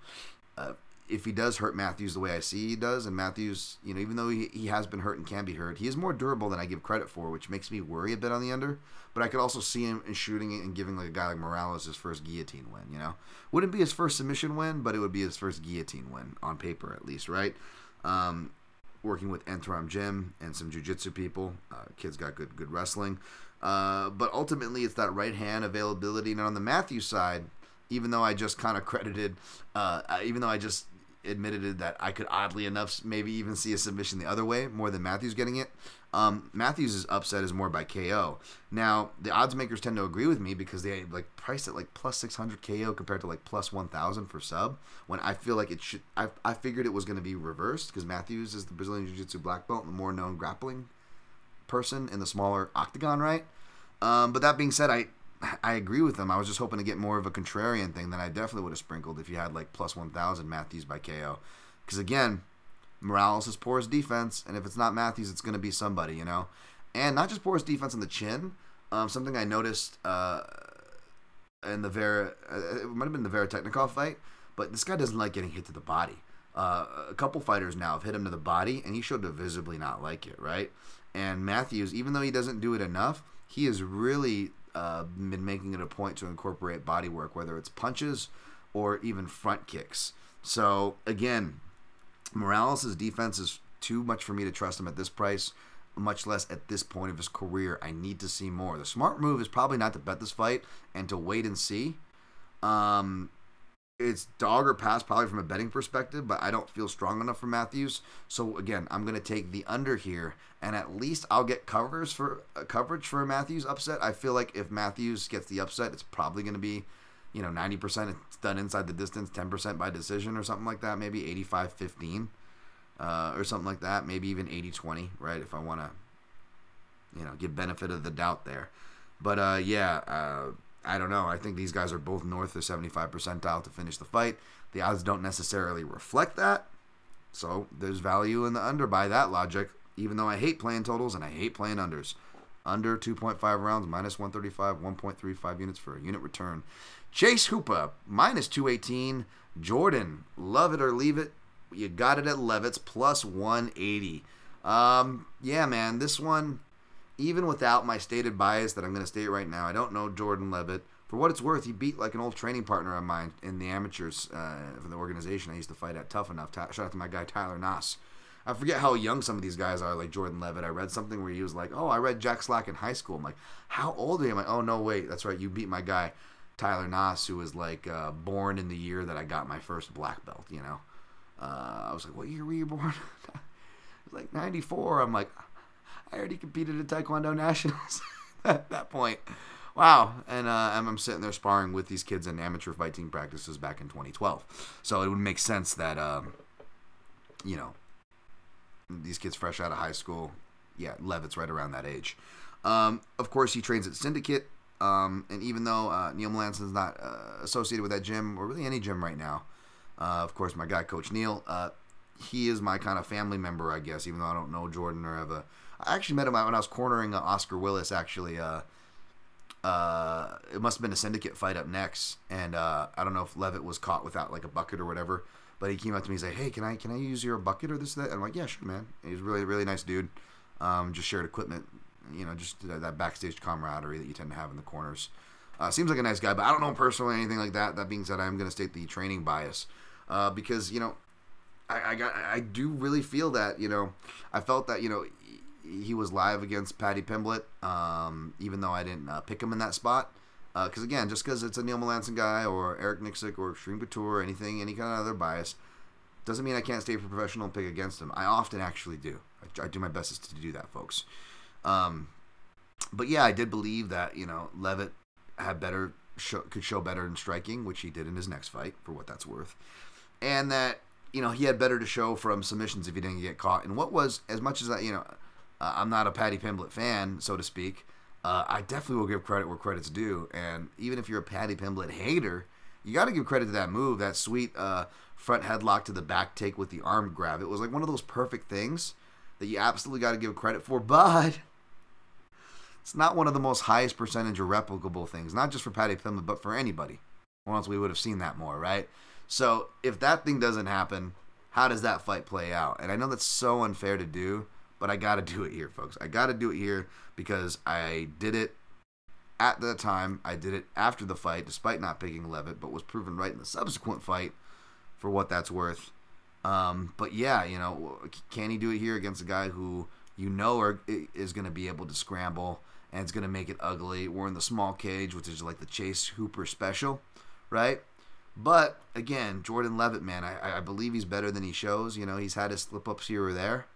uh, if he does hurt Matthews the way I see he does, and Matthews, you know, even though he, he has been hurt and can be hurt, he is more durable than I give credit for, which makes me worry a bit on the under. But I could also see him shooting it and giving like a guy like Morales his first guillotine win, you know. Wouldn't be his first submission win, but it would be his first guillotine win, on paper at least, right? Um, working with Enteram Gym and some jiu-jitsu people. Uh, kid's got good good wrestling. Uh, but ultimately, it's that right hand availability. And on the Matthews side, even though I just kind of credited, uh, even though I just admitted that I could oddly enough maybe even see a submission the other way more than Matthews getting it, um, Matthews' upset is more by K O. Now, the odds makers tend to agree with me because they like priced it like plus six hundred K O compared to like plus one thousand for sub, when I feel like it should, I, I figured it was going to be reversed because Matthews is the Brazilian Jiu-Jitsu black belt, the more known grappling person in the smaller octagon, right? Um, but that being said, I I agree with them. I was just hoping to get more of a contrarian thing than I definitely would have sprinkled if you had like plus one thousand Matthews by K O. Because again, Morales is porous defense, and if it's not Matthews, it's going to be somebody, you know? And not just porous defense on the chin, um, something I noticed uh, in the Vera, uh, it might have been the Vera Technikov fight, but this guy doesn't like getting hit to the body. Uh, a couple fighters now have hit him to the body, and he showed to visibly not like it, right? And Matthews, even though he doesn't do it enough, he has really uh, been making it a point to incorporate body work, whether it's punches or even front kicks. So, again, Morales' defense is too much for me to trust him at this price, much less at this point of his career. I need to see more. The smart move is probably not to bet this fight and to wait and see. Um... It's dog or pass probably from a betting perspective, but I don't feel strong enough for Matthews. So again, I'm going to take the under here, and at least I'll get covers for uh, coverage for a Matthews upset. I feel like if Matthews gets the upset, it's probably going to be, you know, ninety percent it's done inside the distance, ten percent by decision or something like that, maybe eighty-five fifteen uh, or something like that, maybe even eighty twenty, right? If I want to, you know, give benefit of the doubt there. But uh, yeah, uh, I don't know. I think these guys are both north of seventy-five percentile to finish the fight. The odds don't necessarily reflect that. So there's value in the under by that logic, even though I hate playing totals and I hate playing unders. Under two point five rounds, minus one thirty-five, one point three five units for a unit return. Chase Hoopa, minus two eighteen. Jordan, love it or leave it. You got it at Levitt's, plus one eighty. Um, yeah, man, this one... even without my stated bias that I'm going to state right now, I don't know Jordan Leavitt. For what it's worth, he beat like an old training partner of mine in the amateurs uh, from the organization I used to fight at, Tough Enough. Shout out to my guy, Tyler Noss. I forget how young some of these guys are, like Jordan Leavitt. I read something where he was like, oh, I read Jack Slack in high school. I'm like, how old are you? I'm like, oh, no, wait, that's right. You beat my guy, Tyler Noss, who was like uh, born in the year that I got my first black belt, you know. Uh, I was like, what year were you born? Like ninety-four. I'm like, I already competed at Taekwondo Nationals at that point. Wow. And uh, I'm sitting there sparring with these kids in amateur fight team practices back in twenty twelve. So it would make sense that, um, you know, these kids fresh out of high school. Yeah, Levitt's right around that age. Um, of course, he trains at Syndicate. Um, and even though uh, Neil Melanson's not uh, associated with that gym or really any gym right now, uh, of course, my guy, Coach Neil, uh, he is my kind of family member, I guess, even though I don't know Jordan or have a... I actually met him when I was cornering uh, Oscar Willis, actually, uh, Uh, it must have been a Syndicate fight up next, and uh, I don't know if Leavitt was caught without like a bucket or whatever, but he came up to me and said, hey, can I can I use your bucket or this or that? And I'm like, yeah, sure, man. And he's a really, really nice dude. Um, just shared equipment, you know, just that, that backstage camaraderie that you tend to have in the corners. Uh, seems like a nice guy, but I don't know him personally or anything like that. That being said, I am going to state the training bias uh, because, you know, I, I got I do really feel that, you know, I felt that, you know, he was live against Paddy Pimblett, um, even though I didn't uh, pick him in that spot. Because, uh, again, just because it's a Neil Melanson guy or Eric Nixick or Extreme Couture or anything, any kind of other bias, doesn't mean I can't stay for professional and pick against him. I often actually do. I, I do my best to do that, folks. Um, but, yeah, I did believe that, you know, Leavitt had better show, could show better in striking, which he did in his next fight, for what that's worth. And that, you know, he had better to show from submissions if he didn't get caught. And what was, as much as I, you know... Uh, I'm not a Paddy Pimblett fan, so to speak. Uh, I definitely will give credit where credit's due. And even if you're a Paddy Pimblett hater, you got to give credit to that move, that sweet uh, front headlock to the back take with the arm grab. It was like one of those perfect things that you absolutely got to give credit for, but it's not one of the most highest percentage or replicable things, not just for Paddy Pimblett, but for anybody. Or else we would have seen that more, right? So if that thing doesn't happen, how does that fight play out? And I know that's so unfair to do, but I got to do it here, folks. I got to do it here because I did it at the time. I did it after the fight, despite not picking Leavitt, but was proven right in the subsequent fight for what that's worth. Um, but, yeah, you know, can he do it here against a guy who you know are, is going to be able to scramble and it's going to make it ugly? We're in the small cage, which is like the Chase Hooper special, right? But, again, Jordan Leavitt, man, I, I believe he's better than he shows. You know, he's had his slip-ups here or there.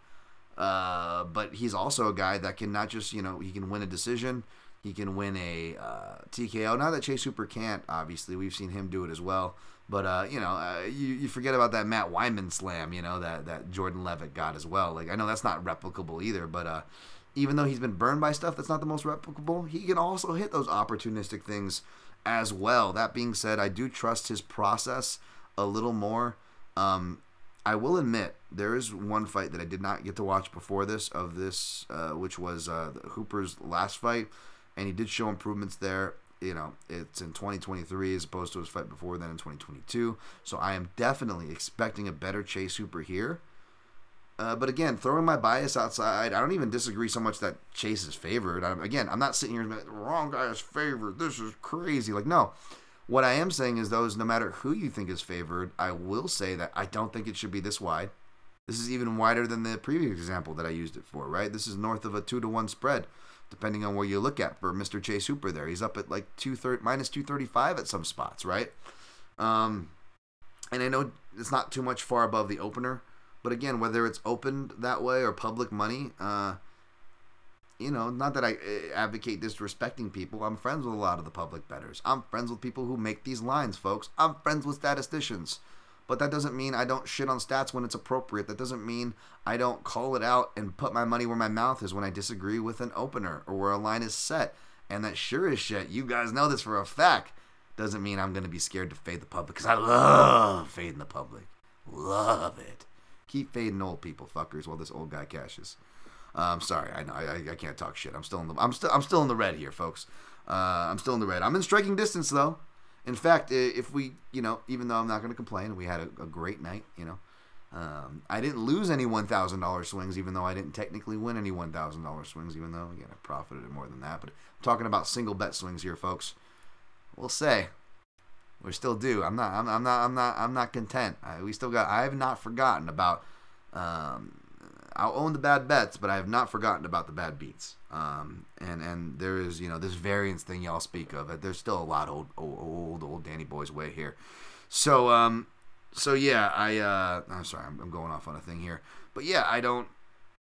Uh, but he's also a guy that can not just, you know, he can win a decision. He can win a uh, T K O. Not that Chase Hooper can't, obviously. We've seen him do it as well. But, uh, you know, uh, you, you forget about that Matt Wyman slam, you know, that, that Jordan Leavitt got as well. Like, I know that's not replicable either, but uh, even though he's been burned by stuff that's not the most replicable, he can also hit those opportunistic things as well. That being said, I do trust his process a little more. Um, I will admit, there is one fight that I did not get to watch before this, of this, uh, which was uh, Hooper's last fight, and he did show improvements there. You know, it's in twenty twenty-three as opposed to his fight before then in twenty twenty-two, so I am definitely expecting a better Chase Hooper here. Uh, but again, throwing my bias outside, I don't even disagree so much that Chase is favored. I'm, again, I'm not sitting here and saying, the wrong guy is favored, this is crazy. Like, no. What I am saying is, though, is no matter who you think is favored, I will say that I don't think it should be this wide. This is even wider than the previous example that I used it for, right? This is north of a two to one spread, depending on where you look at for Mister Chase Hooper there. He's up at like minus two thirty-five at some spots, right? Um, and I know it's not too much far above the opener, but again, whether it's opened that way or public money, uh, you know, not that I advocate disrespecting people. I'm friends with a lot of the public bettors. I'm friends with people who make these lines, folks. I'm friends with statisticians. But that doesn't mean I don't shit on stats when it's appropriate. That doesn't mean I don't call it out and put my money where my mouth is when I disagree with an opener or where a line is set. And that sure as shit, you guys know this for a fact, doesn't mean I'm going to be scared to fade the public, because I love fading the public. Love it. Keep fading old people, fuckers, while this old guy cashes. I'm um, sorry, I know I, I can't talk shit. I'm still in the I'm still I'm still in the red here, folks. Uh, I'm still in the red. I'm in striking distance though. In fact, if we you know, even though I'm not going to complain, we had a, a great night. You know, Um, I didn't lose any one thousand dollars swings, even though I didn't technically win any one thousand dollars swings, even though, again, I profited more than that. But I'm talking about single bet swings here, folks. We'll say we still do. I'm not. I'm, I'm not. I'm not. I'm not content. I, we still got. I have not forgotten about. Um, I'll own the bad bets, but I have not forgotten about the bad beats. Um, and and there is, you know, this variance thing y'all speak of. There's still a lot of old old old, old Danny Boy's way here. So um. So yeah, I uh, I'm sorry, I'm, I'm going off on a thing here, but yeah, I don't,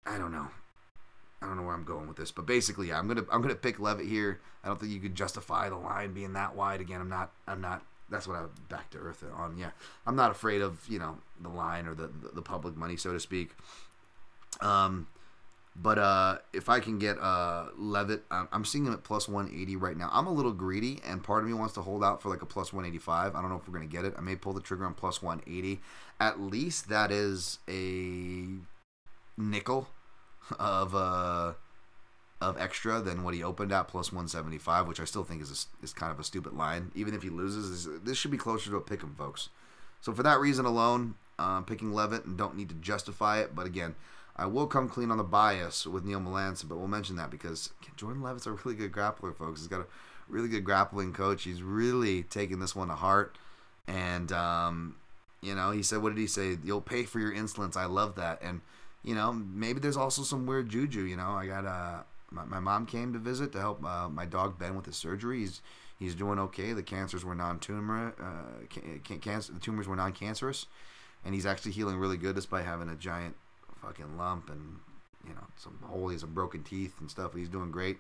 I don't know, I don't know where I'm going with this, but basically, yeah, I'm gonna I'm gonna pick Leavitt here. I don't think you could justify the line being that wide. Again, I'm not I'm not. That's what I'm back to earth on. Yeah, I'm not afraid of, you know, the line or the the, the public money, so to speak. Um, but uh, if I can get uh Leavitt, I'm, I'm seeing him at plus one eighty right now. I'm a little greedy, and part of me wants to hold out for like a plus one eighty-five. I don't know if we're gonna get it. I may pull the trigger on plus one eighty. At least that is a nickel of uh of extra than what he opened at plus one seventy-five, which I still think is a, is kind of a stupid line. Even if he loses, this, this should be closer to a pick 'em, folks. So for that reason alone, uh, picking Leavitt and don't need to justify it. But again, I will come clean on the bias with Neil Melanson, but we'll mention that because Jordan Leavitt's a really good grappler, folks. He's got a really good grappling coach. He's really taking this one to heart. And, um, you know, he said, what did he say? You'll pay for your insolence. I love that. And, you know, maybe there's also some weird juju. You know, I got uh, my, my mom came to visit to help uh, my dog Ben with his surgery. He's he's doing okay. The cancers were non-tumor, uh, can, can, cancer, the tumors were non-cancerous, and he's actually healing really good despite having a giant fucking lump and, you know, some holes and broken teeth and stuff. He's doing great.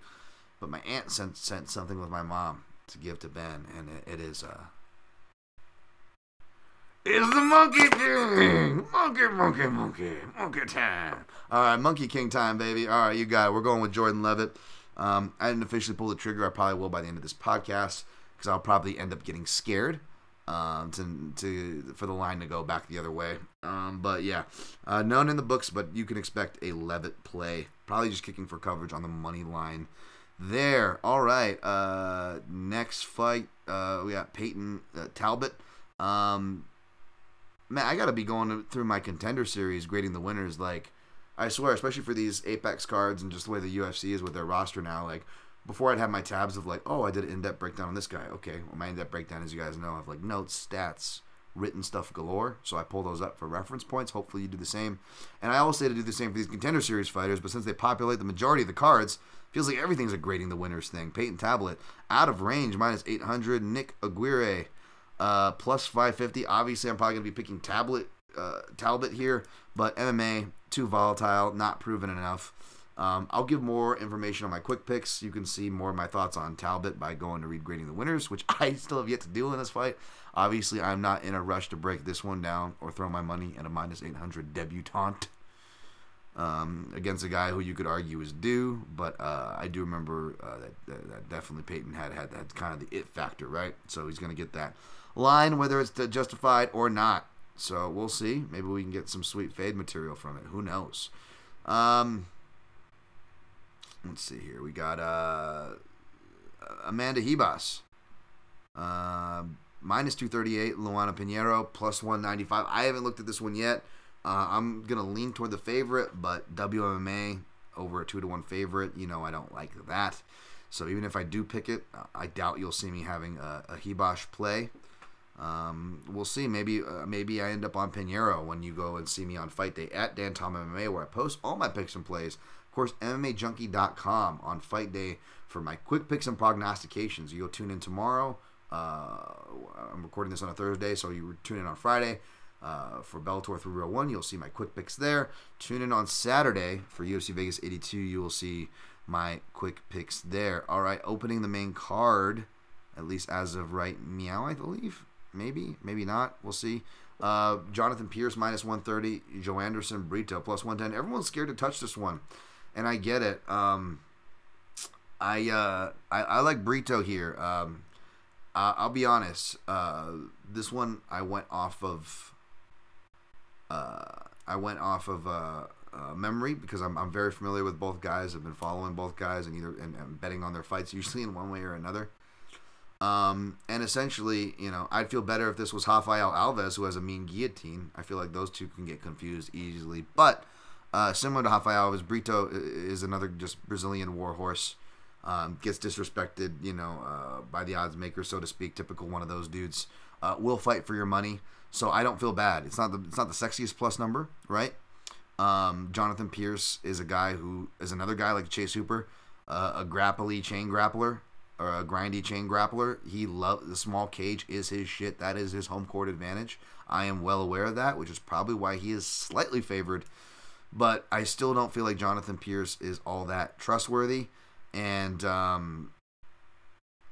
But my aunt sent sent something with my mom to give to Ben, and it, it is uh it's the monkey king, monkey monkey monkey monkey time. All right, monkey king time, baby. All right, you got it. We're going with Jordan Leavitt. um I didn't officially pull the trigger. I probably will by the end of this podcast because I'll probably end up getting scared Um, to to for the line to go back the other way. Um, but yeah, uh, none in the books, but you can expect a Leavitt play. Probably just kicking for coverage on the money line there. All right. Uh, next fight, uh, we got Peyton uh, Talbot. Um, man, I gotta be going through my contender series, grading the winners. Like, I swear, especially for these Apex cards and just the way the U F C is with their roster now, like, before I'd have my tabs of like, oh, I did an in-depth breakdown on this guy. Okay, well, my in-depth breakdown, as you guys know, I have like notes, stats, written stuff galore. So I pull those up for reference points. Hopefully you do the same. And I always say to do the same for these contender series fighters, but since they populate the majority of the cards, it feels like everything's a grading the winners thing. Peyton Talbot, out of range, minus eight hundred. Nick Aguirre, uh, plus five fifty. Obviously, I'm probably going to be picking Talbot, uh, Talbot here, but M M A, too volatile, not proven enough. Um, I'll give more information on my quick picks. You can see more of my thoughts on Talbot by going to read Grading the Winners, which I still have yet to do in this fight. Obviously, I'm not in a rush to break this one down or throw my money at a minus eight hundred debutante um, against a guy who you could argue is due. But uh, I do remember uh, that, that, that definitely Peyton had, had that kind of the it factor, right? So he's going to get that line, whether it's justified or not. So we'll see. Maybe we can get some sweet fade material from it. Who knows? Um... Let's see here. We got uh, Amanda Hebas, uh, minus two thirty-eight. Luana Pinheiro, plus one ninety-five. I haven't looked at this one yet. Uh, I'm going to lean toward the favorite, but W M M A over a two to one favorite, you know I don't like that. So even if I do pick it, I doubt you'll see me having a, a Hebas play. Um, we'll see. Maybe uh, maybe I end up on Pinheiro when you go and see me on Fight Day at Dan Tom M M A, where I post all my picks and plays. Of course, M M A Junkie dot com on Fight Day for my quick picks and prognostications. You'll tune in tomorrow. Uh, I'm recording this on a Thursday, so you tune in on Friday uh, for Bellator three oh one. You'll see my quick picks there. Tune in on Saturday for U F C Vegas eighty-two. You will see my quick picks there. All right, opening the main card, at least as of right meow, I believe. Maybe, maybe not. We'll see. Uh, Jonathan Pierce, minus one thirty. Joe Anderson Brito, plus one ten. Everyone's scared to touch this one, and I get it. Um, I, uh, I I like Brito here. Um, I, I'll be honest. Uh, this one I went off of. Uh, I went off of uh, uh, memory because I'm I'm very familiar with both guys. I've been following both guys and either and, and betting on their fights usually in one way or another. Um, and essentially, you know, I'd feel better if this was Rafael Alves, who has a mean guillotine. I feel like those two can get confused easily. But uh, similar to Rafael Alves, Brito is another just Brazilian warhorse. Um, gets disrespected, you know, uh, by the odds maker, so to speak. Typical one of those dudes. Uh, will fight for your money. So I don't feel bad. It's not the it's not the sexiest plus number, right? Um, Jonathan Pierce is a guy who is another guy like Chase Hooper, uh, a grapply chain grappler. Or a grindy chain grappler. He love the small cage is his shit. That is his home court advantage. I am well aware of that, which is probably why he is slightly favored. But I still don't feel like Jonathan Pierce is all that trustworthy. And um,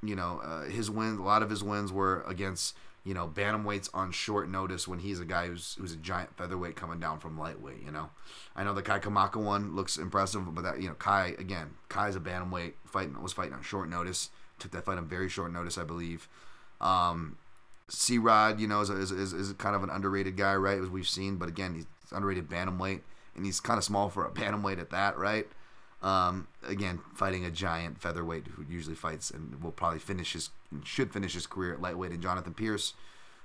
you know, uh, his wins. A lot of his wins were against you know bantamweights on short notice when he's a guy who's who's a giant featherweight coming down from lightweight. You know, I know the Kai Kamaka one looks impressive, but that you know Kai again, Kai's a bantamweight fighting was fighting on short notice. Took that fight on very short notice, I believe. Um, C-Rod, you know, is, a, is is is kind of an underrated guy, right? As we've seen, but again, he's underrated bantamweight, and he's kind of small for a bantamweight at that, right? Um, again, fighting a giant featherweight who usually fights and will probably finish his should finish his career at lightweight, and Jonathan Pierce,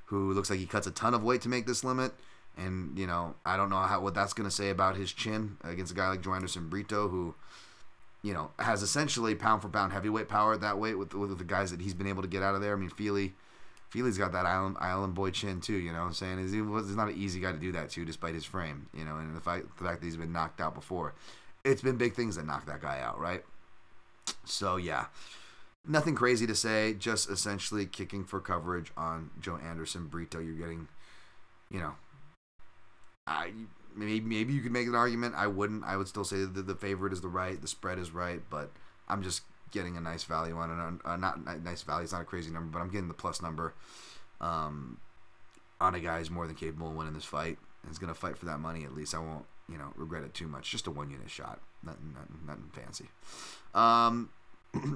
who looks like he cuts a ton of weight to make this limit, and you know, I don't know how what that's gonna say about his chin against a guy like Joanderson Brito, who. You know, has essentially pound for pound heavyweight power at that weight with, with the guys that he's been able to get out of there. I mean, Feely, Feely's got that island island boy chin too. You know what I'm saying? He's, he's not an easy guy to do that to, despite his frame. You know, and the fact the fact that he's been knocked out before, it's been big things that knock that guy out, right? So yeah, nothing crazy to say. Just essentially kicking for coverage on Joanderson Brito. You're getting, you know, I. Maybe maybe you could make an argument. I wouldn't. I would still say that the favorite is the right. The spread is right, but I'm just getting a nice value on it. Uh, not nice value. It's not a crazy number, but I'm getting the plus number. Um, on a guy who's more than capable of winning this fight and is going to fight for that money. At least I won't, you know, regret it too much. Just a one unit shot. Nothing, nothing, nothing fancy. Um,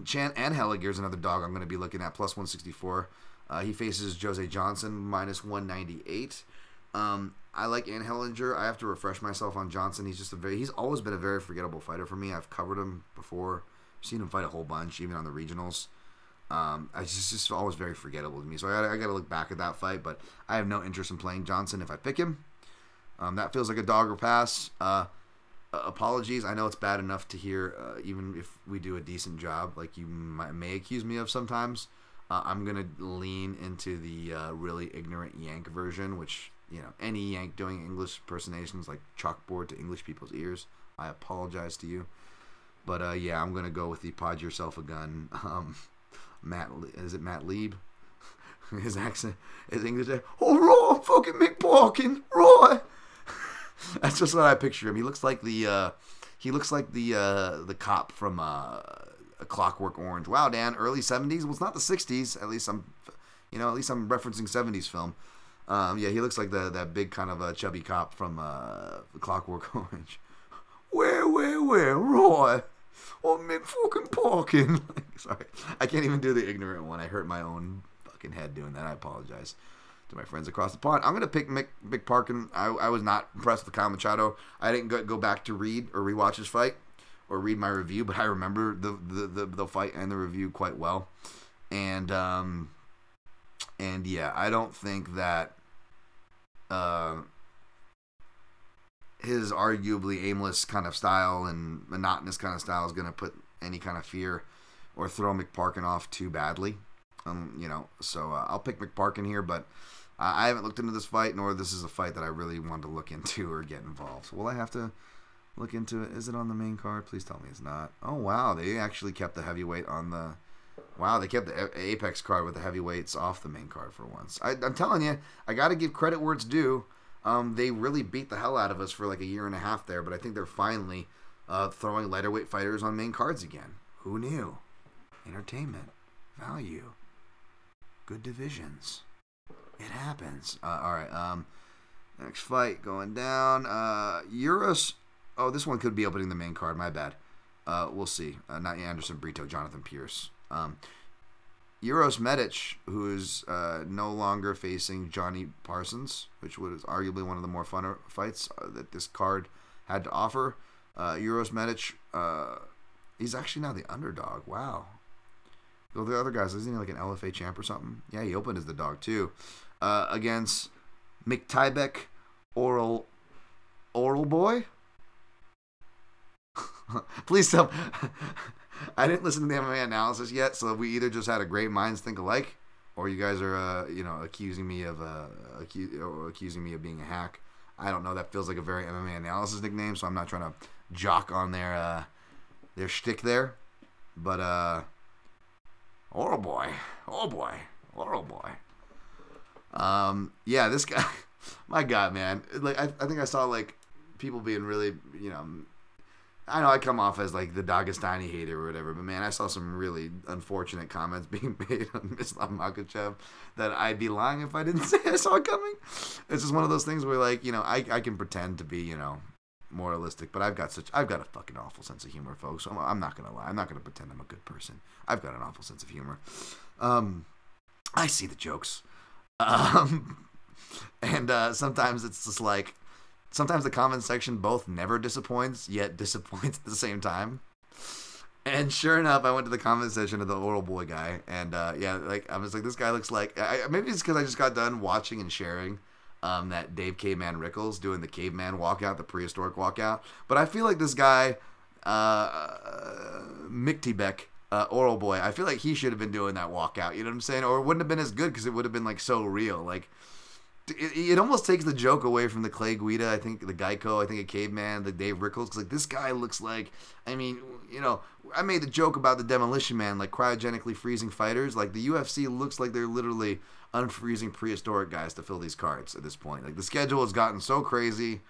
Chan Anheliger is another dog I'm going to be looking at plus one sixty-four. Uh, he faces Jose Johnson minus one ninety-eight. Um, I like Anhelinger. I have to refresh myself on Johnson. He's just a very—he's always been a very forgettable fighter for me. I've covered him before, I've seen him fight a whole bunch, even on the regionals. Um, I just, just always very forgettable to me. So I got I to look back at that fight, but I have no interest in playing Johnson if I pick him. Um, that feels like a dog or pass. Uh, apologies. I know it's bad enough to hear, uh, even if we do a decent job, like you might, may accuse me of sometimes. Uh, I'm gonna lean into the uh, really ignorant Yank version, which. You know, any Yank doing English impersonations like chalkboard to English people's ears. I apologize to you. But, uh, yeah, I'm going to go with the pod yourself a gun. Um, Matt, is it Matt Lieb? His accent, his English accent. Oh, Roy, fucking McParkin, Roy. That's just what I picture him. He looks like the, uh, he looks like the, uh, the cop from, uh, A Clockwork Orange. Wow, Dan, early seventies? Well, it's not the sixties. At least I'm, you know, at least I'm referencing seventies film. Um, yeah, he looks like the that big kind of a chubby cop from uh, Clockwork Orange. Where, where, where, Roy? Oh, Mick fucking Parkin. Sorry, I can't even do the ignorant one. I hurt my own fucking head doing that. I apologize to my friends across the pond. I'm gonna pick Mick, Mick Parkin. I, I was not impressed with Camachado. I didn't go, go back to read or rewatch his fight or read my review, but I remember the the the, the fight and the review quite well. And um. And yeah, I don't think that uh, his arguably aimless kind of style and monotonous kind of style is going to put any kind of fear or throw McParkin off too badly. Um, you know, so uh, I'll pick McParkin here, but uh, I haven't looked into this fight, nor this is a fight that I really wanted to look into or get involved. Will I have to look into it? Is it on the main card? Please tell me it's not. Oh, wow. They actually kept the heavyweight on the... Wow, they kept the Apex card with the heavyweights off the main card for once. I, I'm telling you, I got to give credit where it's due. Um, they really beat the hell out of us for like a year and a half there, but I think they're finally uh, throwing lighter weight fighters on main cards again. Who knew? Entertainment. Value. Good divisions. It happens. Uh, all right, um, next fight going down. Uh, Uros. Oh, this one could be opening the main card. My bad. Uh, we'll see. Uh, not Anderson Brito, Jonathan Pierce. Um, Uros Medic, who is uh, no longer facing Johnny Parsons, which was arguably one of the more fun fights that this card had to offer. Uh, Uros Medic, uh, he's actually now the underdog. Wow. the other guys, isn't he like an L F A champ or something? Yeah, he opened as the dog too. Uh, against Mick Tybeck, Oral, Oral Boy. Please tell. I didn't listen to the M M A analysis yet, so we either just had a great minds think alike, or you guys are, uh, you know, accusing me of uh, accuse, or accusing me of being a hack. I don't know. That feels like a very M M A analysis nickname, so I'm not trying to jock on their uh, their shtick there. But uh, Oral Boy, Oral Boy, Oral Boy. Um, yeah, this guy. My God, man. Like I, I think I saw like people being really, you know. I know I come off as like the Dagestani hater or whatever, but man, I saw some really unfortunate comments being made on Islam Makhachev that I'd be lying if I didn't say I saw it coming. It's just one of those things where, like, you know, I, I can pretend to be, you know, moralistic, but I've got such I've got a fucking awful sense of humor, folks. I'm, I'm not gonna lie. I'm not gonna pretend I'm a good person. I've got an awful sense of humor. Um, I see the jokes, um, and uh, sometimes it's just like. Sometimes the comment section both never disappoints, yet disappoints at the same time. And sure enough, I went to the comment section of the Oral Boy guy. And uh, yeah, like I was like, this guy looks like... I, maybe it's because I just got done watching and sharing um, that Dave Caveman Rickles doing the caveman walkout, the prehistoric walkout. But I feel like this guy, uh, Mick Tybeck, uh, Oral Boy, I feel like he should have been doing that walkout. You know what I'm saying? Or it wouldn't have been as good because it would have been like so real. Like... It, it almost takes the joke away from the Clay Guida, I think, the Geico, I think a caveman, the Dave Rickles. Cause like this guy looks like, I mean, you know, I made the joke about the Demolition Man, like cryogenically freezing fighters. Like the U F C looks like they're literally unfreezing prehistoric guys to fill these cards at this point. Like the schedule has gotten so crazy.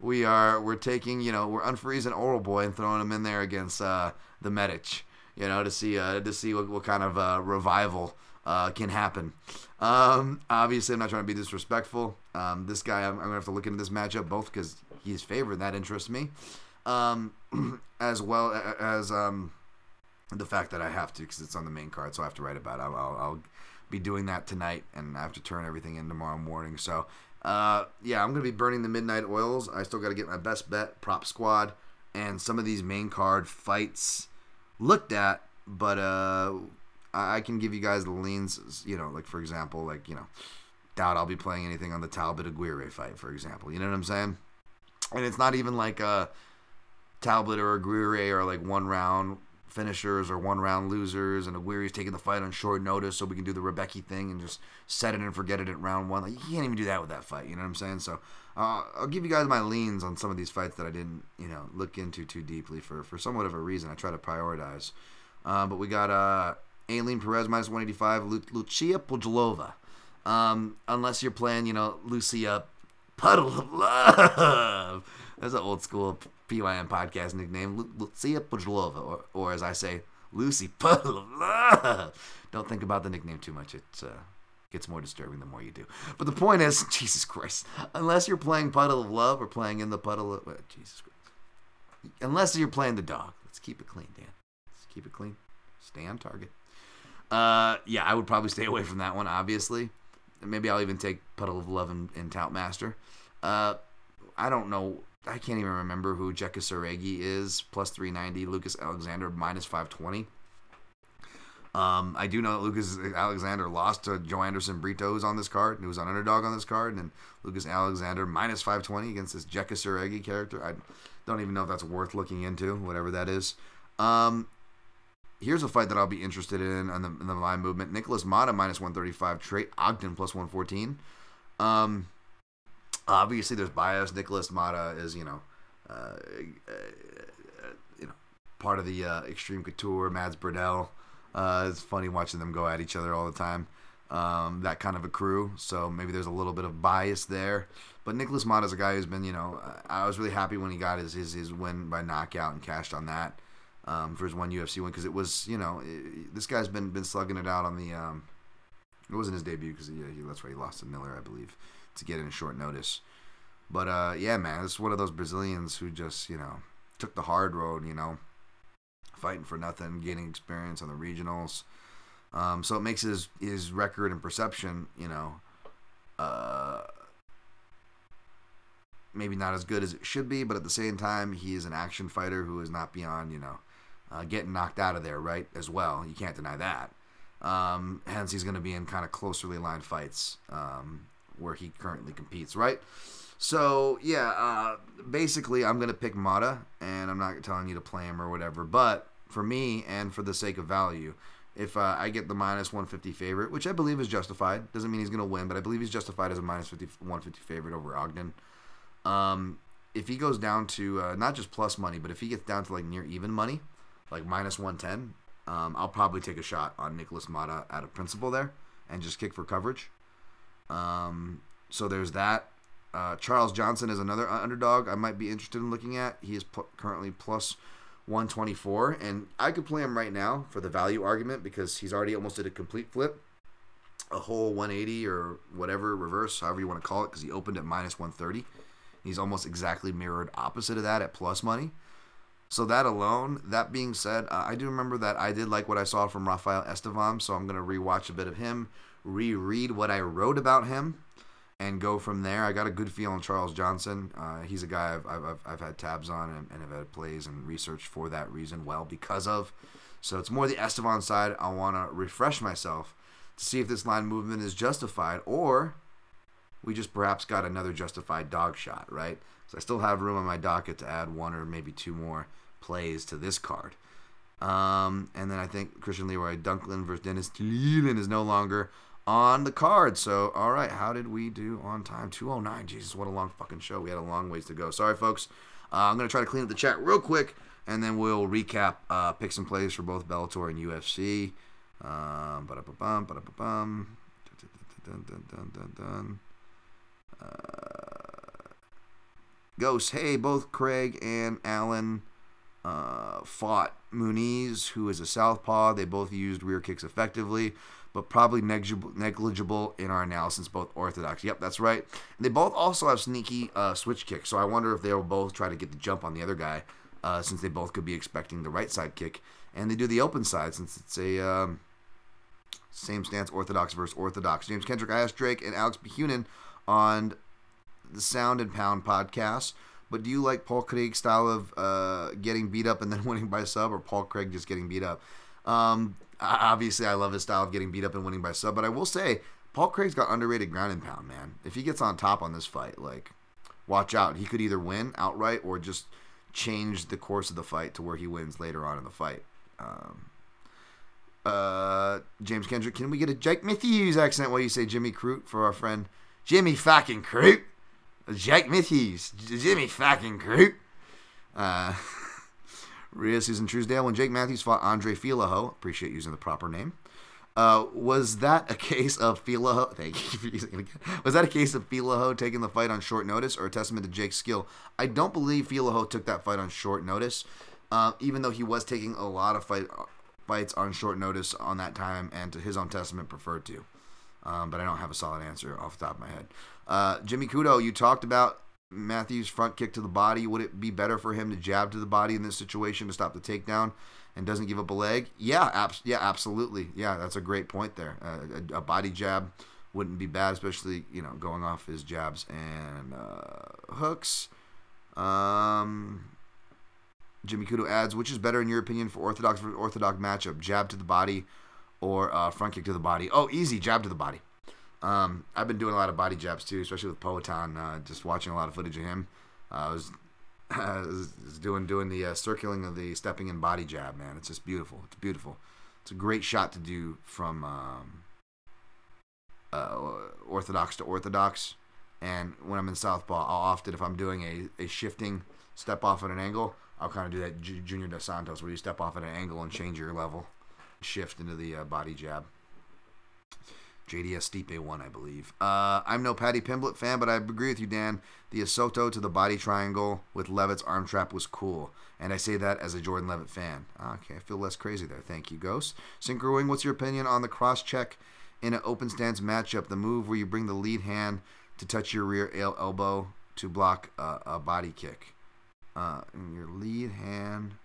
We are, we're taking, you know, we're unfreezing Oral Boy and throwing him in there against uh, the Medich, you know, to see uh, to see what, what kind of uh, revival uh, can happen. Um, obviously, I'm not trying to be disrespectful. Um, this guy, I'm, I'm going to have to look into this matchup, both because he's favored. That interests me. Um, as well as um, the fact that I have to because it's on the main card, so I have to write about it. I'll, I'll, I'll be doing that tonight, and I have to turn everything in tomorrow morning. So, uh, yeah, I'm going to be burning the midnight oils. I still got to get my best bet, prop squad, and some of these main card fights looked at, but... Uh, I can give you guys the leans, you know, like, for example, like, you know, doubt I'll be playing anything on the Talbot Aguirre fight, for example. You know what I'm saying? And it's not even like uh, Talbot or Aguirre are like one-round finishers or one-round losers, and Aguirre's taking the fight on short notice so we can do the Rebecca thing and just set it and forget it at round one. Like, you can't even do that with that fight. You know what I'm saying? So uh, I'll give you guys my leans on some of these fights that I didn't, you know, look into too deeply for, for somewhat of a reason. I try to prioritize. Uh, but we got... Uh, Aileen Perez minus one eighty-five, Lu- Lucia Podolova. Um, unless you're playing, you know, Lucia Puddle of Love. That's an old school P Y M podcast nickname, Lu- Lucia Podolova, or, or as I say, Lucy Puddle of Love. Don't think about the nickname too much. It uh, gets more disturbing the more you do. But the point is, Jesus Christ, unless you're playing Puddle of Love or playing in the Puddle of... Well, Jesus Christ. Unless you're playing the dog. Let's keep it clean, Dan. Let's keep it clean. Stay on target. Uh, yeah, I would probably stay away from that one, obviously. Maybe I'll even take Puddle of Love and, and Toutmaster. Uh, I don't know. I can't even remember who Jekka Seregi is, plus three ninety. Lucas Alexander, minus five twenty. Um, I do know that Lucas Alexander lost to Joe Anderson Brito, who's on this card, and who was on Underdog on this card. And Lucas Alexander, minus five twenty against this Jekka Seregi character. I don't even know if that's worth looking into, whatever that is. Um... Here's a fight that I'll be interested in on the, in the line movement. Nicholas Mata, minus one thirty-five. Trey Ogden, plus one fourteen. Um, obviously, there's bias. Nicholas Mata is, you know, uh, uh, you know, part of the uh, Extreme Couture. Mads Burdell. Uh, it's funny watching them go at each other all the time. Um, that kind of a crew. So maybe there's a little bit of bias there. But Nicholas Mata is a guy who's been, you know, I was really happy when he got his, his, his win by knockout and cashed on that. Um, for his one U F C win, because it was, you know, it, this guy's been been slugging it out on the, um, it wasn't his debut, because yeah, he, that's why he lost to Miller, I believe, to get in short notice. But, uh, yeah, man, it's one of those Brazilians who just, you know, took the hard road, you know, fighting for nothing, gaining experience on the regionals. Um, so it makes his, his record and perception, you know, uh, maybe not as good as it should be, but at the same time, he is an action fighter who is not beyond, you know, Uh, getting knocked out of there, right, as well. You can't deny that. Um, hence, he's going to be in kind of closely lined fights um, where he currently competes, right? So, yeah, uh, basically, I'm going to pick Mata, and I'm not telling you to play him or whatever. But for me, and for the sake of value, if uh, I get the minus one fifty favorite, which I believe is justified. Doesn't mean he's going to win, but I believe he's justified as a minus one fifty favorite over Ogden. Um, if he goes down to uh, not just plus money, but if he gets down to like near even money, like minus one ten, um, I'll probably take a shot on Nicholas Mata out of principle there and just kick for coverage. Um, so there's that. Uh, Charles Johnson is another underdog I might be interested in looking at. He is pl- currently plus one twenty-four, and I could play him right now for the value argument because he's already almost did a complete flip, a whole one eighty or whatever, reverse, however you want to call it, because he opened at minus one thirty. He's almost exactly mirrored opposite of that at plus money. So that alone, that being said, uh, I do remember that I did like what I saw from Rafael Estevam, so I'm going to rewatch a bit of him, reread what I wrote about him, and go from there. I got a good feel on Charles Johnson. Uh, he's a guy I've, I've I've had tabs on and, and I've had plays and research for that reason, well, because of. So it's more the Estevan side. I want to refresh myself to see if this line movement is justified, or we just perhaps got another justified dog shot, right? So I still have room on my docket to add one or maybe two more plays to this card. Um, and then I think Christian Leroy Dunklin versus Dennis Tillman is no longer on the card. So, all right, how did we do on time? two oh nine. Jesus, what a long fucking show. We had a long ways to go. Sorry, folks. Uh, I'm going to try to clean up the chat real quick, and then we'll recap uh, picks and plays for both Bellator and U F C. Um, ba-da-ba-bum, ba-da-ba-bum. Dun-dun-dun-dun-dun-dun. Uh, Ghost, hey, both Craig and Allen uh, fought Muniz, who is a southpaw. They both used rear kicks effectively, but probably negligible, negligible in our analysis, both orthodox. Yep, that's right. And they both also have sneaky uh, switch kicks, so I wonder if they'll both try to get the jump on the other guy, uh, since they both could be expecting the right side kick. And they do the open side, since it's a um, same stance, orthodox versus orthodox. James Kendrick, I asked Drake and Alex Behunin on the Sound and Pound podcast, but do you like Paul Craig's style of uh, getting beat up and then winning by sub, or Paul Craig just getting beat up? Um... Obviously, I love his style of getting beat up and winning by sub, but I will say, Paul Craig's got underrated ground and pound, man. If he gets on top on this fight, like, watch out. He could either win outright or just change the course of the fight to where he wins later on in the fight. Um, uh, James Kendrick, can we get a Jake Matthews accent while you say Jimmy Crute for our friend? Jimmy fucking Crute. Jake Matthews. Jimmy fucking Crute. Uh... Rhea Susan Truesdale, when Jake Matthews fought Andre Filiho, appreciate using the proper name, uh, was that a case of Filiho? Thank you for using it again. Was that a case of Filiho taking the fight on short notice, or a testament to Jake's skill? I don't believe Filiho took that fight on short notice, uh, even though he was taking a lot of fight fights on short notice on that time, and to his own testament, preferred to. Um, but I don't have a solid answer off the top of my head. Uh, Jimmy Kudo, you talked about Matthews' front kick to the body. Would it be better for him to jab to the body in this situation to stop the takedown and doesn't give up a leg? Yeah, abs- yeah, absolutely. Yeah, that's a great point there. Uh, a, a body jab wouldn't be bad, especially, you know, going off his jabs and uh, hooks. Um, Jimmy Kudo adds, which is better in your opinion for orthodox versus orthodox matchup, jab to the body or uh, front kick to the body? Oh, easy, jab to the body. Um, I've been doing a lot of body jabs too, especially with Poatan, uh, just watching a lot of footage of him. Uh, I was, I was doing doing the uh, circling of the stepping in body jab, man. It's just beautiful. It's beautiful. It's a great shot to do from um, uh, orthodox to orthodox. And when I'm in southpaw, I'll often, if I'm doing a, a shifting step off at an angle, I'll kind of do that J- Junior Dos Santos, where you step off at an angle and change your level, shift into the uh, body jab. J D S Stipe won, I believe. Uh, I'm no Paddy Pimblett fan, but I agree with you, Dan. The Asoto to the body triangle with Levitt's arm trap was cool. And I say that as a Jordan Levitt fan. Okay, I feel less crazy there. Thank you, Ghost. Synchroing, what's your opinion on the cross-check in an open stance matchup? The move where you bring the lead hand to touch your rear elbow to block uh, a body kick. Uh, and your lead hand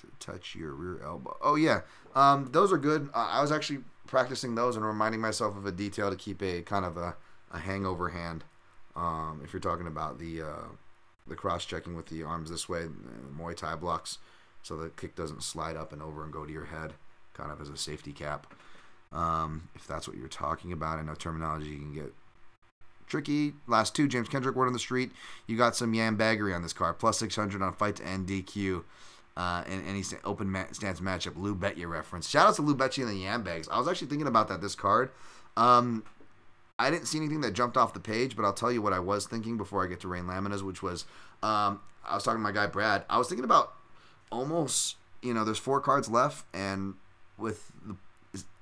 to touch your rear elbow. Oh, yeah. Um, those are good. Uh, I was actually practicing those and reminding myself of a detail to keep a kind of a, a hangover hand. Um, if you're talking about the uh, the cross-checking with the arms this way, Muay Thai blocks, so the kick doesn't slide up and over and go to your head, kind of as a safety cap. um, if that's what you're talking about. I know terminology can get tricky. Last two, James Kendrick, word on the street. You got some yambaggery on this card. Plus six hundred on fight to end D Q. Uh, in any open ma- stance matchup. Lou Betya reference. Shout out to Lou Betya and the Yambags. I was actually thinking about that this card. Um, I didn't see anything that jumped off the page, but I'll tell you what I was thinking before I get to Rain Laminas, which was um, I was talking to my guy Brad. I was thinking about almost, you know, there's four cards left, and with the,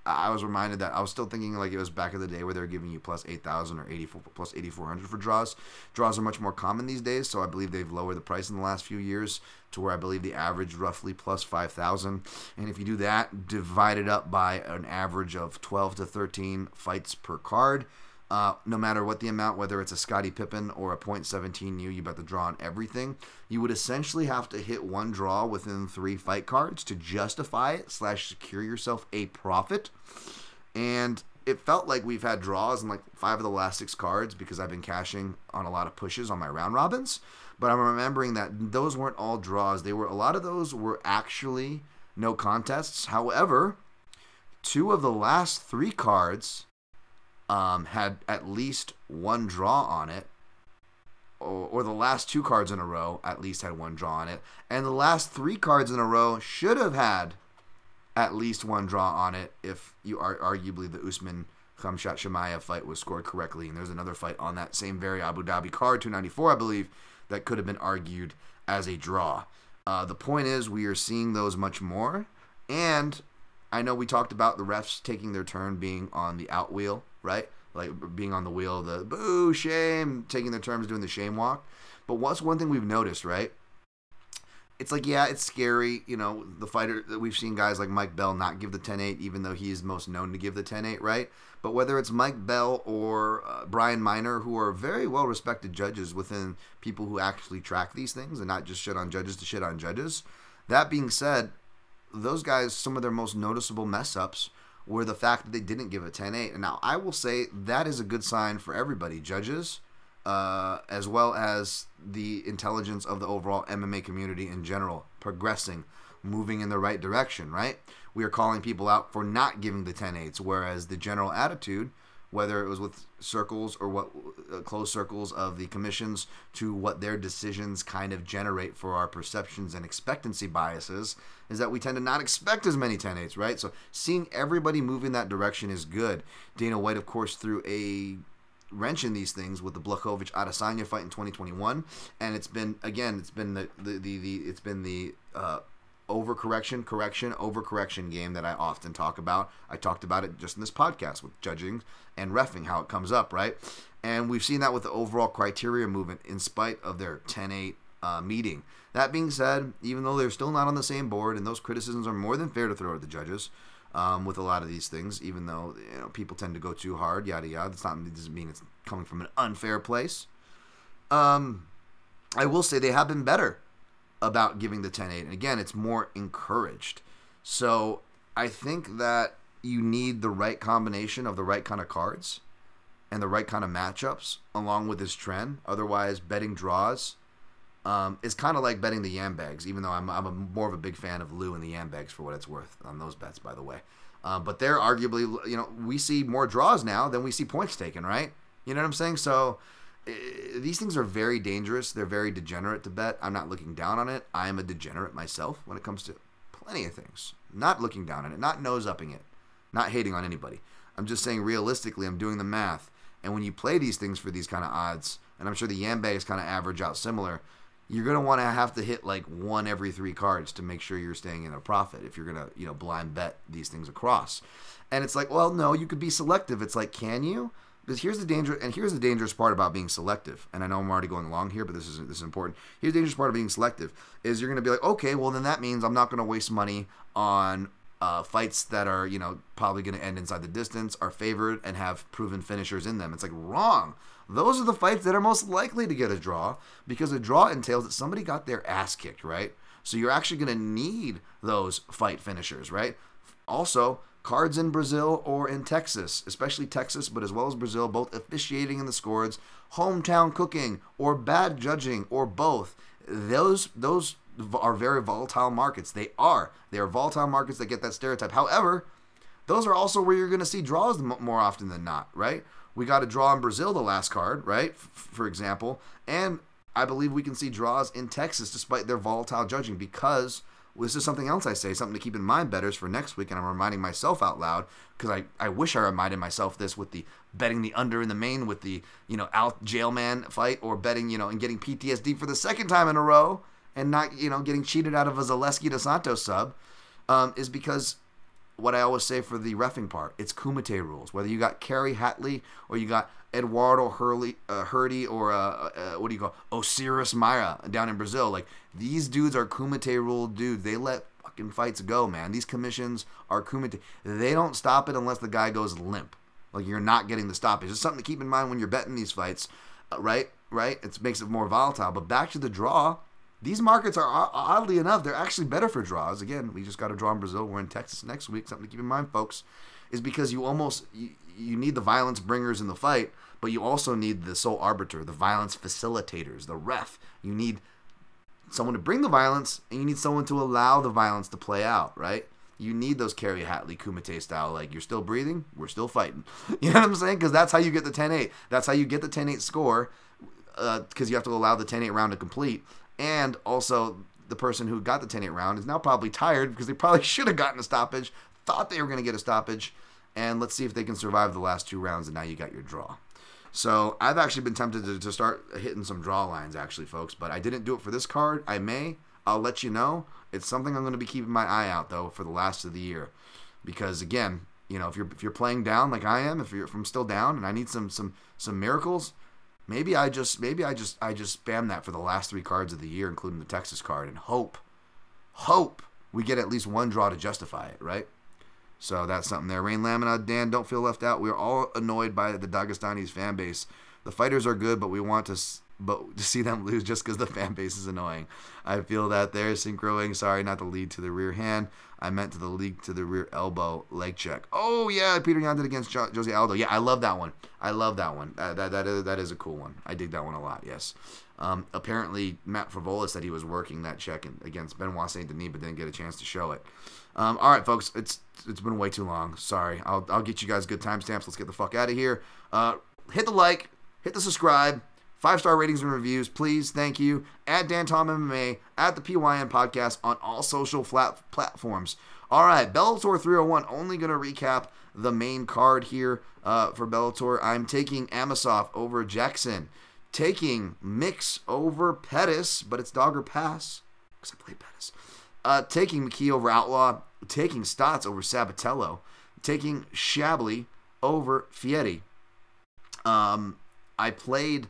I was reminded that I was still thinking like it was back in the day where they were giving you plus eight thousand or eighty-four plus eighty-four hundred for draws. Draws are much more common these days, so I believe they've lowered the price in the last few years to where I believe the average roughly plus five thousand. And if you do that, divide it up by an average of twelve to thirteen fights per card. Uh, no matter what the amount, whether it's a Scottie Pippen or a point one seven U, you bet the draw on everything. You would essentially have to hit one draw within three fight cards to justify it slash secure yourself a profit. And it felt like we've had draws in like five of the last six cards because I've been cashing on a lot of pushes on my round robins. But I'm remembering that those weren't all draws. They were a lot of those were actually no contests. However, two of the last three cards Um, had at least one draw on it, or, or the last two cards in a row at least had one draw on it, and the last three cards in a row should have had at least one draw on it if you are arguably the Usman Khamzat Chimaev fight was scored correctly. And there's another fight on that same very Abu Dhabi card, two ninety-four I believe, that could have been argued as a draw. Uh, the point is we are seeing those much more, and I know we talked about the refs taking their turn being on the out wheel, right? Like being on the wheel, the boo, shame, taking their turns doing the shame walk. But what's one thing we've noticed, right? It's like, yeah, it's scary. You know, the fighter that we've seen guys like Mike Bell not give the ten eight, even though he is most known to give the ten eight, right? But whether it's Mike Bell or uh, Brian Miner, who are very well-respected judges within people who actually track these things and not just shit on judges to shit on judges. That being said, those guys, some of their most noticeable mess-ups were the fact that they didn't give a ten eight. And now I will say that is a good sign for everybody, judges, uh, as well as the intelligence of the overall M M A community in general, progressing, moving in the right direction, right? We are calling people out for not giving the ten eights, whereas the general attitude, whether it was with circles or what uh, close circles of the commissions to what their decisions kind of generate for our perceptions and expectancy biases, is that we tend to not expect as many ten eights, right? So seeing everybody move in that direction is good. Dana White, of course, threw a wrench in these things with the Blachowicz-Adesanya fight in twenty twenty-one, and it's been, again, it's been the, the, the, the it's been the uh, overcorrection, correction, overcorrection game that I often talk about. I talked about it just in this podcast with judging and reffing, how it comes up, right? And we've seen that with the overall criteria movement in spite of their ten eight uh, meeting. That being said, even though they're still not on the same board, and those criticisms are more than fair to throw at the judges um, with a lot of these things, even though, you know, people tend to go too hard, yada, yada. It's not, it doesn't mean it's coming from an unfair place. Um, I will say they have been better about giving the ten eight, and again, it's more encouraged. So I think that you need the right combination of the right kind of cards and the right kind of matchups along with this trend. Otherwise, betting draws um, is kind of like betting the Yambags, even though I'm, I'm a, more of a big fan of Lou and the Yambags for what it's worth on those bets, by the way. Uh, but they're arguably, you know, we see more draws now than we see points taken, right? You know what I'm saying? So these things are very dangerous. They're very degenerate to bet. I'm not looking down on it. I am a degenerate myself when it comes to plenty of things. Not looking down on it, not nose-upping it, not hating on anybody. I'm just saying realistically, I'm doing the math. And when you play these things for these kind of odds, and I'm sure the Yambags kind of average out similar, you're going to want to have to hit like one every three cards to make sure you're staying in a profit if you're going to, you know, blind bet these things across. And it's like, well, no, you could be selective. It's like, can you? Because here's the danger, and here's the dangerous part about being selective. And I know I'm already going along here, but this is this is important. Here's the dangerous part of being selective: is you're going to be like, okay, well then that means I'm not going to waste money on uh, fights that are, you know, probably going to end inside the distance, are favored, and have proven finishers in them. It's like, wrong. Those are the fights that are most likely to get a draw, because a draw entails that somebody got their ass kicked, right? So you're actually going to need those fight finishers, right? Also, cards in Brazil or in Texas, especially Texas, but as well as Brazil, both officiating in the scores, hometown cooking or bad judging or both. Those those are very volatile markets. They are. They are volatile markets that get that stereotype. However, those are also where you're going to see draws more often than not, right? We got a draw in Brazil the last card, right, F- for example. And I believe we can see draws in Texas despite their volatile judging, because well, this is something else I say, something to keep in mind, bettors, for next week. And I'm reminding myself out loud because I, I wish I reminded myself this with the betting the under in the main with the, you know, out jail man fight, or betting, you know, and getting P T S D for the second time in a row and not, you know, getting cheated out of a Zaleski DeSanto sub um, is because what I always say for the reffing part, it's Kumite rules. Whether you got Kerry Hatley or you got Eduardo Hurley, uh, Hurdy or, uh, uh, what do you call Osiris Maia down in Brazil. Like, these dudes are Kumite rule dudes. They let fucking fights go, man. These commissions are Kumite. They don't stop it unless the guy goes limp. Like, you're not getting the stoppage. It's something to keep in mind when you're betting these fights, uh, right? Right? It makes it more volatile. But back to the draw. These markets are, oddly enough, they're actually better for draws. Again, we just got a draw in Brazil. We're in Texas next week. Something to keep in mind, folks, is because you almost, you, you need the violence bringers in the fight, but you also need the sole arbiter, the violence facilitators, the ref. You need someone to bring the violence, and you need someone to allow the violence to play out, right? You need those Kerry Hatley, Kumite style, like, you're still breathing, we're still fighting. You know what I'm saying? Because that's how you get the ten eight. That's how you get the ten eight score, because uh, you have to allow the ten eight round to complete. And also, the person who got the ten eight round is now probably tired because they probably should have gotten a stoppage, thought they were going to get a stoppage, and let's see if they can survive the last two rounds, and now you got your draw. So I've actually been tempted to, to start hitting some draw lines, actually, folks, but I didn't do it for this card. I may. I'll let you know. It's something I'm going to be keeping my eye out, though, for the last of the year because, again, you know, if you're if you're playing down like I am, if you're if I'm still down and I need some some some miracles, Maybe I just maybe I just I just spam that for the last three cards of the year, including the Texas card, and hope, hope we get at least one draw to justify it, right? So that's something there. Rain Lamina, Dan, don't feel left out. We are all annoyed by the Dagestani's fan base. The fighters are good, but we want to but to see them lose just because the fan base is annoying. I feel that there. Synchroing, sorry, not the lead to the rear hand. I meant to the lead to the rear elbow leg check. Oh yeah, Peter Yan did against jo- Jose Aldo. Yeah, I love that one. I love that one. Uh, that that is, that is a cool one. I dig that one a lot. Yes. Um, apparently Matt Favola said he was working that check in, against Benoit Saint Denis, but didn't get a chance to show it. Um, all right, folks, it's it's been way too long. Sorry. I'll I'll get you guys good timestamps. Let's get the fuck out of here. Uh, hit the like, hit the subscribe. Five-star ratings and reviews, please. Thank you. At Dan Tom M M A, at the P Y N Podcast on all social flat platforms. All right, Bellator three oh one. Only going to recap the main card here uh, for Bellator. I'm taking Amosov over Jackson. Taking Mix over Pettis, but it's Dog or Pass because I played Pettis. Uh, taking McKee over Outlaw. Taking Stotts over Sabatello. Taking Shabley over Fieri. Um, I played...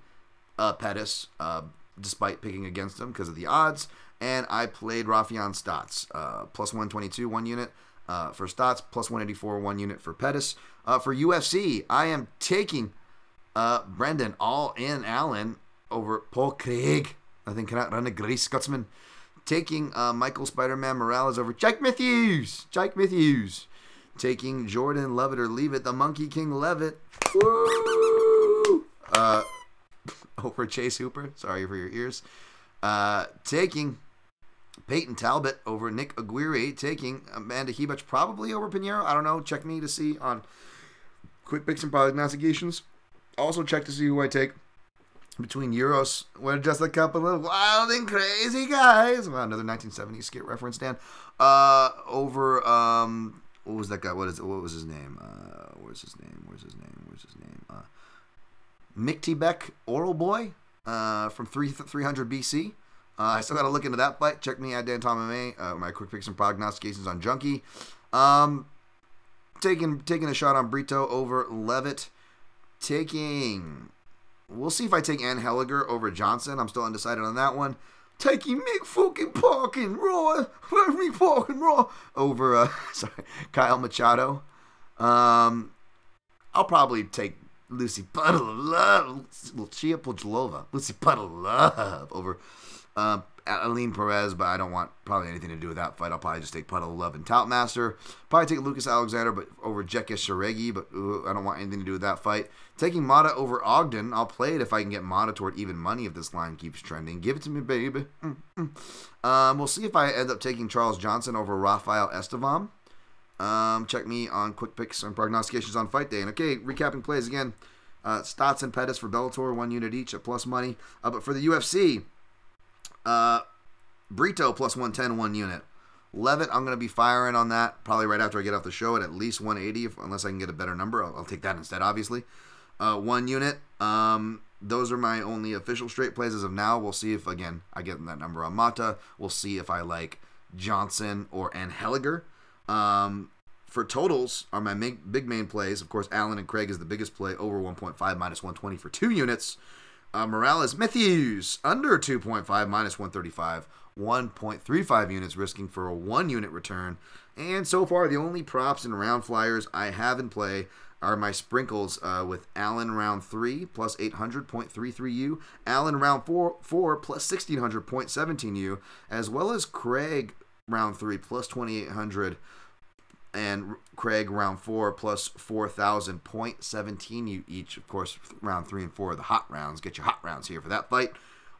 Uh, Pettis, uh, despite picking against him because of the odds. And I played Rafian Stotts, uh, plus one twenty-two, one unit uh, for Stotts, plus one eighty-four, one unit for Pettis. Uh, for U F C, I am taking uh, Brendan All In Allen over Paul Craig. I think cannot run a Grace Scotsman. Taking uh, Michael Spider-Man Morales over Jake Matthews. Jake Matthews. Taking Jordan Love It or Leave It, the Monkey King Levitt. Woo! Uh... over Chase Hooper. Sorry for your ears. Uh, taking Peyton Talbot over Nick Aguirre. Taking Amanda Hebach probably over Pinheiro. I don't know. Check me to see on quick picks and prognostications. Also check to see who I take between Euros. We're just a couple of wild and crazy guys. Wow, another nineteen seventies skit reference, Dan. Uh, over... Um, what was that guy? What is? What was his name? Uh, where's his name? Where's his name? Where's his name? Uh... Mick T-Beck, Oral Boy, uh, from three hundred B C. Uh, I still got to look into that fight. Check me at Dan Tom M M A, uh, my quick picks and prognostications on Junkie. Um, taking taking a shot on Brito over Levitt. Taking, we'll see if I take Ann Helliger over Johnson. I'm still undecided on that one. Taking Mick fucking Parkin' Raw, Mick Parkin' Raw over uh, sorry Kyle Machado. Um, I'll probably take Lucy Puddle of Love, Lucia Pudlova, Lucy Puddle of Love over uh, Aline Perez, but I don't want probably anything to do with that fight. I'll probably just take Puddle of Love and Toutmaster. Probably take Lucas Alexander, but over Jekka Shiregi, but ooh, I don't want anything to do with that fight. Taking Mata over Ogden. I'll play it if I can get Mata toward even money if this line keeps trending. Give it to me, baby. Um, we'll see if I end up taking Charles Johnson over Rafael Estevam. Um, check me on quick picks and prognostications on fight day. And okay, recapping plays again. Uh, Stotts and Pettis for Bellator, one unit each at plus money. Uh, but for the U F C, uh, Brito plus one ten, one unit. Levitt, I'm going to be firing on that probably right after I get off the show at at least one eighty, if, unless I can get a better number. I'll, I'll take that instead, obviously. Uh, one unit. Um, those are my only official straight plays as of now. We'll see if, again, I get that number on Mata. We'll see if I like Johnson or Anheliger. Um, for totals are my big, big main plays. Of course, Allen and Craig is the biggest play, over one point five, minus one twenty for two units. Uh, Morales, Matthews, under two point five, minus one thirty-five, one point three five units, risking for a one-unit return. And so far, the only props and round flyers I have in play are my sprinkles uh, with Allen round three, plus eight hundred point three three U, Allen round four, four plus sixteen hundred point one seven U, as well as Craig round three, plus twenty-eight hundred, and Craig round four, plus four thousand point one seven U each. Of course, round three and four are the hot rounds. Get your hot rounds here for that fight.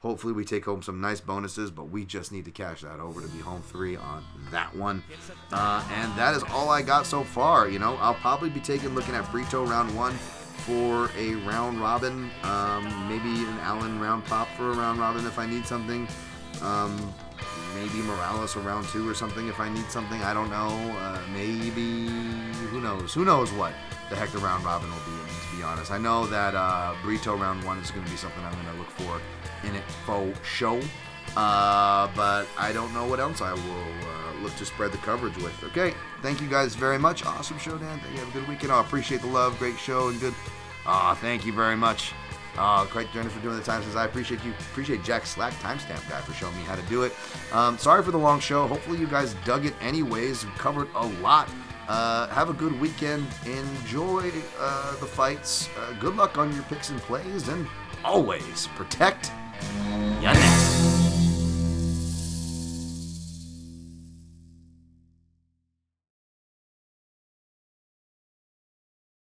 Hopefully we take home some nice bonuses, but we just need to cash that over to be home three on that one. Uh, and that is all I got so far. You know, I'll probably be taking looking at Brito round one for a round robin, um, maybe an Allen round pop for a round robin if I need something. Um, maybe Morales a round two or something if I need something. I don't know. Uh, maybe, who knows? Who knows what the heck the round robin will be, to be honest. I know that uh, Brito round one is going to be something I'm going to look for in it for show, uh, but I don't know what else I will uh, look to spread the coverage with. Okay, thank you guys very much. Awesome show, Dan. You have a good weekend. I appreciate the love. Great show and good. Ah, uh, thank you very much. Uh, great journey for doing the time since I appreciate you. Appreciate Jack Slack, timestamp guy, for showing me how to do it. Um, sorry for the long show. Hopefully you guys dug it anyways. We covered a lot. Uh, have a good weekend. Enjoy uh, the fights. Uh, good luck on your picks and plays, and always protect